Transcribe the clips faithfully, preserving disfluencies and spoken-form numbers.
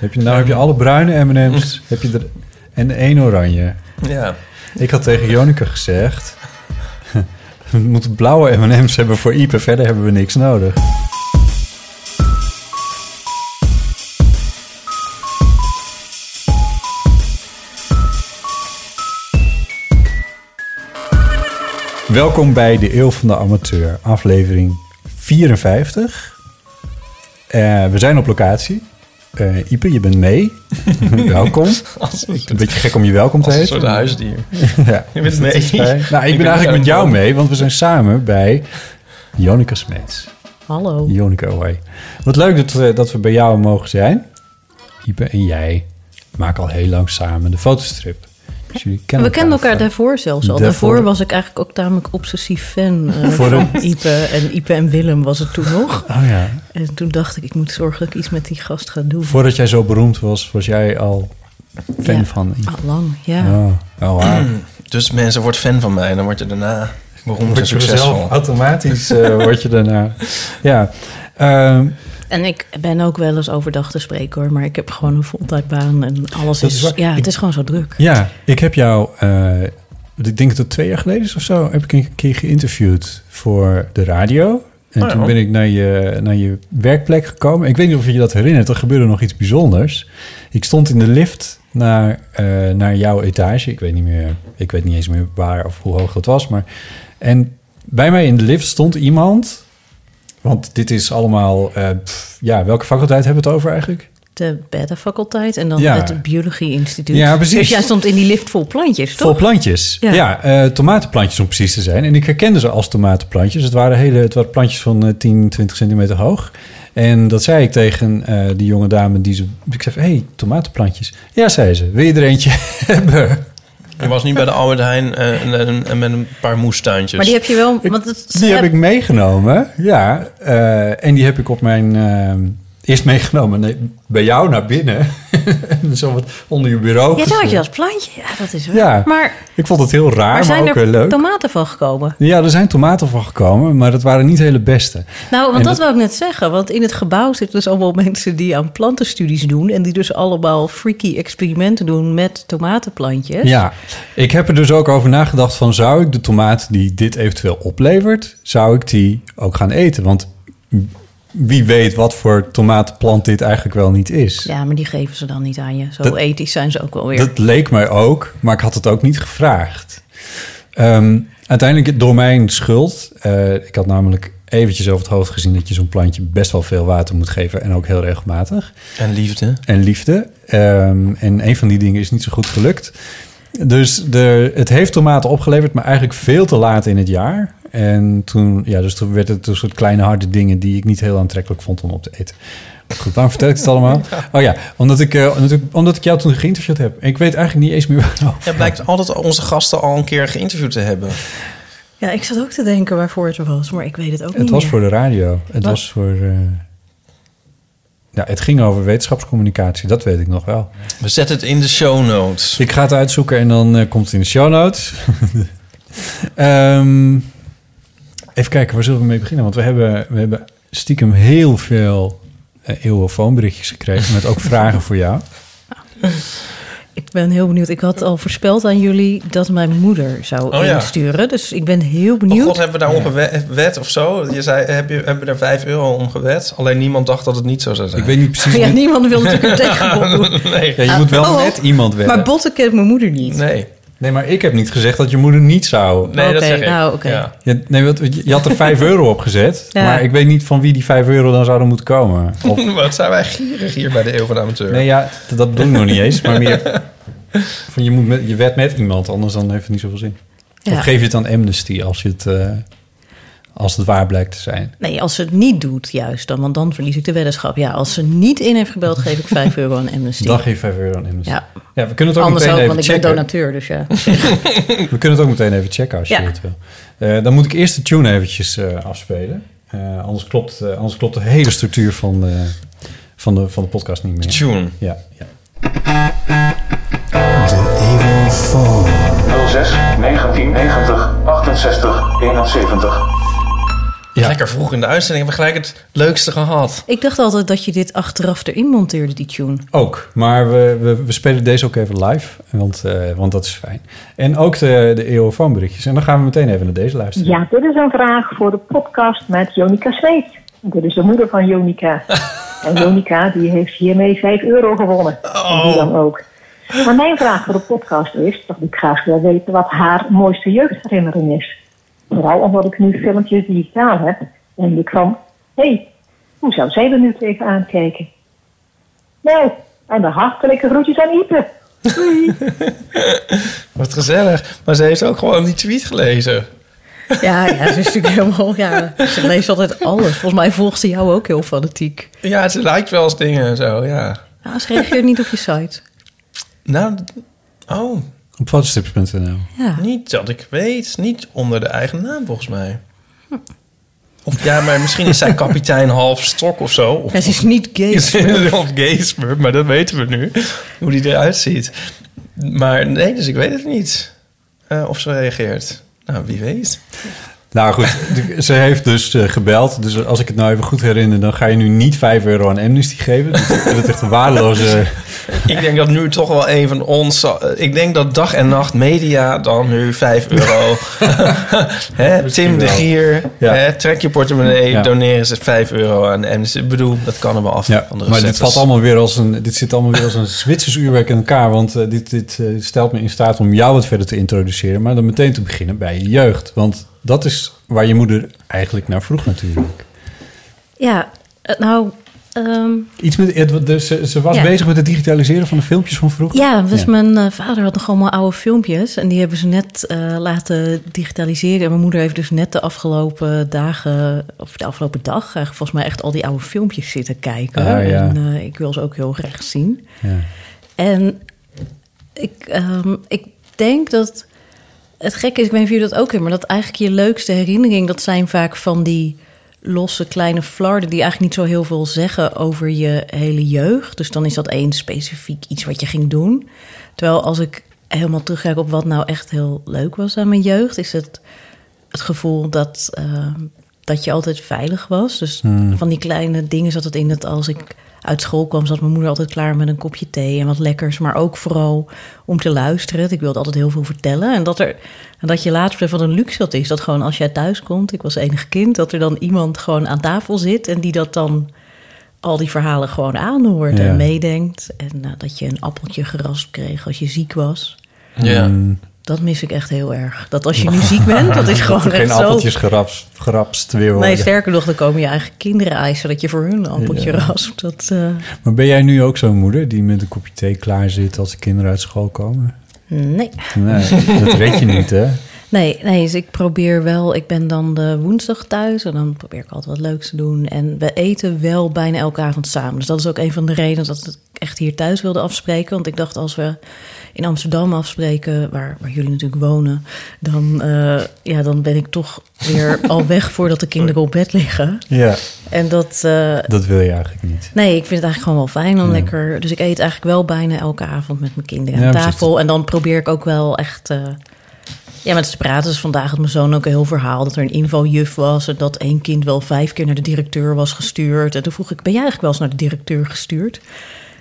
heb je, nou heb je alle bruine M en M's heb je er, en één oranje. Ja. Ik had tegen Ionica gezegd, we moeten blauwe M en M's hebben voor Ipe, verder hebben we niks nodig. Welkom bij De Eeuw van de Amateur, aflevering vierenvijftig. Uh, we zijn op locatie. Uh, Ipe, je bent mee. Welkom. Een beetje gek om je welkom te heten. Een soort huisdier. Ja. Je bent mee. Nou, ik ben eigenlijk met jou mee, want we zijn samen bij Ionica Smeets. Hallo. Ionica, hoi. Wat leuk dat we, dat we bij jou mogen zijn. Ipe en jij maken al heel lang samen de fotostrip. Dus jullie kennen we kenden elkaar, elkaar daarvoor zelfs al. Daarvoor, daarvoor was ik eigenlijk ook tamelijk obsessief fan uh, van de... Ipe. En Ipe en Willem was het toen nog. Oh ja. En toen dacht ik, ik moet zorgen dat ik iets met die gast ga doen. Voordat jij zo beroemd was, was jij al fan ja, van Ipe. Al lang, ja. Oh, oh, wow. Dus mensen, word fan van mij en dan word je daarna beroemd en succesvol. Automatisch uh, word je daarna. Ja. Um, En ik ben ook wel eens overdag te spreken hoor, maar ik heb gewoon een voltijdbaan en alles dat is... is ja, het ik, is gewoon zo druk. Ja, ik heb jou, uh, ik denk dat het twee jaar geleden is of zo, heb ik een keer geïnterviewd voor de radio. En oh ja. toen ben ik naar je, naar je werkplek gekomen. Ik weet niet of je je dat herinnert, er gebeurde nog iets bijzonders. Ik stond in de lift naar, uh, naar jouw etage. Ik weet niet meer, ik weet niet eens meer waar of hoe hoog dat was. Maar, en bij mij in de lift stond iemand... Want dit is allemaal... Uh, pff, ja, welke faculteit hebben we het over eigenlijk? De beta-faculteit en dan ja. het biologie-instituut. Ja, precies. Dus jij stond in die lift vol plantjes, toch? Vol plantjes, ja. ja uh, tomatenplantjes om precies te zijn. En ik herkende ze als tomatenplantjes. Het waren, hele, het waren plantjes van uh, tien, twintig centimeter hoog. En dat zei ik tegen uh, die jonge dame die ze... Ik zei, hé, hey, tomatenplantjes. Ja, zei ze, wil je er eentje hebben? Je was niet bij de Albert Heijn en, en, en met een paar moestuintjes. Maar die heb je wel... Want het, die heb, heb ik meegenomen, ja. Uh, en die heb ik op mijn... Uh, eerst meegenomen nee, bij jou naar binnen. En zo wat onder je bureau. Ja, dat had je als plantje. Ja, dat is wel. Ja, maar, ik vond het heel raar, maar, zijn maar ook er leuk. Tomaten van gekomen? Ja, er zijn tomaten van gekomen, maar dat waren niet hele beste. Nou, want dat, dat wil ik net zeggen. Want in het gebouw zitten dus allemaal mensen die aan plantenstudies doen. En die dus allemaal freaky experimenten doen met tomatenplantjes. Ja, ik heb er dus ook over nagedacht van... zou ik de tomaat die dit eventueel oplevert... zou ik die ook gaan eten? Want... wie weet wat voor tomatenplant dit eigenlijk wel niet is. Ja, maar die geven ze dan niet aan je. Zo dat, ethisch zijn ze ook wel weer. Dat leek mij ook, maar ik had het ook niet gevraagd. Um, uiteindelijk door mijn schuld. Uh, ik had namelijk eventjes over het hoofd gezien... dat je zo'n plantje best wel veel water moet geven. En ook heel regelmatig. En liefde. En liefde. Um, en een van die dingen is niet zo goed gelukt. Dus de, het heeft tomaten opgeleverd... maar eigenlijk veel te laat in het jaar... En toen, ja, dus toen werd het een soort kleine harde dingen... die ik niet heel aantrekkelijk vond om op te eten. Goed, waarom vertel ik het allemaal? Oh ja, omdat ik, uh, omdat ik jou toen geïnterviewd heb. Ik weet eigenlijk niet eens meer waarover. Ja, blijkt altijd onze gasten al een keer geïnterviewd te hebben. Ja, ik zat ook te denken waarvoor het was, maar ik weet het ook niet meer. Het was voor de radio. Het was voor... Uh... Ja, het ging over wetenschapscommunicatie, dat weet ik nog wel. We zetten het in de show notes. Ik ga het uitzoeken en dan uh, komt het in de show notes. um, Even kijken, waar zullen we mee beginnen? Want we hebben, we hebben stiekem heel veel uh, eeuwofoonberichtjes gekregen... met ook vragen voor jou. Ik ben heel benieuwd. Ik had al voorspeld aan jullie dat mijn moeder zou oh, insturen. Ja. Dus ik ben heel benieuwd. Oh god, hebben we daar om gewed of zo? Je zei, heb je, hebben we daar vijf euro om gewed? Alleen niemand dacht dat het niet zo zou zijn. Ik weet niet precies. Ja, niemand wil natuurlijk een tegenbod doen. Nee. Ja, je moet wel oh, net iemand wedden. Maar Botte kent mijn moeder niet. Nee. Nee, maar ik heb niet gezegd dat je moeder niet zou. Nee, okay, dat zeg ik. Nou, okay. Ja. Je, nee, je had er vijf euro op gezet. Ja. Maar ik weet niet van wie die vijf euro dan zouden moeten komen. Of... Wat zijn wij gierig hier bij de Eeuw van de Amateur. Nee, ja, dat, dat bedoel ik nog niet eens. Maar meer van je, moet met, je wet met iemand, anders dan heeft het niet zoveel zin. Ja. Of geef je het aan Amnesty als je het... Uh, Als het waar blijkt te zijn. Nee, als ze het niet doet, juist dan. Want dan verlies ik de weddenschap. Ja, als ze niet in heeft gebeld, geef ik vijf euro aan Amnesty. Dan geef ik vijf euro aan Amnesty. Ja, ja we kunnen het ook anders meteen ook, even want checken. Ik ben donateur, dus ja. We kunnen het ook meteen even checken als je ja. het wil. Uh, dan moet ik eerst de tune eventjes uh, afspelen. Uh, anders, klopt, uh, anders klopt de hele structuur van de, van de, van de podcast niet meer. De tune. Ja. ja. De Eeuwfoon. nul zes negentien negentig achtenzestig eenenzeventig. Ja. Lekker vroeg in de uitzending hebben we gelijk het leukste gehad. Ik dacht altijd dat je dit achteraf erin monteerde, die tune. Ook, maar we, we, we spelen deze ook even live, want, uh, want dat is fijn. En ook de, de eeuwfoonberichtjes. En dan gaan we meteen even naar deze luisteren. Ja, dit is een vraag voor de podcast met Ionica Smeets. Dit is de moeder van Ionica. En Ionica die heeft hiermee vijf euro gewonnen. Oh. En die dan ook. Maar mijn vraag voor de podcast is dat ik graag wil weten wat haar mooiste jeugdherinnering is. Vooral omdat ik nu filmpjes digitaal heb. En ik van, hé, hey, hoe zou zij er nu tegenaan kijken? Nou, en de hartelijke groetjes aan Ipe. Doei. Wat gezellig. Maar ze heeft ook gewoon die tweet gelezen. Ja, ja, ze is natuurlijk helemaal... Ja, ze leest altijd alles. Volgens mij volgt ze jou ook heel fanatiek. Ja, ze lijkt wel eens dingen en zo, ja. Nou, ze reageert niet op je site. Nou, oh... Op fotostips punt n l. Ja. Niet dat ik weet. Niet onder de eigen naam, volgens mij. Hm. Of ja, maar misschien is zij kapitein half stok of zo. Of, ja, ze is niet Gaysburg. Of Gaysburg, maar dat weten we nu. Hoe die eruit ziet. Maar nee, dus ik weet het niet. Uh, of ze reageert. Nou, wie weet. Nou goed, ze heeft dus uh, gebeld. Dus als ik het nou even goed herinner... dan ga je nu niet vijf euro aan Amnesty geven. Dat is, dat is echt een waardeloze... Ik denk dat nu toch wel een van ons... Ik denk dat Dag en Nacht Media dan nu vijf euro... He, Tim de Gier, ja. He, trek je portemonnee... Ja. Doneren ze vijf euro aan Amnesty. Ik bedoel, dat kan er wel af. Ja, maar dit, valt allemaal weer als een, dit zit allemaal weer als een Zwitsers uurwerk in elkaar... want uh, dit, dit uh, stelt me in staat om jou wat verder te introduceren... maar dan meteen te beginnen bij je jeugd. Want dat is waar je moeder eigenlijk naar vroeg natuurlijk. Ja, nou... Um, Iets met, ze, ze was ja. bezig met het digitaliseren van de filmpjes van vroeger? Ja, dus ja. mijn uh, vader had nog allemaal oude filmpjes. En die hebben ze net uh, laten digitaliseren. En mijn moeder heeft dus net de afgelopen dagen... of de afgelopen dag eigenlijk volgens mij echt al die oude filmpjes zitten kijken. Ah, ja. En uh, ik wil ze ook heel graag zien. Ja. En ik, um, ik denk dat... Het gekke is, ik weet niet of jullie dat ook hebben... maar dat eigenlijk je leukste herinnering... dat zijn vaak van die... losse kleine flarden die eigenlijk niet zo heel veel zeggen over je hele jeugd. Dus dan is dat één specifiek iets wat je ging doen. Terwijl als ik helemaal terugkijk op wat nou echt heel leuk was aan mijn jeugd... is het het gevoel dat, uh, dat je altijd veilig was. Dus hmm. van die kleine dingen zat het in dat als ik uit school kwam... zat mijn moeder altijd klaar met een kopje thee en wat lekkers. Maar ook vooral om te luisteren. Ik wilde altijd heel veel vertellen. En dat, er, en dat je later van een luxe dat is. Dat gewoon als jij thuis komt, ik was enig kind... dat er dan iemand gewoon aan tafel zit... en die dat dan al die verhalen gewoon aanhoort ja. en meedenkt. En nou, dat je een appeltje geraspt kreeg als je ziek was. Ja. Um, dat mis ik echt heel erg. Dat als je nu ziek bent, dat is gewoon dat echt geen zo... Geen appeltjes gerapst, gerapst weer worden. Nee, sterker nog, dan komen je eigen kinderen eisen... dat je voor hun een appeltje ja. raspt. Dat, uh... Maar ben jij nu ook zo'n moeder... die met een kopje thee klaar zit als de kinderen uit school komen? Nee. Nee, dat weet je niet, hè? Nee, nee, dus ik probeer wel... Ik ben dan de woensdag thuis... en dan probeer ik altijd wat leuks te doen. En we eten wel bijna elke avond samen. Dus dat is ook een van de redenen... dat ik echt hier thuis wilde afspreken. Want ik dacht, als we... in Amsterdam afspreken, waar, waar jullie natuurlijk wonen... Dan, uh, ja, dan ben ik toch weer al weg voordat de kinderen op bed liggen. Ja, en dat, uh, dat wil je eigenlijk niet. Nee, ik vind het eigenlijk gewoon wel fijn en ja. lekker. Dus ik eet eigenlijk wel bijna elke avond met mijn kinderen aan ja, tafel. En dan probeer ik ook wel echt uh, ja, met ze te praten. Dus vandaag had mijn zoon ook een heel verhaal dat er een infojuf was... en dat één kind wel vijf keer naar de directeur was gestuurd. En toen vroeg ik, ben jij eigenlijk wel eens naar de directeur gestuurd...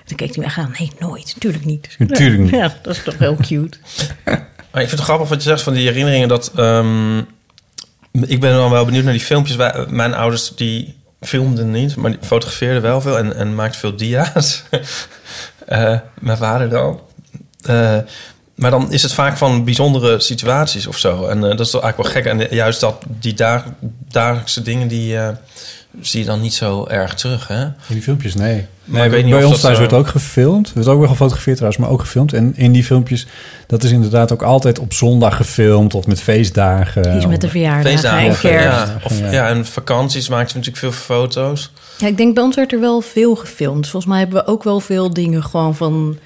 toen keek hij me echt aan. Nee, nooit. Tuurlijk niet. Natuurlijk niet. Ja, ja, dat is toch wel cute. Maar ik vind het grappig wat je zegt van die herinneringen. Dat, um, ik ben dan wel benieuwd naar die filmpjes. Waar, mijn ouders die filmden niet, maar die fotografeerden wel veel en, en maakten veel dia's. uh, mijn vader dan. Uh, maar dan is het vaak van bijzondere situaties of zo. En uh, dat is eigenlijk wel gek. En uh, juist dat die dag, dagelijkse dingen die... Uh, zie je dan niet zo erg terug, hè? Die filmpjes, nee. nee maar ik weet niet bij of ons thuis zo... werd ook gefilmd. Er werd ook weer gefotografeerd trouwens, maar ook gefilmd. En in die filmpjes, dat is inderdaad ook altijd op zondag gefilmd... of met feestdagen. Iets met de verjaardagen en kerst. Ja, of, ja, en vakanties maakten we natuurlijk veel foto's. Ja, ik denk bij ons werd er wel veel gefilmd. Volgens mij hebben we ook wel veel dingen gewoon van...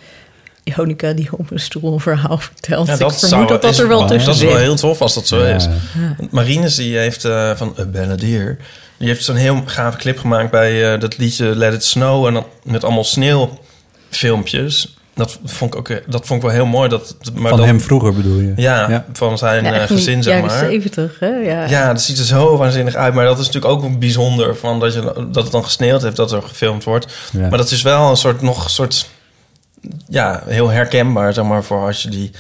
Ionica die op een stoel een verhaal vertelt. Ja, dat ik zou dat, dat er wel tussen Dat is wel heel tof als dat zo ja. is. Ja. Marines die heeft uh, van uh, Benadir... Die heeft zo'n heel gave clip gemaakt bij uh, dat liedje Let It Snow... en dan met allemaal sneeuwfilmpjes. Dat vond ik, ook, dat vond ik wel heel mooi. Dat, maar van dat, hem vroeger bedoel je? Ja, ja. van zijn ja, uh, gezin, zeg maar. zeventig, hè? Ja, ja, dat ziet er zo waanzinnig uit. Maar dat is natuurlijk ook bijzonder... Van dat, je, dat het dan gesneeuwd heeft, dat er gefilmd wordt. Ja. Maar dat is wel een soort nog een soort... Ja, heel herkenbaar, zeg maar, voor als je die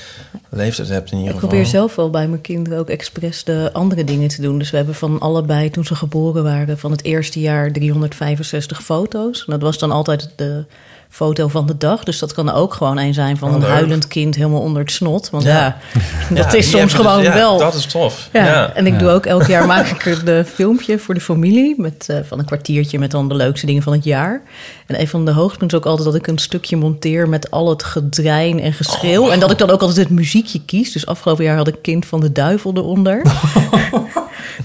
leeftijd hebt in ieder geval. Ik probeer zelf wel bij mijn kinderen ook expres de andere dingen te doen. Dus we hebben van allebei, toen ze geboren waren, van het eerste jaar driehonderdvijfenzestig foto's. En dat was dan altijd de foto van de dag. Dus dat kan ook gewoon een zijn van oh, een huilend kind helemaal onder het snot. Want ja, ja dat ja, is soms gewoon dus, ja, wel... Dat is tof. Ja, ja. En ik ja. doe ook elk jaar, maak ik een filmpje voor de familie... Met, uh, van een kwartiertje met dan de leukste dingen van het jaar. En een van de hoogtepunten is ook altijd dat ik een stukje monteer... met al het gedrein en geschreeuw. Oh, wow. En dat ik dan ook altijd het muziekje kies. Dus afgelopen jaar had ik Kind van de Duivel eronder...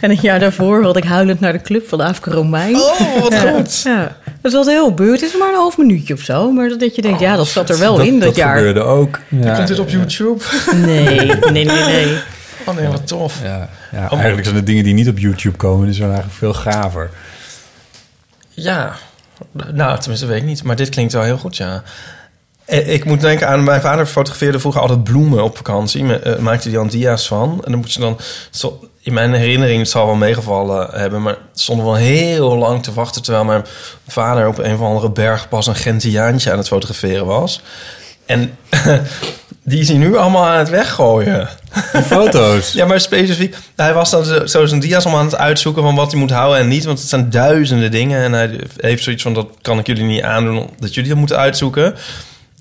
En het jaar daarvoor had ik Huilend naar de Club van Aafke Romein. Oh, wat goed. Ja, ja. Dat was heel beurt. Het is maar een half minuutje of zo. Maar dat je denkt, oh, ja, dat zat er wel dat, in dat, dat jaar. Dat gebeurde ook. Ja, je kunt dit op YouTube. Nee, nee, nee, nee. Oh nee, wat tof. Ja, ja, oh, eigenlijk zijn de dingen die niet op YouTube komen... die zijn eigenlijk veel gaver. Ja, nou, tenminste weet ik niet. Maar dit klinkt wel heel goed, ja. Ik moet denken aan... Mijn vader fotografeerde vroeger altijd bloemen op vakantie. Maakte die dan dia's van. En dan moet je dan... Zo, in mijn herinnering, het zal wel meegevallen hebben... maar stonden we wel heel lang te wachten... terwijl mijn vader op een of andere berg... pas een Gentiaantje aan het fotograferen was. En die is hij nu allemaal aan het weggooien. De foto's? Ja, maar specifiek... Hij was dan zo zijn dia's om aan het uitzoeken... van wat hij moet houden en niet... want het zijn duizenden dingen... en hij heeft zoiets van... dat kan ik jullie niet aandoen... dat jullie dat moeten uitzoeken...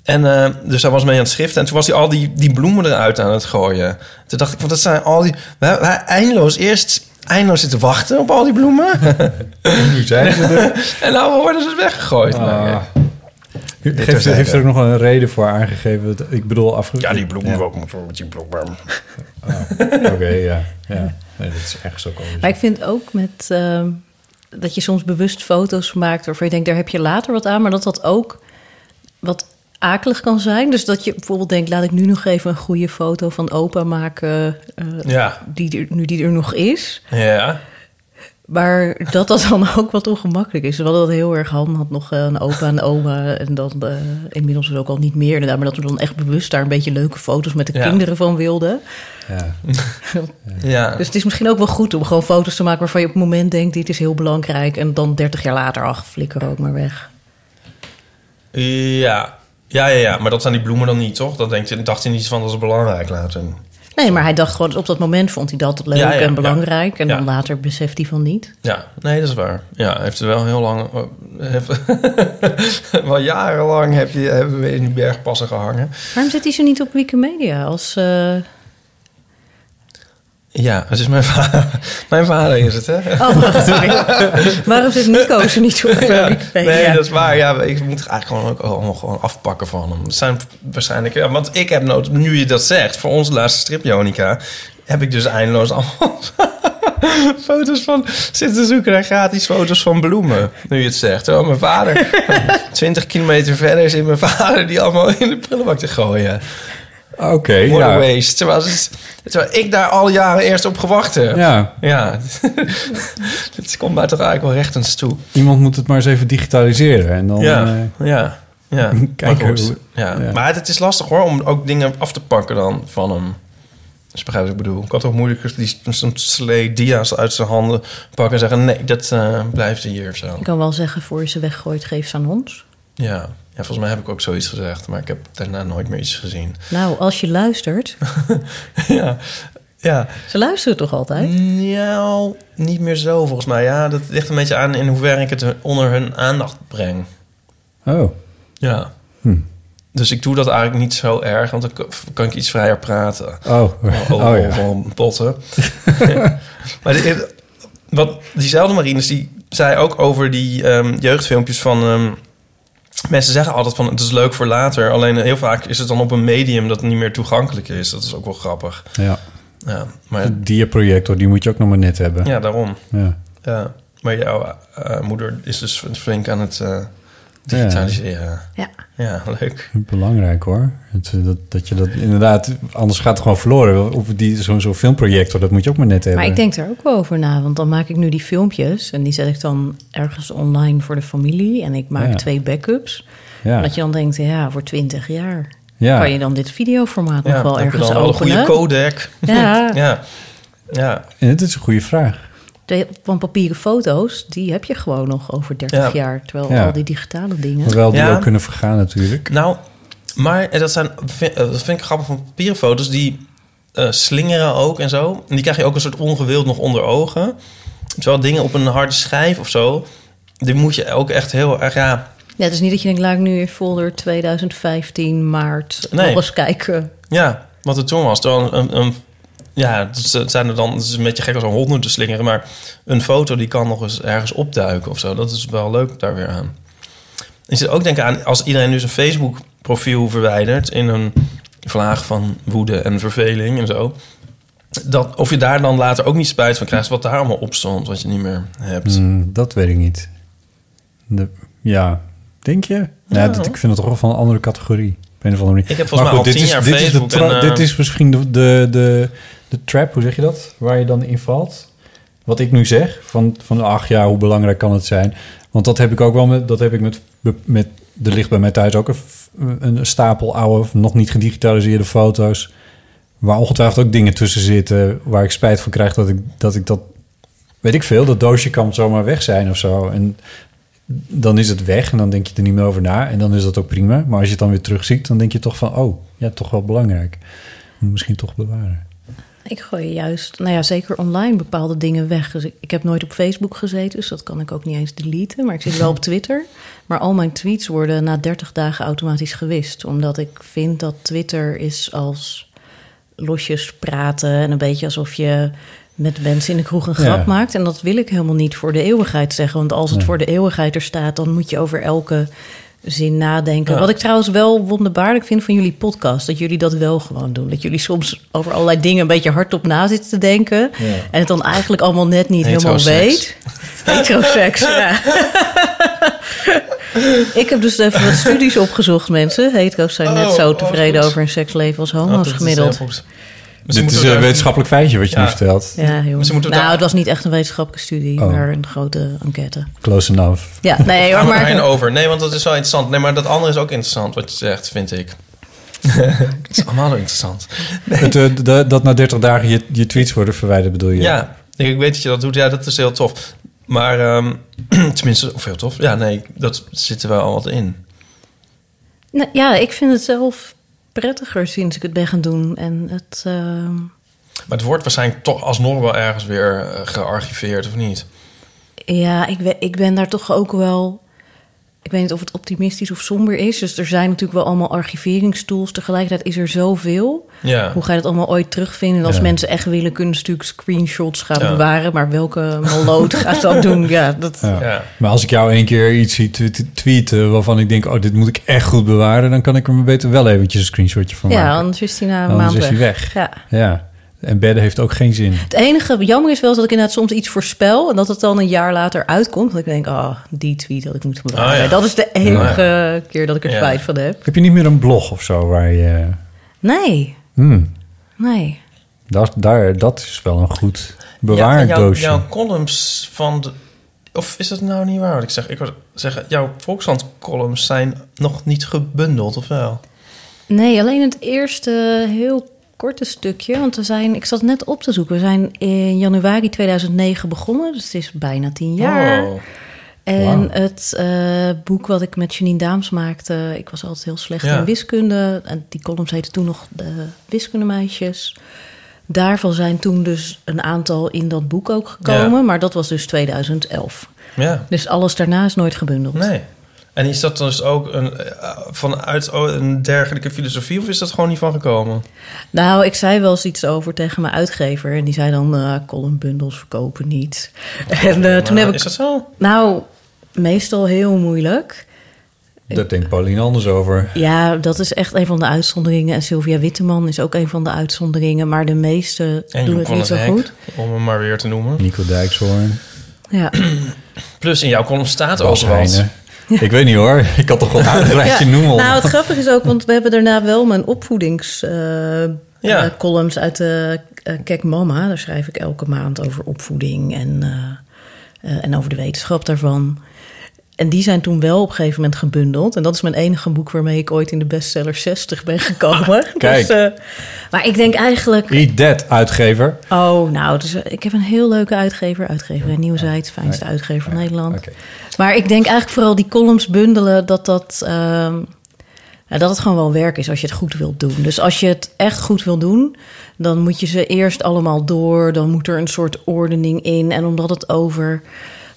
En uh, dus hij was mee aan het schriften. En toen was hij al die, die bloemen eruit aan het gooien. Toen dacht ik, want dat zijn al die... Wij, wij eindeloos eerst eindeloos zitten wachten op al die bloemen. Nu zijn ze er. En nou worden ze weggegooid. Ah. Geeft, heeft er ook nog een reden voor aangegeven? Dat, ik bedoel, afge... Ja, die bloemen ja. ook met die bloemen. Oh, Oké, okay, ja. ja. Nee, dat is echt zo komisch. Maar ik vind ook met... Uh, dat je soms bewust foto's maakt... waarvan je denkt, daar heb je later wat aan. Maar dat dat ook wat... akelig kan zijn. Dus dat je bijvoorbeeld denkt... laat ik nu nog even een goede foto van opa maken... Uh, ja. die er, nu die er nog is. Ja. Maar dat dat dan ook wat ongemakkelijk is. We hadden dat heel erg handig. Had nog een opa en oma. En dan uh, inmiddels is ook al niet meer inderdaad. Maar dat we dan echt bewust daar een beetje leuke foto's... met de ja. kinderen van wilden. Ja. ja. Dus het is misschien ook wel goed om gewoon foto's te maken... waarvan je op het moment denkt, dit is heel belangrijk. En dan dertig jaar later, ach, flikker ook maar weg. Ja... Ja, ja, ja, maar dat zijn die bloemen dan niet, toch? Dan denkt, dacht hij niet van, dat is belangrijk later. Nee, maar hij dacht gewoon, op dat moment vond hij dat leuk ja, ja, en belangrijk. Ja, en dan ja. later beseft hij van niet. Ja, nee, dat is waar. Ja, hij heeft er wel heel lang... Heeft, wel jarenlang heb je, hebben we in die bergpassen gehangen. Waarom zit hij zo niet op Wikimedia als... Uh... Ja, het is mijn vader. Mijn vader is het, hè? Oh, sorry. Waarom zit Nico zo niet op ja, nee, ja. dat is waar. Ja, ik moet eigenlijk gewoon ook allemaal gewoon afpakken van hem. Het zijn waarschijnlijk... Ja, want ik heb, nood, nu je dat zegt, voor onze laatste strip, Ionica... heb ik dus eindeloos allemaal foto's van... zitten zoeken naar gratis foto's van bloemen, nu je het zegt. Oh, mijn vader, twintig kilometer verder zit mijn vader... die allemaal in de prullenbak te gooien. Oké, okay, ja. Waste. Terwijl, terwijl ik daar al jaren eerst op gewacht heb. Ja. Ja. Dit komt mij toch eigenlijk wel rechtens toe. Iemand moet het maar eens even digitaliseren. En dan, ja, uh, ja, ja. Kijk maar hoe, ja. ja. Maar het is lastig hoor, om ook dingen af te pakken dan van hem. Dus begrijp je wat ik bedoel. Ik had toch moeilijk die zo'n slee dia's uit zijn handen pakken en zeggen... nee, dat uh, blijft hier of zo. Ik kan wel zeggen, voor je ze weggooit, geef ze aan ons. Ja. Ja, volgens mij heb ik ook zoiets gezegd, maar ik heb daarna nooit meer iets gezien. Nou, als je luistert. ja, ja. Ze luisteren toch altijd? Nou, niet meer zo volgens mij. Ja, dat ligt een beetje aan in hoeverre ik het onder hun aandacht breng. Oh. Ja. Hm. Dus ik doe dat eigenlijk niet zo erg, want dan kan ik iets vrijer praten. Oh, over, oh ja. Over botten. ja. Maar die, wat, diezelfde Marinus, die zei ook over die um, jeugdfilmpjes van... Um, mensen zeggen altijd van, het is leuk voor later. Alleen heel vaak is het dan op een medium dat niet meer toegankelijk is. Dat is ook wel grappig. Ja. Ja, maar de dierprojector, die moet je ook nog maar net hebben. Ja, daarom. Ja. Ja. Maar jouw uh, moeder is dus flink aan het... Uh, digitaliseren. Ja. Ja, leuk. Belangrijk hoor. Dat, dat, dat je dat inderdaad, anders gaat het gewoon verloren. Of die zo'n zo filmprojector, dat moet je ook maar net hebben. Maar ik denk daar ook wel over na, want dan maak ik nu die filmpjes en die zet ik dan ergens online voor de familie en ik maak ja. twee backups. Ja. Dat je dan denkt, ja, voor twintig jaar ja. kan je dan dit videoformaat ja, nog wel ergens dan openen. Een goede codec. Ja. ja. ja. En dit is een goede vraag. Van papieren foto's, die heb je gewoon nog over dertig ja. jaar. Terwijl ja. al die digitale dingen... Hoewel die ja. ook kunnen vergaan natuurlijk. Nou, maar dat, zijn, dat vind ik grappig van papieren foto's. Die uh, slingeren ook en zo. En die krijg je ook een soort ongewild nog onder ogen. Terwijl dingen op een harde schijf of zo... Die moet je ook echt heel erg... Ja, ja het is niet dat je denkt, laat ik nu in folder tweeduizend vijftien maart nee. nog eens kijken. Ja, wat het toen was. Terwijl een... een ja, het, zijn er dan, het is een beetje gek als een hond te slingeren... maar een foto die kan nog eens ergens opduiken of zo. Dat is wel leuk daar weer aan. Ik zit ook denken aan... als iedereen nu zijn Facebook-profiel verwijdert... in een vlaag van woede en verveling en zo... Dat, of je daar dan later ook niet spijt van krijgt... wat daar allemaal op stond, wat je niet meer hebt. Mm, dat weet ik niet. De, ja, denk je? Ja, ja. Dat, ik vind het toch wel van een andere categorie. Op een of andere manier. Ik heb volgens mij al tien jaar Facebook. Dit is, tra- en, uh... dit is misschien de... de, de De trap, hoe zeg je dat? Waar je dan in valt. Wat ik nu zeg, van, van ach ja, hoe belangrijk kan het zijn? Want dat heb ik ook wel met... Dat heb ik met, met er ligt bij mij thuis ook een, een stapel oude... nog niet gedigitaliseerde foto's... waar ongetwijfeld ook dingen tussen zitten... waar ik spijt van krijg dat ik dat... Ik dat weet ik veel, dat doosje kan zomaar weg zijn of zo. En dan is het weg en dan denk je er niet meer over na. En dan is dat ook prima. Maar als je het dan weer terugziet... dan denk je toch van, oh, ja, toch wel belangrijk. Misschien toch bewaren. Ik gooi juist, nou ja, zeker online bepaalde dingen weg. Dus ik, ik heb nooit op Facebook gezeten, dus dat kan ik ook niet eens deleten. Maar ik zit wel op Twitter. Maar al mijn tweets worden na dertig dagen automatisch gewist. Omdat ik vind dat Twitter is als losjes praten... en een beetje alsof je met mensen in de kroeg een grap ja. maakt. En dat wil ik helemaal niet voor de eeuwigheid zeggen. Want als het nee. voor de eeuwigheid er staat, dan moet je over elke... zin nadenken. Ja. Wat ik trouwens wel wonderbaarlijk vind van jullie podcast... dat jullie dat wel gewoon doen. Dat jullie soms over allerlei dingen... een beetje hardop na zitten te denken... Ja. en het dan eigenlijk allemaal net niet helemaal weet. Heteroseks, ja. Ik heb dus even wat studies opgezocht, mensen. Hetero's zijn oh, net zo tevreden oh, over hun seksleven als homo's oh, gemiddeld. Is Dit is een wetenschappelijk feitje wat je ja. nu vertelt. Ja, nou, daar... het was niet echt een wetenschappelijke studie, oh. maar een grote enquête. Close enough. Ja, nee, hoor, maar... maar over. Nee, want dat is wel interessant. Nee, maar dat andere is ook interessant, wat je zegt, vind ik. Het is allemaal interessant. Nee. Het, uh, dat, dat na dertig dagen je, je tweets worden verwijderd, bedoel je? Ja, ik weet dat je dat doet. Ja, dat is heel tof. Maar, um, tenminste, of heel tof. Ja, nee, dat zit er wel al wat in. Nou, ja, ik vind het zelf... prettiger sinds ik het ben gaan doen. En het, uh... Maar het wordt waarschijnlijk toch alsnog wel ergens weer gearchiveerd, of niet? Ja, ik, we, ik ben daar toch ook wel... Ik weet niet of het optimistisch of somber is. Dus er zijn natuurlijk wel allemaal archiveringstools. Tegelijkertijd is er zoveel. Ja. Hoe ga je dat allemaal ooit terugvinden? Als ja. mensen echt willen, kunnen ze natuurlijk screenshots gaan ja. bewaren. Maar welke maloot gaat dat doen? Ja, dat... Ja. Ja. Maar als ik jou een keer iets zie tweeten... waarvan ik denk, oh, dit moet ik echt goed bewaren... dan kan ik er maar beter wel eventjes een screenshotje van maken. Ja, anders is die na een maand weg. weg. Ja. ja. En bedden heeft ook geen zin. Het enige jammer is wel dat ik inderdaad soms iets voorspel... en dat het dan een jaar later uitkomt. Dat ik denk, oh, die tweet had ik moeten bewaren. Ah, ja. Dat is de enige ja. keer dat ik er spijt ja. van heb. Heb je niet meer een blog of zo waar je... Nee. Hmm. Nee. Dat, daar, dat is wel een goed bewaardoosje. Ja, jouw, jouw columns van... De, of is dat nou niet waar wat ik zeg? Ik wil zeggen, jouw Volkskrant columns zijn nog niet gebundeld, of wel? Nee, alleen het eerste heel... korte stukje, want we zijn, ik zat net op te zoeken. We zijn in januari tweeduizend negen begonnen, dus het is bijna tien jaar. Oh. En wow. het uh, boek wat ik met Janine Daams maakte... Ik was altijd heel slecht ja. in wiskunde. En die columns heette toen nog de Wiskundemeisjes. Daarvan zijn toen dus een aantal in dat boek ook gekomen. Ja. Maar dat was dus tweeduizend elf. Ja. Dus alles daarna is nooit gebundeld. Nee. En is dat dus ook een, vanuit een dergelijke filosofie... of is dat gewoon niet van gekomen? Nou, ik zei wel eens iets over tegen mijn uitgever... en die zei dan, uh, columnbundels verkopen niet. Oh, en, uh, toen heb ik, is dat zo? Nou, meestal heel moeilijk. Daar denkt Pauline anders over. Ja, dat is echt een van de uitzonderingen. En Sylvia Witteman is ook een van de uitzonderingen. Maar de meeste en doen het niet zo Henk, goed. Om hem maar weer te noemen. Nico Dijkshoorn. Ja. Plus in jouw column staat ook wat... Ja. Ik weet niet hoor, ik kan toch wel een rijtje ja. noemen. Nou, het grappige is ook, want we hebben daarna wel mijn opvoedingscolumns uh, ja. uit de uh, Kek Mama. Daar schrijf ik elke maand over opvoeding en, uh, uh, en over de wetenschap daarvan. En die zijn toen wel op een gegeven moment gebundeld. En dat is mijn enige boek waarmee ik ooit in de bestseller zestig ben gekomen. Ah, kijk. Dus, uh, maar ik denk eigenlijk... Eat that, uitgever. Oh, nou, dus, uh, ik heb een heel leuke uitgever. Uitgever en Nieuwsite, fijnste okay. uitgever van okay. Nederland. Okay. Maar ik denk eigenlijk vooral die columns bundelen... dat dat, uh, dat het gewoon wel werk is als je het goed wilt doen. Dus als je het echt goed wilt doen... dan moet je ze eerst allemaal door. Dan moet er een soort ordening in. En omdat het over...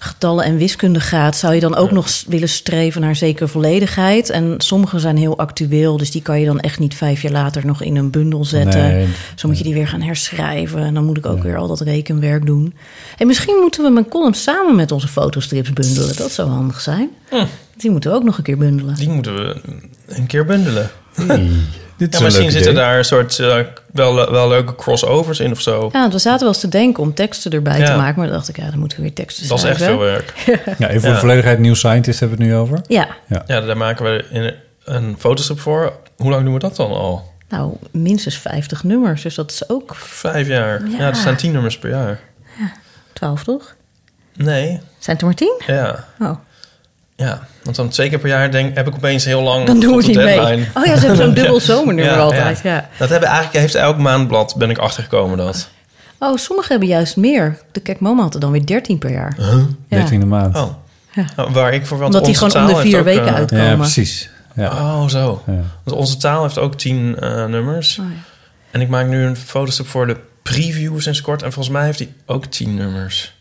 getallen en wiskunde gaat... zou je dan ook ja. nog willen streven naar zekere volledigheid. En sommige zijn heel actueel... dus die kan je dan echt niet vijf jaar later nog in een bundel zetten. Nee. Zo moet je die weer gaan herschrijven. En dan moet ik ook ja. weer al dat rekenwerk doen. En misschien moeten we mijn column samen met onze fotostrips bundelen. Dat zou handig zijn. Hm. Die moeten we ook nog een keer bundelen. Die moeten we een keer bundelen. Hey. Ja, misschien zitten idee. Daar een soort uh, wel, wel leuke crossovers in of zo. Ja, we zaten wel eens te denken om teksten erbij ja. te maken. Maar dan dacht ik, ja, dan moeten we weer teksten dat schrijven. Dat is echt veel werk. ja, even voor ja. de volledigheid, New Scientist hebben we het nu over. Ja. Ja, ja daar maken we in een fotostrip voor. Hoe lang doen we dat dan al? Nou, minstens vijftig nummers. Dus dat is ook... Vijf jaar. Ja, ja er staan tien nummers per jaar. Ja, twaalf toch? Nee. Zijn het er maar tien? Ja. Oh. Ja, want dan twee keer per jaar denk, heb ik opeens heel lang... Dan doen we niet deadline. Mee. Oh ja, ze hebben zo'n dubbel zomernummer ja, altijd. Ja. Ja. Dat hebben eigenlijk heeft elk maandblad, ben ik achtergekomen dat. Oh, sommigen hebben juist meer. De Kek Mama had er dan weer dertien per jaar. Huh? Ja. dertien maand. Oh. Ja. Oh, waar ik voor want omdat die gewoon om de vier ook, weken uh, uitkomen. Ja, precies. Ja. Oh, zo. Ja. Want onze taal heeft ook tien uh, nummers. Oh, ja. En ik maak nu een fotostrip voor de preview sinds kort. En volgens mij heeft die ook tien nummers.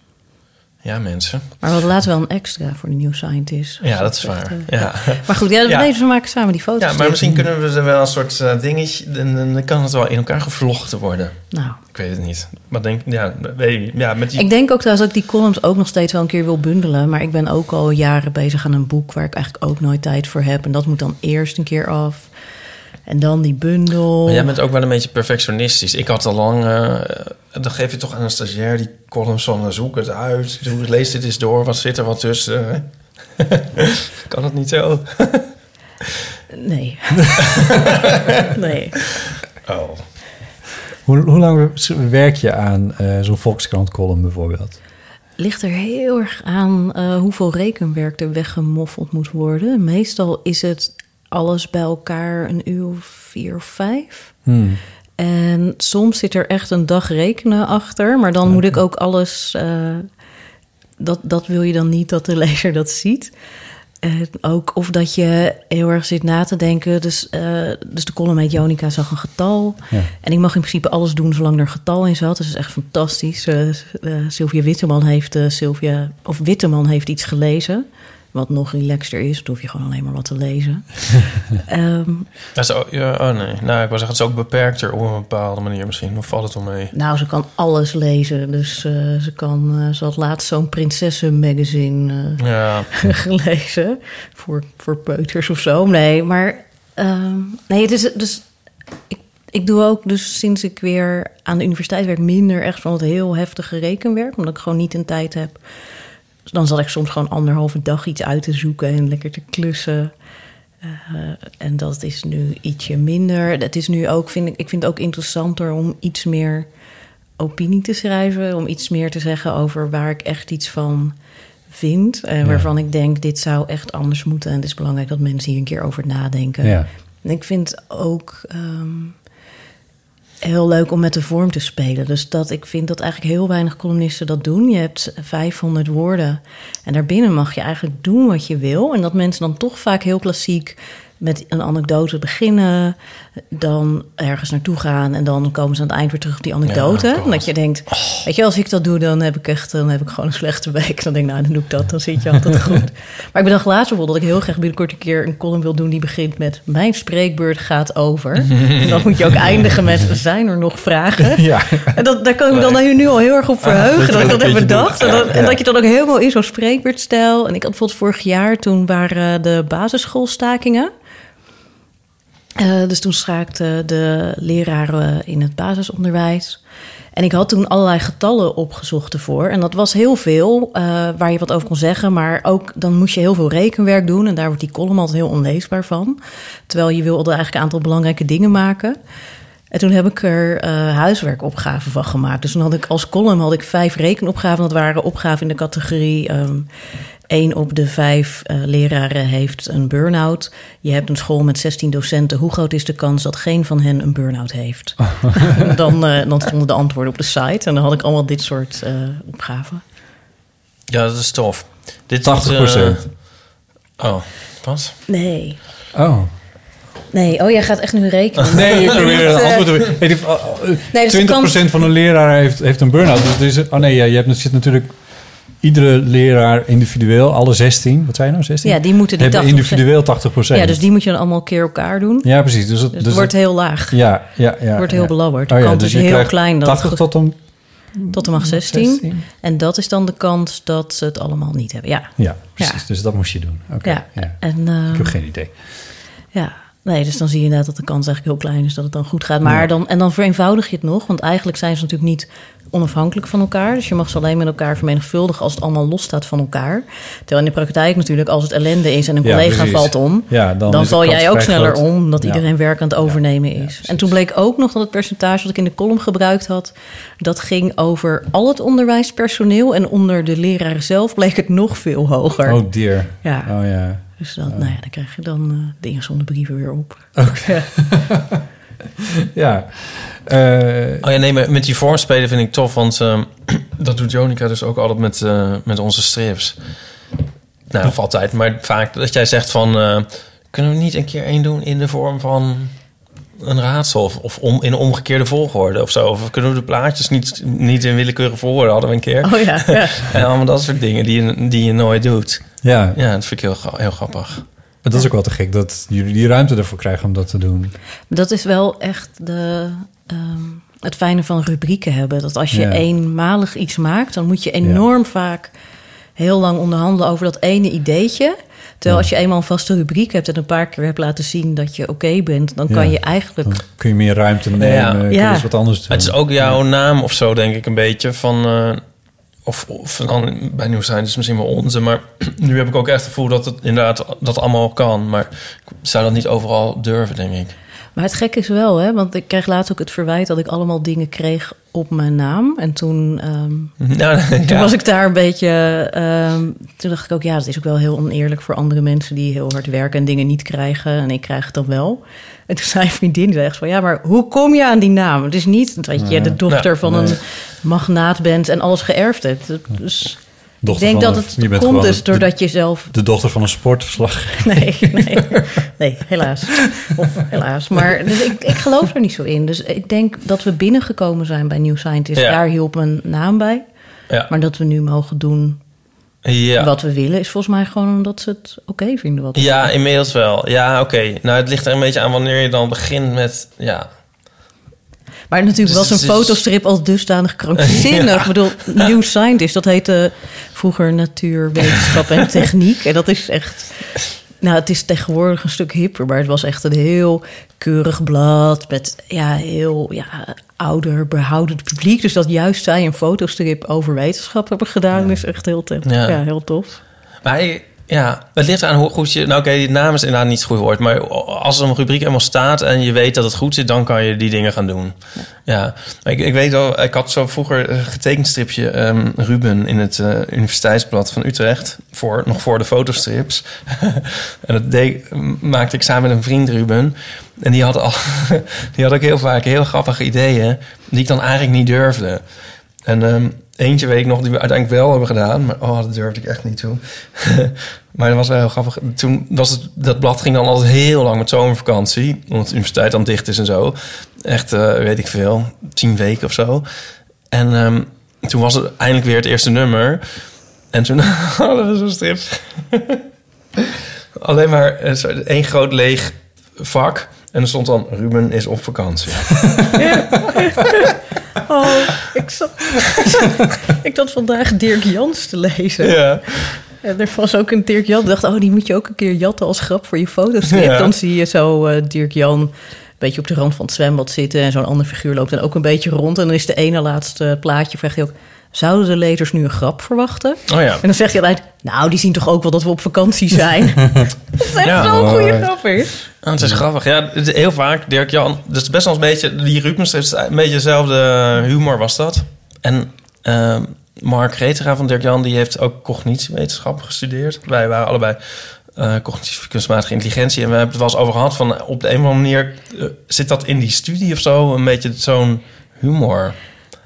Ja, mensen. Maar we laten wel een extra voor de New Scientist. Ja, dat is waar. Ja. Ja. Maar goed, ja, ja. we maken samen die foto's. Ja, maar misschien kunnen we er wel een soort uh, dingetje... dan kan het wel in elkaar gevlochten worden. Nou. Ik weet het niet. Maar denk, ja, weet je, ja, met die... Ik denk ook trouwens dat ik die columns ook nog steeds wel een keer wil bundelen. Maar ik ben ook al jaren bezig aan een boek... waar ik eigenlijk ook nooit tijd voor heb. En dat moet dan eerst een keer af. En dan die bundel. Maar jij bent ook wel een beetje perfectionistisch. Ik had al lang... Uh, dan geef je toch aan een stagiair die columns van... zoek het uit, lees dit eens door. Wat zit er wat tussen? Kan dat niet zo? Nee. Nee. Oh. Hoe, hoe lang werk je aan uh, zo'n Volkskrant column bijvoorbeeld? Ligt er heel erg aan uh, hoeveel rekenwerk er weggemoffeld moet worden. Meestal is het... alles bij elkaar een uur of vier of vijf. Hmm. En soms zit er echt een dag rekenen achter. Maar dan okay. moet ik ook alles... Uh, dat, dat wil je dan niet dat de lezer dat ziet. Uh, ook of dat je heel erg zit na te denken. Dus, uh, dus de column met Ionica zag een getal. Ja. En ik mag in principe alles doen zolang er een getal in zat. Dus dat is echt fantastisch. Uh, uh, Sylvia Witteman heeft, uh, Sylvia, of Witteman heeft iets gelezen... wat nog relaxter is, dan hoef je gewoon alleen maar wat te lezen. um, dat is ook, ja, oh nee, nou ik wou zeggen, het is ook beperkter op een bepaalde manier misschien. Of valt het wel mee? Nou, ze kan alles lezen. Dus uh, ze kan, uh, ze had laatst zo'n prinsessenmagazine uh, ja. gelezen. Voor, voor peuters of zo. Nee, maar um, nee, het is dus... Ik, ik doe ook dus sinds ik weer aan de universiteit werk... minder echt van het heel heftige rekenwerk. Omdat ik gewoon niet een tijd heb... Dan zat ik soms gewoon anderhalve dag iets uit te zoeken en lekker te klussen. Uh, en dat is nu ietsje minder. Dat is nu ook, vind ik, ik vind het ook interessanter om iets meer opinie te schrijven. Om iets meer te zeggen over waar ik echt iets van vind. Uh, ja. Waarvan ik denk, dit zou echt anders moeten. En het is belangrijk dat mensen hier een keer over nadenken. Ja. En ik vind ook... Um, heel leuk om met de vorm te spelen. Dus dat, ik vind dat eigenlijk heel weinig columnisten dat doen. Je hebt vijfhonderd woorden en daarbinnen mag je eigenlijk doen wat je wil. En dat mensen dan toch vaak heel klassiek met een anekdote beginnen, dan ergens naartoe gaan en dan komen ze aan het eind weer terug op die anekdote. Ja, dat je denkt, oh. weet je, als ik dat doe, dan heb ik echt, dan heb ik gewoon een slechte week. Dan denk ik, nou, dan doe ik dat, dan zit je altijd goed. Maar ik bedacht laatst bijvoorbeeld dat ik heel graag binnenkort een keer een column wil doen die begint met mijn spreekbeurt gaat over. En dan moet je ook eindigen met, zijn er nog vragen? Ja. En dat, daar kan ik me dan nu al heel erg op verheugen, ah, dat, dat ik dat heb bedacht. Ja, en, dat, ja. en dat je dan ook helemaal in zo'n spreekbeurtstijl. En ik had bijvoorbeeld vorig jaar, toen waren de basisschoolstakingen. Uh, dus toen schaakten de leraren in het basisonderwijs. En ik had toen allerlei getallen opgezocht ervoor. En dat was heel veel uh, waar je wat over kon zeggen. Maar ook dan moest je heel veel rekenwerk doen. En daar wordt die column altijd heel onleesbaar van. Terwijl je wilde eigenlijk een aantal belangrijke dingen maken. En toen heb ik er uh, huiswerkopgaven van gemaakt. Dus toen had ik als column had ik vijf rekenopgaven. Dat waren opgaven in de categorie... Um, Eén op de vijf uh, leraren heeft een burn-out. Je hebt een school met zestien docenten. Hoe groot is de kans dat geen van hen een burn-out heeft? dan, uh, dan stonden de antwoorden op de site. En dan had ik allemaal dit soort uh, opgaven. Ja, dat is tof. Dit tachtig procent. Is, uh... Oh, pas? Nee. Oh. Nee, oh, jij gaat echt nu rekenen. Nee, ik probeer een antwoord te geven. Nee, dus twintig procent kans... van de leraar heeft, heeft een burn-out. Dus is, oh nee, ja, je hebt, zit natuurlijk... Iedere leraar individueel, alle zestien, wat zijn nou, zestien? Ja, die moeten die hebben individueel tachtig procent. Ja, dus die moet je dan allemaal keer elkaar doen. Ja, precies. Dus, dat, dus, dus het wordt heel laag. Ja, ja, ja. Het wordt heel ja. belabberd. De oh, ja, kans dus is heel klein. Dan tachtig tot een... Tot en mag zestien. En dat is dan de kans dat ze het allemaal niet hebben. Ja, ja precies. Ja. Dus dat moest je doen. Oké. Okay, ja. ja. En, uh, ik heb geen idee. Ja. Nee, dus dan zie je inderdaad dat de kans eigenlijk heel klein is dat het dan goed gaat. Maar dan, en dan vereenvoudig je het nog, want eigenlijk zijn ze natuurlijk niet onafhankelijk van elkaar. Dus je mag ze alleen met elkaar vermenigvuldigen als het allemaal los staat van elkaar. Terwijl in de praktijk natuurlijk, als het ellende is en een collega ja, valt om... Ja, dan, dan val jij ook sneller groot. om, dat ja. iedereen werk aan het overnemen is. Ja, en toen bleek ook nog dat het percentage dat ik in de column gebruikt had... dat ging over al het onderwijspersoneel en onder de leraren zelf bleek het nog veel hoger. Oh dear. Ja. Oh ja. Dus dan, nou ja, dan krijg je dan uh, de ingezonden brieven weer op. Oké. Okay. ja. Uh, oh ja, nee, maar met die vormspelen vind ik tof, want uh, dat doet Ionica dus ook altijd met, uh, met onze strips. Nou, of altijd, maar vaak dat jij zegt van... Uh, kunnen we niet een keer één doen in de vorm van een raadsel? Of, of om, in een omgekeerde volgorde of zo? Of kunnen we de plaatjes niet, niet in willekeurige volgorde hadden we een keer? Oh ja, ja. En allemaal dat soort dingen die je, die je nooit doet. Ja. ja, dat vind ik heel, heel grappig. Maar dat is ook wel te gek dat jullie die ruimte ervoor krijgen om dat te doen. Dat is wel echt de, um, het fijne van rubrieken hebben. Dat als je ja. eenmalig iets maakt, dan moet je enorm ja. vaak heel lang onderhandelen over dat ene ideetje. Terwijl ja. als je eenmaal een vaste rubriek hebt en een paar keer hebt laten zien dat je oké okay bent, dan kan ja. je eigenlijk... Dan kun je meer ruimte nemen, ja. kun je ja. eens wat anders doen. Het is ook jouw ja. naam of zo, denk ik, een beetje van... Uh, Of, of dan, bij New Scientist misschien wel onze. Maar nu heb ik ook echt het gevoel dat het inderdaad dat allemaal kan. Maar ik zou dat niet overal durven, denk ik. Maar het gekke is wel, hè? Want ik kreeg laatst ook het verwijt dat ik allemaal dingen kreeg op mijn naam. En toen, um, nou, toen ja. was ik daar een beetje... Um, toen dacht ik ook, ja, dat is ook wel heel oneerlijk voor andere mensen die heel hard werken en dingen niet krijgen. En ik krijg het dan wel. En toen zei een vriendin echt van, ja, maar hoe kom je aan die naam? Het is niet dat je de dochter van nee. een magnaat bent en alles geërfd hebt. Dus... Ik denk dat het de, komt dus doordat de, je zelf... De dochter van een sportverslag. Nee, nee, nee, helaas. Of helaas. Maar dus ik, ik geloof er niet zo in. Dus ik denk dat we binnengekomen zijn bij New Scientist. Ja. Daar hielp een naam bij. Ja. Maar dat we nu mogen doen ja. wat we willen... is volgens mij gewoon omdat ze het oké okay vinden. Wat ja, doen. Inmiddels wel. Ja, oké. Okay. Nou, het ligt er een beetje aan wanneer je dan begint met... Ja. Maar natuurlijk was een fotostrip als dusdanig krankzinnig. Ja. Ik bedoel, New Scientist, dat heette vroeger natuur, wetenschap en techniek. En dat is echt... Nou, het is tegenwoordig een stuk hipper, maar het was echt een heel keurig blad... met ja, heel ja, ouder, behoudend publiek. Dus dat juist zij een fotostrip over wetenschap hebben gedaan... Ja. is echt heel, te- ja. Ja, heel tof. Maar... Ja, het ligt aan hoe goed je... Nou oké, okay, de naam is inderdaad niet het goede woord. Maar als er een rubriek helemaal staat en je weet dat het goed zit, dan kan je die dingen gaan doen. Ja, ja. Ik, ik weet wel, ik had zo vroeger een getekend stripje um, Ruben in het uh, Universiteitsblad van Utrecht. Voor, nog voor de fotostrips. En dat deed, maakte ik samen met een vriend Ruben. En die had, al, die had ook heel vaak heel grappige ideeën die ik dan eigenlijk niet durfde. En... Um, Eentje weet ik nog, die we uiteindelijk wel hebben gedaan. Maar oh, dat durfde ik echt niet toe. Maar dat was wel heel grappig. Toen was het, dat blad ging dan altijd heel lang met zomervakantie. Omdat de universiteit dan dicht is en zo. Echt, uh, weet ik veel, tien weken of zo. En um, toen was het eindelijk weer het eerste nummer. En toen hadden we zo'n strip. Alleen maar één groot leeg vak. En er stond dan, Ruben is op vakantie. Ja. Oh, ik zat, ik zat vandaag Dirk-Jan te lezen. Ja. En er was ook een Dirk-Jan. Ik dacht, oh, die moet je ook een keer jatten als grap voor je foto's. Ja. Dan zie je zo uh, Dirk-Jan een beetje op de rand van het zwembad zitten. En zo'n ander figuur loopt dan ook een beetje rond. En dan is de ene laatste plaatje, vraagt hij ook... Zouden de lezers nu een grap verwachten? Oh ja. En dan zegt hij altijd... Nou, die zien toch ook wel dat we op vakantie zijn? Dat is echt ja, zo'n goede right. grap, hè? Ah, het is grappig. Ja, heel vaak, Dirk-Jan... Dus best wel een beetje... Die Rubens heeft een beetje dezelfde humor, was dat. En uh, Mark Retera van Dirk-Jan... die heeft ook cognitiewetenschap gestudeerd. Wij waren allebei... Uh, cognitieve kunstmatige intelligentie. En we hebben het wel eens over gehad... van op de een of andere manier... Uh, zit dat in die studie of zo? Een beetje zo'n humor...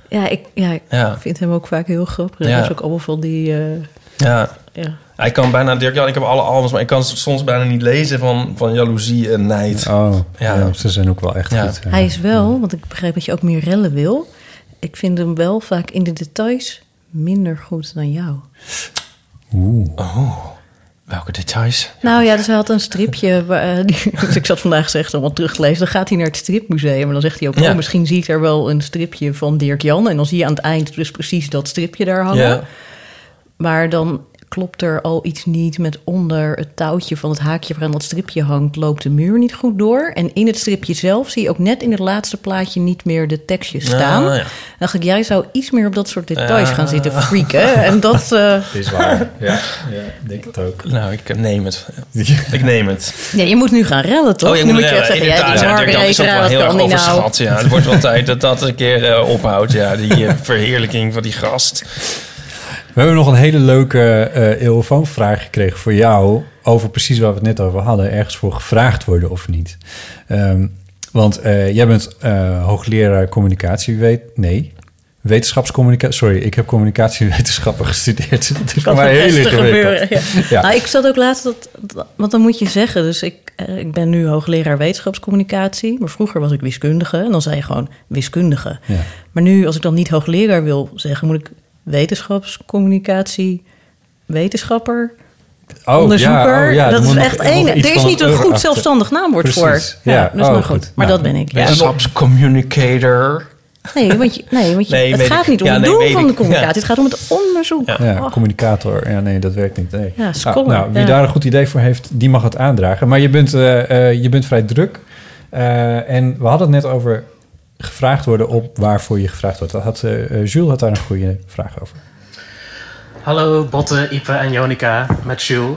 Ja, ik, ja, ik ja. vind hem ook vaak heel grappig. Er ja. is ook allemaal van die... Uh, ja. ja, hij kan bijna... Dirk-Jan, ik heb alle albums, maar ik kan soms bijna niet lezen... van, van jaloezie en nijd. Oh, ja. ja, ze zijn ook wel echt ja. goed. Ja. Hij is wel, ja. want ik begrijp dat je ook meer rellen wil... ik vind hem wel vaak in de details minder goed dan jou. Oeh. Oh. Welke details? Nou ja, dus hij had een stripje. Waar, uh, die, dus ik zat vandaag echt allemaal terug te lezen. Dan gaat hij naar het stripmuseum en dan zegt hij ook... Ja. Oh, misschien zie ik er wel een stripje van Dirk-Jan. En dan zie je aan het eind dus precies dat stripje daar hangen. Ja. Maar dan klopt er al iets niet met onder het touwtje van het haakje... waaraan dat stripje hangt, loopt de muur niet goed door. En in het stripje zelf zie je ook net in het laatste plaatje... niet meer de tekstjes staan. Ja, ja. Dan dacht ik, jij zou iets meer op dat soort details ja. gaan zitten freaken. En dat... Uh... is waar, ja. Ja, denk het ook. Nou, ik neem het. Ik neem het. Ja, je moet nu gaan rellen, toch? Oh, je moet rellen. Zeggen, inderdaad, ja, die ja, Mark Retera is ook wel heel erg overschat. Nou. Ja, het wordt wel tijd dat dat een keer uh, ophoudt. Ja, die uh, verheerlijking van die gast... We hebben nog een hele leuke uh, eeuwfoonvraag gekregen voor jou... over precies waar we het net over hadden. Ergens voor gevraagd worden of niet. Um, want uh, jij bent uh, hoogleraar communicatie... Weet, nee, wetenschapscommunicatie... Sorry, ik heb communicatiewetenschappen gestudeerd. Dat is voor mij heel licht gebeuren. Ja. Ja. Nou, ik zat ook laatst... Dat, dat, want dan moet je zeggen... Dus ik, uh, ik ben nu hoogleraar wetenschapscommunicatie... maar vroeger was ik wiskundige... en dan zei je gewoon wiskundige. Ja. Maar nu, als ik dan niet hoogleraar wil zeggen... moet ik... wetenschapscommunicatie, wetenschapper, oh, onderzoeker. Ja, oh, ja. Dat is echt één. Er is niet een goed zelfstandig naamwoord voor. Ja, ja, dat is oh, nog goed. goed. Maar nou, dat ben ik. Ja. Wetenschapscommunicator. Nee, want, je, nee, want je, nee, het gaat ik. niet om ja, het nee, doen van ik. de communicatie. Ja. Het gaat om het onderzoek. Ja, ja oh. communicator. Ja, nee, dat werkt niet. Nee. Ja, scholar, nou, nou, wie ja. daar een goed idee voor heeft, die mag het aandragen. Maar je bent, uh, uh, je bent vrij druk. Uh, en we hadden het net over... gevraagd worden op waarvoor je gevraagd wordt. Had, uh, Jules had daar een goede vraag over. Hallo Botte, Ipe en Ionica, met Jules.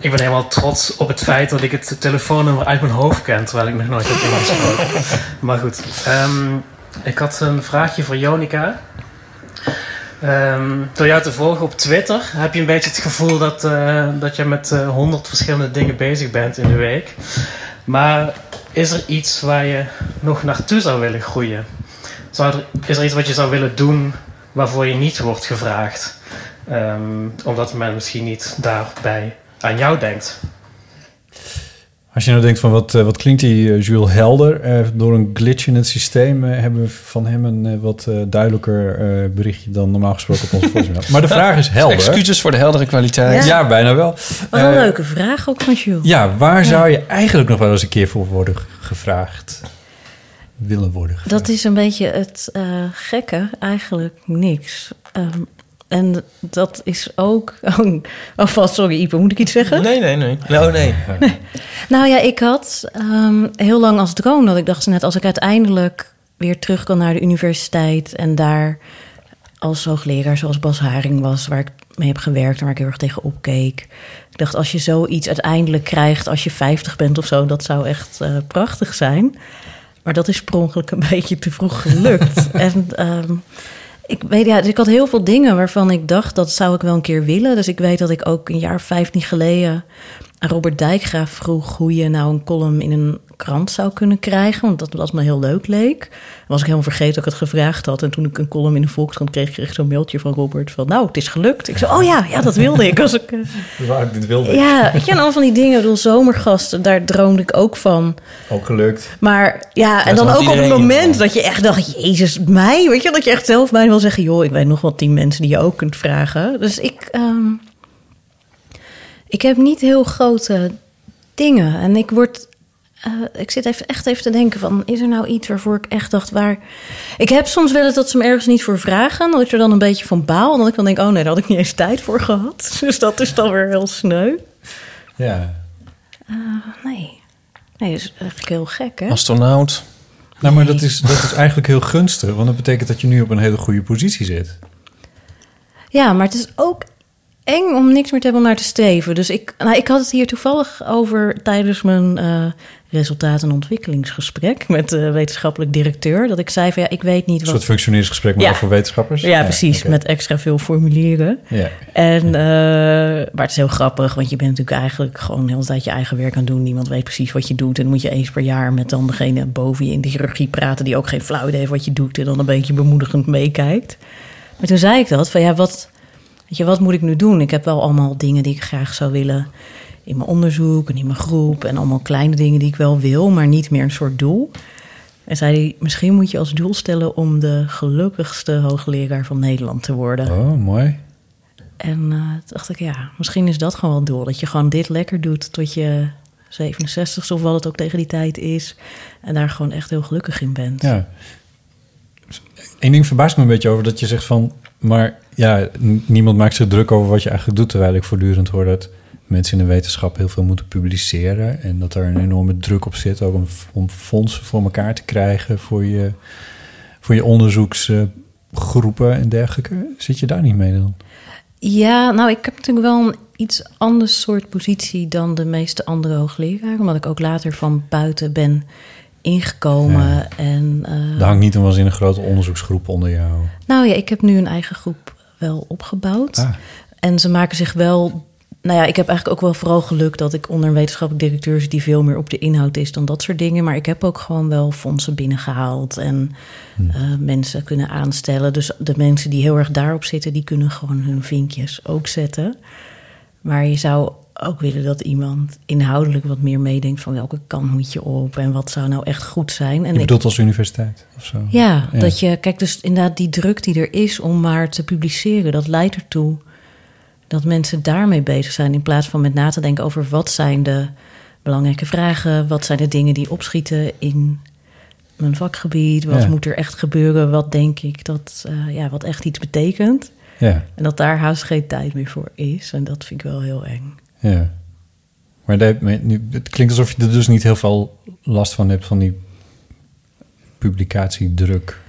Ik ben helemaal trots op het feit dat ik het telefoonnummer uit mijn hoofd ken... terwijl ik nog nooit met iemand spreek. Maar goed, um, ik had een vraagje voor Ionica. Um, door jou te volgen op Twitter heb je een beetje het gevoel... dat, uh, dat je met honderd uh, verschillende dingen bezig bent in de week. Maar... is er iets waar je nog naartoe zou willen groeien? Zou er, is er iets wat je zou willen doen waarvoor je niet wordt gevraagd? Um, omdat men misschien niet daarbij aan jou denkt. Als je nou denkt van wat, wat klinkt die uh, Jules helder. Uh, door een glitch in het systeem uh, hebben we van hem een uh, wat uh, duidelijker uh, berichtje dan normaal gesproken op onze voorzitter. Maar de vraag is helder. Excuses voor de heldere kwaliteit. Ja, ja bijna wel. Wat een uh, leuke vraag ook van Jules. Ja, waar ja. zou je eigenlijk nog wel eens een keer voor worden gevraagd? Willen worden gevraagd? Dat is een beetje het uh, gekke. Eigenlijk niks. Um, En dat is ook... Oh, oh, sorry, Ipe, moet ik iets zeggen? Nee, nee, nee. Nou, nee. nee. Nou ja, ik had um, heel lang als droom... dat ik dacht net, als ik uiteindelijk weer terug kan naar de universiteit... en daar als hoogleraar, zoals Bas Haring was... waar ik mee heb gewerkt en waar ik heel erg tegen opkeek. Ik dacht, als je zoiets uiteindelijk krijgt als je vijftig bent of zo, dat zou echt uh, prachtig zijn. Maar dat is per ongeluk een beetje te vroeg gelukt. en um, ik weet, ja, dus ik had heel veel dingen waarvan ik dacht, dat zou ik wel een keer willen. Dus ik weet dat ik ook een jaar of vijftien geleden aan Robert Dijkgraaf vroeg hoe je nou een column in een krant zou kunnen krijgen, want dat was me heel leuk leek. Was ik helemaal vergeten dat ik het gevraagd had. En toen ik een column in de Volkskrant kreeg, kreeg ik zo'n mailtje van Robert van, nou, het is gelukt. Ik zei, oh ja, ja, dat wilde ik. Als ik uh... Waar ik dit wilde. Ja, ik ken al van die dingen. Ik bedoel, Zomergasten, daar droomde ik ook van. Ook gelukt. Maar ja, en ja, dan ook op het moment van dat je echt dacht, jezus, mij? Weet je, dat je echt zelf bij wil zeggen, joh, ik weet nog wel tien mensen die je ook kunt vragen. Dus ik, um, ik heb niet heel grote dingen. En ik word... Uh, ik zit even, echt even te denken van, is er nou iets waarvoor ik echt dacht waar... Ik heb soms wel eens dat ze me ergens niet voor vragen. Dat ik er dan een beetje van baal. Dat ik dan denk, oh nee, daar had ik niet eens tijd voor gehad. Dus dat is dan weer heel sneu. Ja. Uh, nee. Nee, dat is eigenlijk heel gek, hè? Astronaut. Nee. Nou, maar dat is, dat is eigenlijk heel gunstig. Want dat betekent dat je nu op een hele goede positie zit. Ja, maar het is ook eng om niks meer te hebben om naar te streven. Dus ik, nou, ik had het hier toevallig over tijdens mijn uh, resultaat- en ontwikkelingsgesprek met de wetenschappelijk directeur. Dat ik zei van ja, ik weet niet wat. Een soort functioneringsgesprek, maar ja, voor wetenschappers. Ja, ja precies. Okay. Met extra veel formulieren. Ja. En, uh, maar het is heel grappig, want je bent natuurlijk eigenlijk gewoon de hele tijd je eigen werk aan het doen. Niemand weet precies wat je doet. En dan moet je eens per jaar met dan degene boven je in de chirurgie praten die ook geen flauw idee heeft wat je doet en dan een beetje bemoedigend meekijkt. Maar toen zei ik dat van ja, wat. Weet je, wat moet ik nu doen? Ik heb wel allemaal dingen die ik graag zou willen in mijn onderzoek en in mijn groep. En allemaal kleine dingen die ik wel wil, maar niet meer een soort doel. En zei hij, misschien moet je als doel stellen om de gelukkigste hoogleraar van Nederland te worden. Oh, mooi. En uh, dacht ik, ja, misschien is dat gewoon wel het doel. Dat je gewoon dit lekker doet tot je zevenenzestigste of wat het ook tegen die tijd is. En daar gewoon echt heel gelukkig in bent. Ja. Eén ding verbaast me een beetje over dat je zegt van, maar ja, niemand maakt zich druk over wat je eigenlijk doet, terwijl ik voortdurend hoor dat mensen in de wetenschap heel veel moeten publiceren en dat er een enorme druk op zit, ook om, om fondsen voor elkaar te krijgen voor je, voor je onderzoeksgroepen en dergelijke. Zit je daar niet mee dan? Ja, nou, ik heb natuurlijk wel een iets anders soort positie dan de meeste andere hoogleraren, omdat ik ook later van buiten ben ingekomen. Ja. En, uh, dat hangt niet was in een grote onderzoeksgroep onder jou. Nou ja, ik heb nu een eigen groep wel opgebouwd. Ah. En ze maken zich wel... Nou ja, ik heb eigenlijk ook wel vooral geluk dat ik onder een wetenschappelijk directeur zit die veel meer op de inhoud is dan dat soort dingen. Maar ik heb ook gewoon wel fondsen binnengehaald en hm. uh, mensen kunnen aanstellen. Dus de mensen die heel erg daarop zitten, die kunnen gewoon hun vinkjes ook zetten. Maar je zou ook willen dat iemand inhoudelijk wat meer meedenkt van welke kant moet je op en wat zou nou echt goed zijn. En je bedoelt ik, als universiteit of zo? Ja, ja, dat je, kijk, dus inderdaad die druk die er is om maar te publiceren, dat leidt ertoe dat mensen daarmee bezig zijn in plaats van met na te denken over wat zijn de belangrijke vragen, wat zijn de dingen die opschieten in mijn vakgebied, wat ja. moet er echt gebeuren, wat denk ik dat, uh, ja, wat echt iets betekent. Ja. En dat daar haast geen tijd meer voor is en dat vind ik wel heel eng. Ja, maar het klinkt alsof je er dus niet heel veel last van hebt van die publicatiedruk.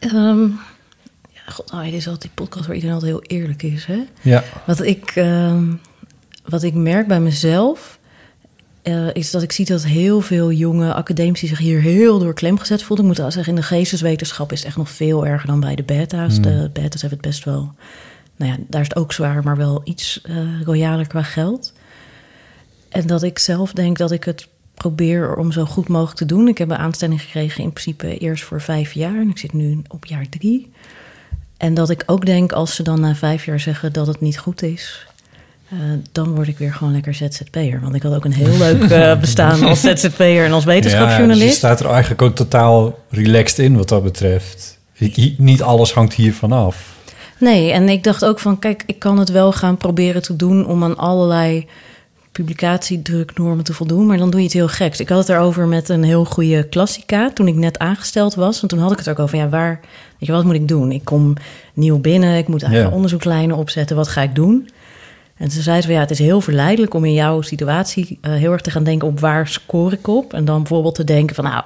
Um, ja, god, nou, dit is altijd die podcast waar iedereen altijd heel eerlijk is, hè? Ja. Wat ik, um, wat ik merk bij mezelf uh, is dat ik zie dat heel veel jonge academici zich hier heel door klem gezet voelen. Ik moet al zeggen, in de geesteswetenschap is het echt nog veel erger dan bij de beta's. Mm. De beta's hebben het best wel... Nou ja, daar is het ook zwaar, maar wel iets uh, royaler qua geld. En dat ik zelf denk dat ik het probeer om zo goed mogelijk te doen. Ik heb een aanstelling gekregen in principe eerst voor vijf jaar. En ik zit nu op jaar drie. En dat ik ook denk, als ze dan na vijf jaar zeggen dat het niet goed is, Uh, dan word ik weer gewoon lekker Z Z P'er. Want ik had ook een heel leuk uh, bestaan als Z Z P'er en als wetenschapsjournalist. Ja, dus je staat er eigenlijk ook totaal relaxed in wat dat betreft. Ik, niet alles hangt hier vanaf. Nee, en ik dacht ook van, kijk, ik kan het wel gaan proberen te doen om aan allerlei publicatiedruknormen te voldoen, maar dan doe je het heel geks. Ik had het erover met een heel goede klassica toen ik net aangesteld was. En toen had ik het ook over, ja, waar, weet je, wat moet ik doen? Ik kom nieuw binnen, ik moet eigen yeah. onderzoeklijnen opzetten, wat ga ik doen? En toen zei ze, ja, het is heel verleidelijk om in jouw situatie uh, heel erg te gaan denken op waar score ik op? En dan bijvoorbeeld te denken van, nou,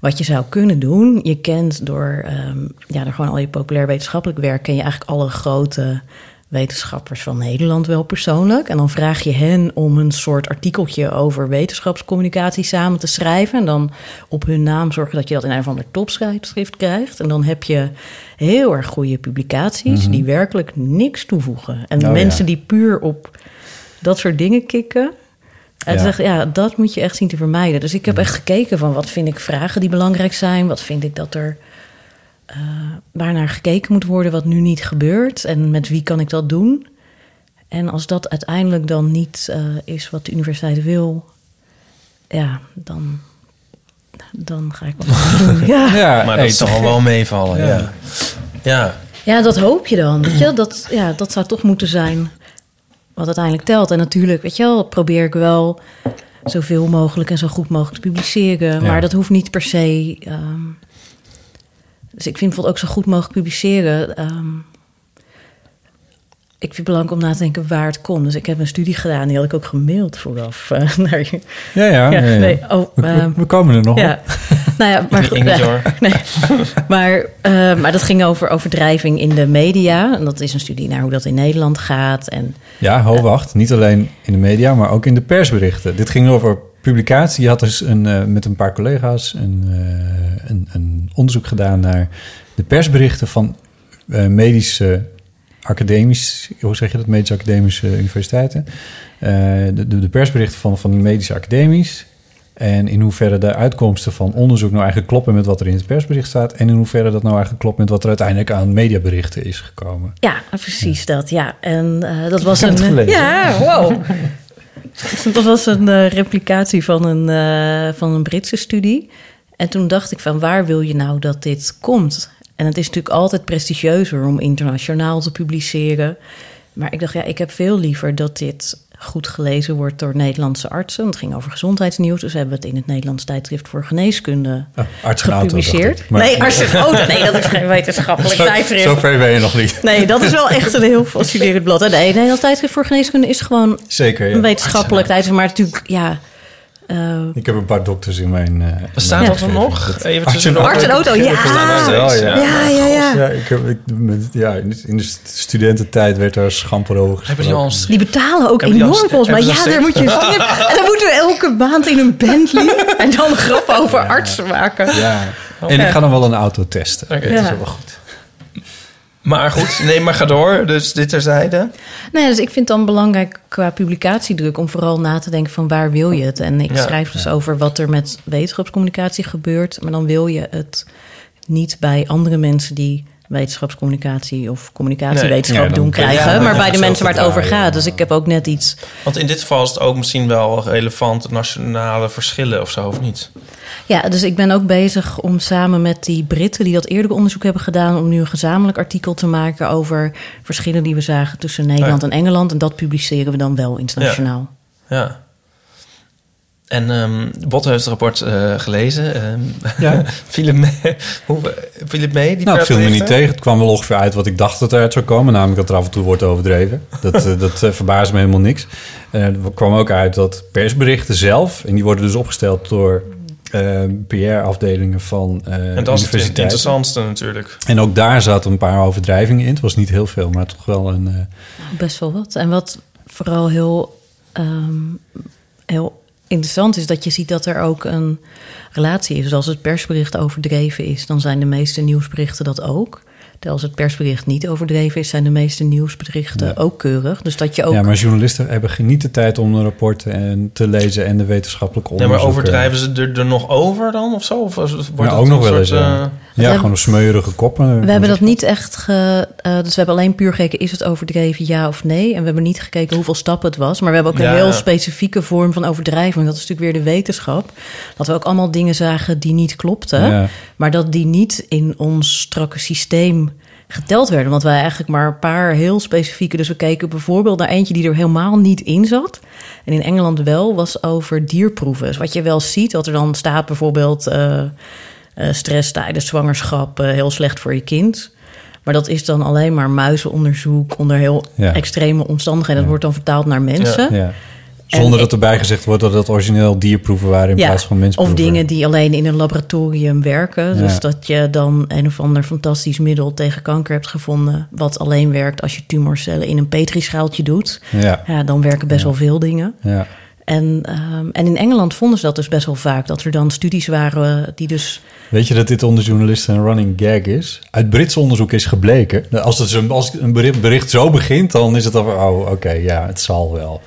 wat je zou kunnen doen, je kent door, um, ja, door gewoon al je populair wetenschappelijk werk, ken je eigenlijk alle grote wetenschappers van Nederland wel persoonlijk. En dan vraag je hen om een soort artikeltje over wetenschapscommunicatie samen te schrijven. En dan op hun naam zorgen dat je dat in een of ander topschrift krijgt. En dan heb je heel erg goede publicaties mm-hmm. die werkelijk niks toevoegen. En oh, mensen ja. die puur op dat soort dingen kikken. En ja. Dacht, ja, dat moet je echt zien te vermijden. Dus ik heb echt gekeken van wat vind ik vragen die belangrijk zijn. Wat vind ik dat er... Uh, waarnaar gekeken moet worden wat nu niet gebeurt en met wie kan ik dat doen. En als dat uiteindelijk dan niet uh, is wat de universiteit wil, ja, dan, dan ga ik wat doen. Ja. Ja, maar dat is toch al wel meevallen. Ja, ja. ja. ja dat hoop je dan. Weet je? Dat, ja, dat zou toch moeten zijn wat uiteindelijk telt. En natuurlijk, weet je wel, probeer ik wel zoveel mogelijk en zo goed mogelijk te publiceren. Ja. Maar dat hoeft niet per se... Um, Dus ik vind bijvoorbeeld ook zo goed mogelijk publiceren. Um, ik vind het belangrijk om na te denken waar het komt. Dus ik heb een studie gedaan, die had ik ook gemaild vooraf. Uh, naar je. Ja, ja. ja, ja. Nee, oh, we, uh, we komen er nog ja. Nou ja, maar goed. Uh, nee. maar, uh, maar dat ging over overdrijving in de media. En dat is een studie naar hoe dat in Nederland gaat. En, ja, ho, uh, wacht. Niet alleen in de media, maar ook in de persberichten. Dit ging over... publicatie. Je had dus een, uh, met een paar collega's een, uh, een, een onderzoek gedaan naar de persberichten van uh, medische academische, hoe zeg je dat, medische academische universiteiten. Uh, de, de persberichten van, van medische academies en in hoeverre de uitkomsten van onderzoek nou eigenlijk kloppen met wat er in het persbericht staat en in hoeverre dat nou eigenlijk klopt met wat er uiteindelijk aan mediaberichten is gekomen. Ja, precies ja. dat. Ja, en uh, dat was een... Gelezen. Ja, wow. Dat was een uh, replicatie van een, uh, van een Britse studie. En toen dacht ik van, waar wil je nou dat dit komt? En het is natuurlijk altijd prestigieuzer om internationaal te publiceren. Maar ik dacht, ja, ik heb veel liever dat dit goed gelezen wordt door Nederlandse artsen. Het ging over gezondheidsnieuws, dus hebben we het in het Nederlands tijdschrift voor geneeskunde oh, gepubliceerd. Auto, nee, artsen, oh, nee, dat is geen wetenschappelijk zo, tijdschrift. Zover ben je nog niet. Nee, dat is wel echt een heel fascinerend blad. Nee, het Nederlands tijdschrift voor geneeskunde is gewoon Zeker, ja. een wetenschappelijk tijdschrift, maar natuurlijk, ja... Uh, ik heb een paar dokters in mijn... Uh, Bestaan dat er nog? Even arts en auto, en auto. Ja. Ja, ja. Ja, ja, ja. Ja, ik heb, ik, met, ja. In de studententijd werd daar schamper over gesproken. Die, die betalen ook enorm ons, volgens mij. Ja, daar moet je... En dan moeten we elke maand in een Bentley... en dan grappen over ja. artsen maken. Ja. En ik ga dan wel een auto testen. Okay. Ja. Dat is wel goed. Maar goed, nee, maar ga door. Dus dit terzijde. Nee, dus ik vind het dan belangrijk qua publicatiedruk... om vooral na te denken van waar wil je het? En ik ja, schrijf dus ja. over wat er met wetenschapscommunicatie gebeurt. Maar dan wil je het niet bij andere mensen... die wetenschapscommunicatie of communicatiewetenschap nee, ja, doen krijgen. Ja, maar bij de mensen waar het over gaat. Dus ik heb ook net iets... Want in dit geval is het ook misschien wel relevant... nationale verschillen of zo, of niet? Ja, dus ik ben ook bezig om samen met die Britten... die dat eerder onderzoek hebben gedaan... om nu een gezamenlijk artikel te maken... over verschillen die we zagen tussen Nederland ja. en Engeland. En dat publiceren we dan wel internationaal. Ja, ja. En um, Botte heeft het rapport uh, gelezen. Um, ja. viel het mee? Hoe, viel het mee? Die nou, het viel me niet tegen. Het kwam wel ongeveer uit wat ik dacht dat eruit zou komen. Namelijk dat er af en toe wordt overdreven. Dat, uh, dat uh, verbaast me helemaal niks. Uh, er kwam ook uit dat persberichten zelf... en die worden dus opgesteld door uh, P R-afdelingen van universiteiten. Uh, en dat is het, het interessantste natuurlijk. En ook daar zaten een paar overdrijvingen in. Het was niet heel veel, maar toch wel een... Uh... Best wel wat. En wat vooral heel... Um, heel interessant is dat je ziet dat er ook een relatie is. Dus als het persbericht overdreven is, dan zijn de meeste nieuwsberichten dat ook. Terwijl als het persbericht niet overdreven is, zijn de meeste nieuwsberichten ja. ook keurig. Dus dat je ook... Ja, maar journalisten hebben niet de tijd om de rapporten te lezen en de wetenschappelijke onderzoeken. Nee, maar overdrijven ze er, er nog over dan of zo? Of wordt ja, ook nog wel eens. Uh... Ja, ja, gewoon een smeurige koppen. We hebben dat niet echt... Ge, uh, dus we hebben alleen puur gekeken, is het overdreven, ja of nee? En we hebben niet gekeken hoeveel stappen het was. Maar we hebben ook een ja. heel specifieke vorm van overdrijving. Dat is natuurlijk weer de wetenschap. Dat we ook allemaal dingen zagen die niet klopten. Ja. Maar dat die niet in ons strakke systeem geteld werden, want wij eigenlijk maar een paar heel specifieke... Dus we keken bijvoorbeeld naar eentje die er helemaal niet in zat. En in Engeland wel, was over dierproeven. Dus wat je wel ziet, wat er dan staat bijvoorbeeld... Uh, uh, stress tijdens zwangerschap, uh, heel slecht voor je kind. Maar dat is dan alleen maar muizenonderzoek onder heel ja. extreme omstandigheden. Dat ja. wordt dan vertaald naar mensen. Ja. Ja. Zonder en, dat erbij gezegd wordt dat het origineel dierproeven waren in ja, plaats van mensenproeven. Of dingen die alleen in een laboratorium werken. Ja. Dus dat je dan een of ander fantastisch middel tegen kanker hebt gevonden, wat alleen werkt als je tumorcellen in een petrischaaltje doet. Ja. Ja, dan werken best ja. wel veel dingen. Ja. En, um, en in Engeland vonden ze dat dus best wel vaak, dat er dan studies waren die dus... Weet je dat dit onder journalisten een running gag is? Uit Brits onderzoek is gebleken. Als, het een, als een bericht, bericht zo begint, dan is het al oh, oké, okay, ja, het zal wel.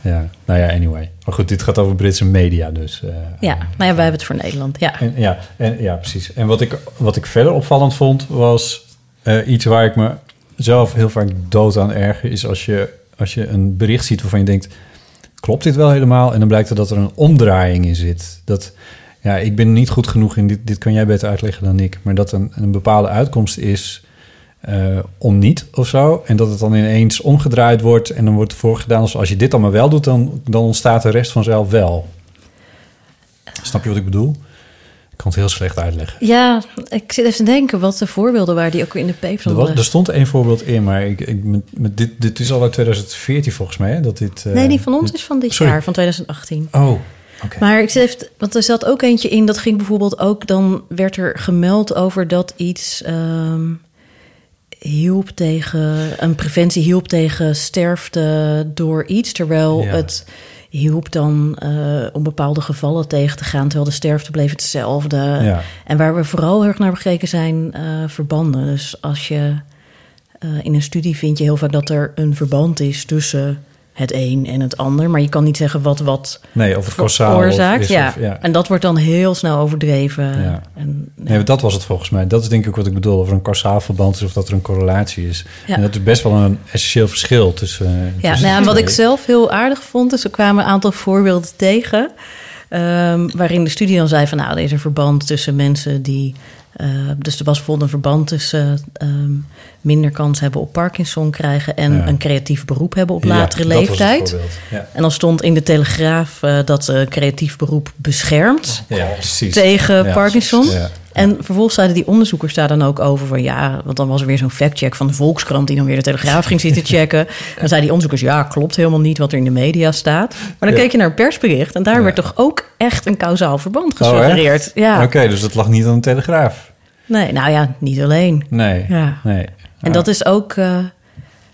Ja, nou ja, anyway. Maar goed, dit gaat over Britse media dus. Uh, ja, nou ja, wij hebben het voor Nederland, ja. En, ja, en, ja, precies. En wat ik, wat ik verder opvallend vond, was uh, iets waar ik me zelf heel vaak dood aan erger, is als je, als je een bericht ziet waarvan je denkt, klopt dit wel helemaal? En dan blijkt er dat er een omdraaiing in zit. Dat, ja, ik ben niet goed genoeg in dit, dit kan jij beter uitleggen dan ik. Maar dat een, een bepaalde uitkomst is uh, om niet of zo. En dat het dan ineens omgedraaid wordt en dan wordt voorgedaan als als je dit allemaal wel doet, dan, dan ontstaat de rest vanzelf wel. Snap je wat ik bedoel? Ik kan het heel slecht uitleggen. Ja, ik zit even te denken wat de voorbeelden waren die ook in de paper stonden. Er, er stond één voorbeeld in, maar ik, ik, met dit, dit is al uit tweeduizend veertien volgens mij. Hè, dat dit, uh, nee, die van ons dit, is van dit sorry. jaar, van tweeduizend achttien. Oh, oké. Okay. Maar ik zit even, want er zat ook eentje in, dat ging bijvoorbeeld ook, dan werd er gemeld over dat iets um, hielp tegen, een preventie hielp tegen sterfte door iets, terwijl ja. het... hielp dan uh, om bepaalde gevallen tegen te gaan, terwijl de sterfte bleef hetzelfde. Ja. En waar we vooral heel erg naar gekeken zijn, uh, verbanden. Dus als je uh, in een studie vind je heel vaak dat er een verband is tussen het een en het ander, maar je kan niet zeggen wat wat nee, of het causaal oorzaakt. Of is, ja. Of, ja. En dat wordt dan heel snel overdreven. Ja. En, ja. Nee, dat was het volgens mij. Dat is denk ik wat ik bedoel, of er een causaal verband is of dat er een correlatie is. Ja. En dat is best wel een essentieel verschil tussen. Uh, ja, tussen nou, en wat ik zelf heel aardig vond, dus er kwamen een aantal voorbeelden tegen, um, waarin de studie dan zei van, nou, er is een verband tussen mensen die Uh, dus er was bijvoorbeeld een verband tussen uh, um, minder kans hebben op Parkinson krijgen en ja. een creatief beroep hebben op latere ja, leeftijd. Ja. En dan stond in de Telegraaf uh, dat uh, creatief beroep beschermt ja, tegen ja, Parkinson. Ja, ja. En vervolgens zeiden die onderzoekers daar dan ook over van ja, want dan was er weer zo'n factcheck van de Volkskrant die dan weer de Telegraaf ging zitten checken. Dan zeiden die onderzoekers, ja, klopt helemaal niet wat er in de media staat. Maar dan ja. keek je naar een persbericht en daar ja. werd toch ook echt een kausaal verband gesuggereerd. Oh, ja. Oké, okay, dus dat lag niet aan de Telegraaf. Nee, nou ja, niet alleen. Nee, ja. nee. En ah. dat is ook, uh,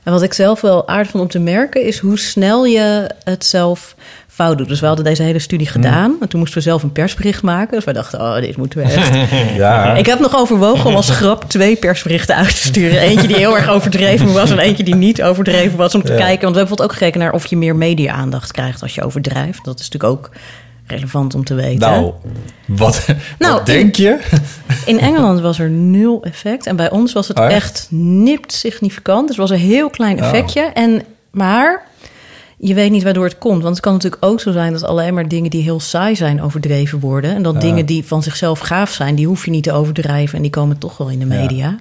en wat ik zelf wel aardig vond om te merken, is hoe snel je het zelf fout doet. Dus we hadden deze hele studie gedaan. Mm. En toen moesten we zelf een persbericht maken. Dus wij dachten, oh, dit moeten we echt. ja. Ik heb nog overwogen om als grap twee persberichten uit te sturen. Eentje die heel erg overdreven was en eentje die niet overdreven was. Om te ja. kijken, want we hebben bijvoorbeeld ook gekeken naar of je meer media-aandacht krijgt als je overdrijft. Dat is natuurlijk ook relevant om te weten. Nou, wat, nou, wat denk in, je? In Engeland was er nul effect. En bij ons was het oh, echt? echt nipt significant. Dus was een heel klein effectje. Oh. En, maar je weet niet waardoor het komt. Want het kan natuurlijk ook zo zijn dat alleen maar dingen die heel saai zijn overdreven worden. En dan ja. dingen die van zichzelf gaaf zijn, die hoef je niet te overdrijven. En die komen toch wel in de media. Ja.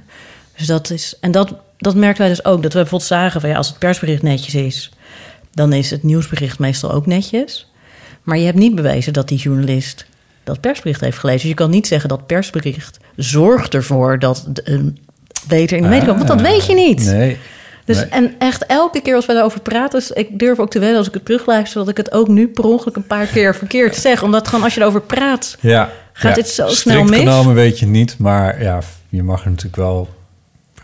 Dus dat is, en dat, dat merkten wij dus ook. Dat we bijvoorbeeld zagen van ja, als het persbericht netjes is, dan is het nieuwsbericht meestal ook netjes. Maar je hebt niet bewezen dat die journalist dat persbericht heeft gelezen. Dus je kan niet zeggen dat persbericht zorgt ervoor dat het uh, beter in de media komt. Want dat weet je niet. Nee. Dus nee. En echt elke keer als we daarover praten, dus ik durf ook te wedden als ik het terugluister, dat ik het ook nu per ongeluk een paar keer verkeerd zeg. Omdat gewoon als je erover praat, ja, gaat ja, dit zo snel mis. Strikt genomen weet je niet, maar ja, je mag er natuurlijk wel.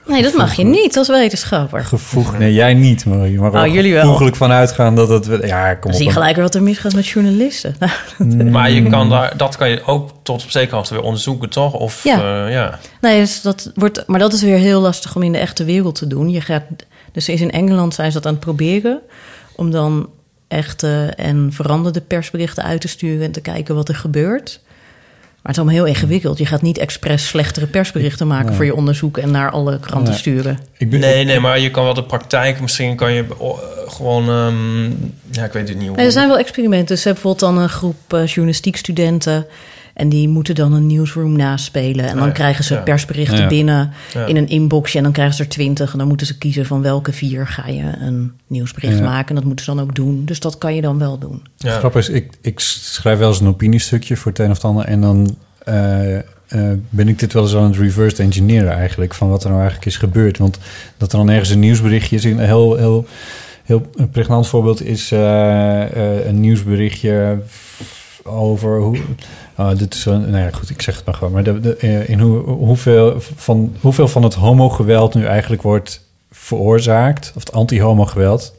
Nee, dat mag je niet als wetenschapper. Gevoegd, nee, jij niet. Maar je mag er oh, wel vanuit gaan dat het... Ja, kom op. Zie je gelijk wat er misgaat met journalisten. Maar je kan daar, dat kan je ook tot op zekere hoogte weer onderzoeken, toch? Of, ja. Uh, ja. Nee, dus dat wordt, maar dat is weer heel lastig om in de echte wereld te doen. Je gaat, dus in Engeland zijn ze dat aan het proberen om dan echte en veranderde persberichten uit te sturen en te kijken wat er gebeurt. Maar het is allemaal heel ingewikkeld. Je gaat niet expres slechtere persberichten maken nee. voor je onderzoek en naar alle kranten nee. sturen. Ik ben... Nee, nee, maar je kan wel de praktijk. Misschien kan je uh, gewoon. Um, ja, ik weet het niet hoe. Nee, er zijn wel experimenten. Ze hebben bijvoorbeeld dan een groep uh, journalistiekstudenten. En die moeten dan een newsroom naspelen. En dan ja, krijgen ze ja. persberichten ja, ja. binnen ja. in een inboxje. En dan krijgen ze er twintig. En dan moeten ze kiezen van welke vier ga je een nieuwsbericht ja. maken. En dat moeten ze dan ook doen. Dus dat kan je dan wel doen. Ja. Grappig is, ik, ik schrijf wel eens een opiniestukje voor het een of het ander. En dan uh, uh, ben ik dit wel eens aan het reverse engineeren eigenlijk. Van wat er nou eigenlijk is gebeurd. Want dat er dan ergens een nieuwsberichtje is in heel... heel heel pregnant voorbeeld is uh, uh, een nieuwsberichtje over hoe... Uh, dit is een, nou ja, goed, ik zeg het maar gewoon. Maar de, de, uh, in hoe, hoeveel, van, hoeveel van het homogeweld nu eigenlijk wordt veroorzaakt... of het anti-homogeweld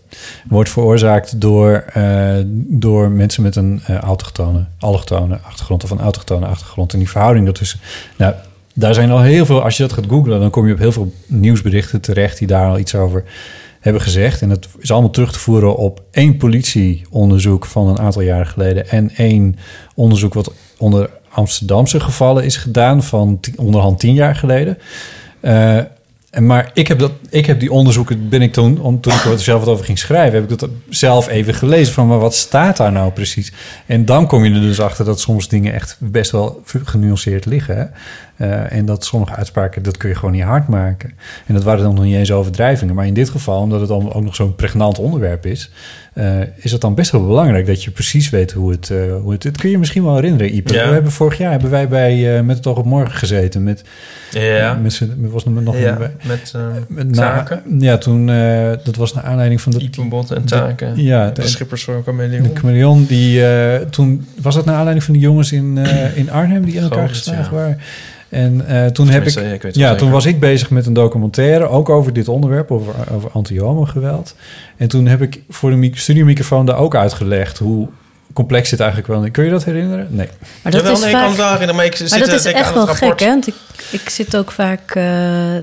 wordt veroorzaakt door, uh, door mensen met een uh, autochtone, allochtone achtergrond... of een autochtone achtergrond. En die verhouding daartussen... Nou, daar zijn al heel veel... Als je dat gaat googlen, dan kom je op heel veel nieuwsberichten terecht... die daar al iets over hebben gezegd. En dat is allemaal terug te voeren op één politieonderzoek... van een aantal jaren geleden... en één onderzoek wat onder Amsterdamse gevallen is gedaan... van t- onderhand tien jaar geleden... Uh, Maar ik heb, dat, ik heb die onderzoeken, ben ik toen, om, toen ik er zelf wat over ging schrijven... heb ik dat zelf even gelezen van, maar wat staat daar nou precies? En dan kom je er dus achter dat soms dingen echt best wel genuanceerd liggen. Uh, en dat sommige uitspraken, dat kun je gewoon niet hard maken. En dat waren dan nog niet eens overdrijvingen. Maar in dit geval, omdat het dan ook nog zo'n pregnant onderwerp is... Uh, is het dan best wel belangrijk dat je precies weet hoe het... Uh, hoe het, het kun je misschien wel herinneren, Ipe. Ja. We hebben vorig jaar hebben wij bij uh, Met het Oog op Morgen gezeten. Met, ja. Uh, met, was er nog ja, een, met, uh, met Taken. Na, ja, toen... Uh, dat was naar aanleiding van... de Ipe Bot en Taken. De, ja. De, de Schippers van Chameleon. De Chameleon, die... Uh, toen was dat naar aanleiding van de jongens in, uh, in Arnhem... die in elkaar geslagen waren... En uh, toen, heb ik, ik ja, toen was ik bezig met een documentaire... ook over dit onderwerp, over, over anti-homo-geweld. En toen heb ik voor de mic- studiomicrofoon daar ook uitgelegd... hoe complex dit eigenlijk wel is. Kun je dat herinneren? Nee. Maar dat ja, wel, is, nee, vaak... daarin, maar ik zit maar dat is echt wel gek, hè? Want ik, ik zit ook vaak uh,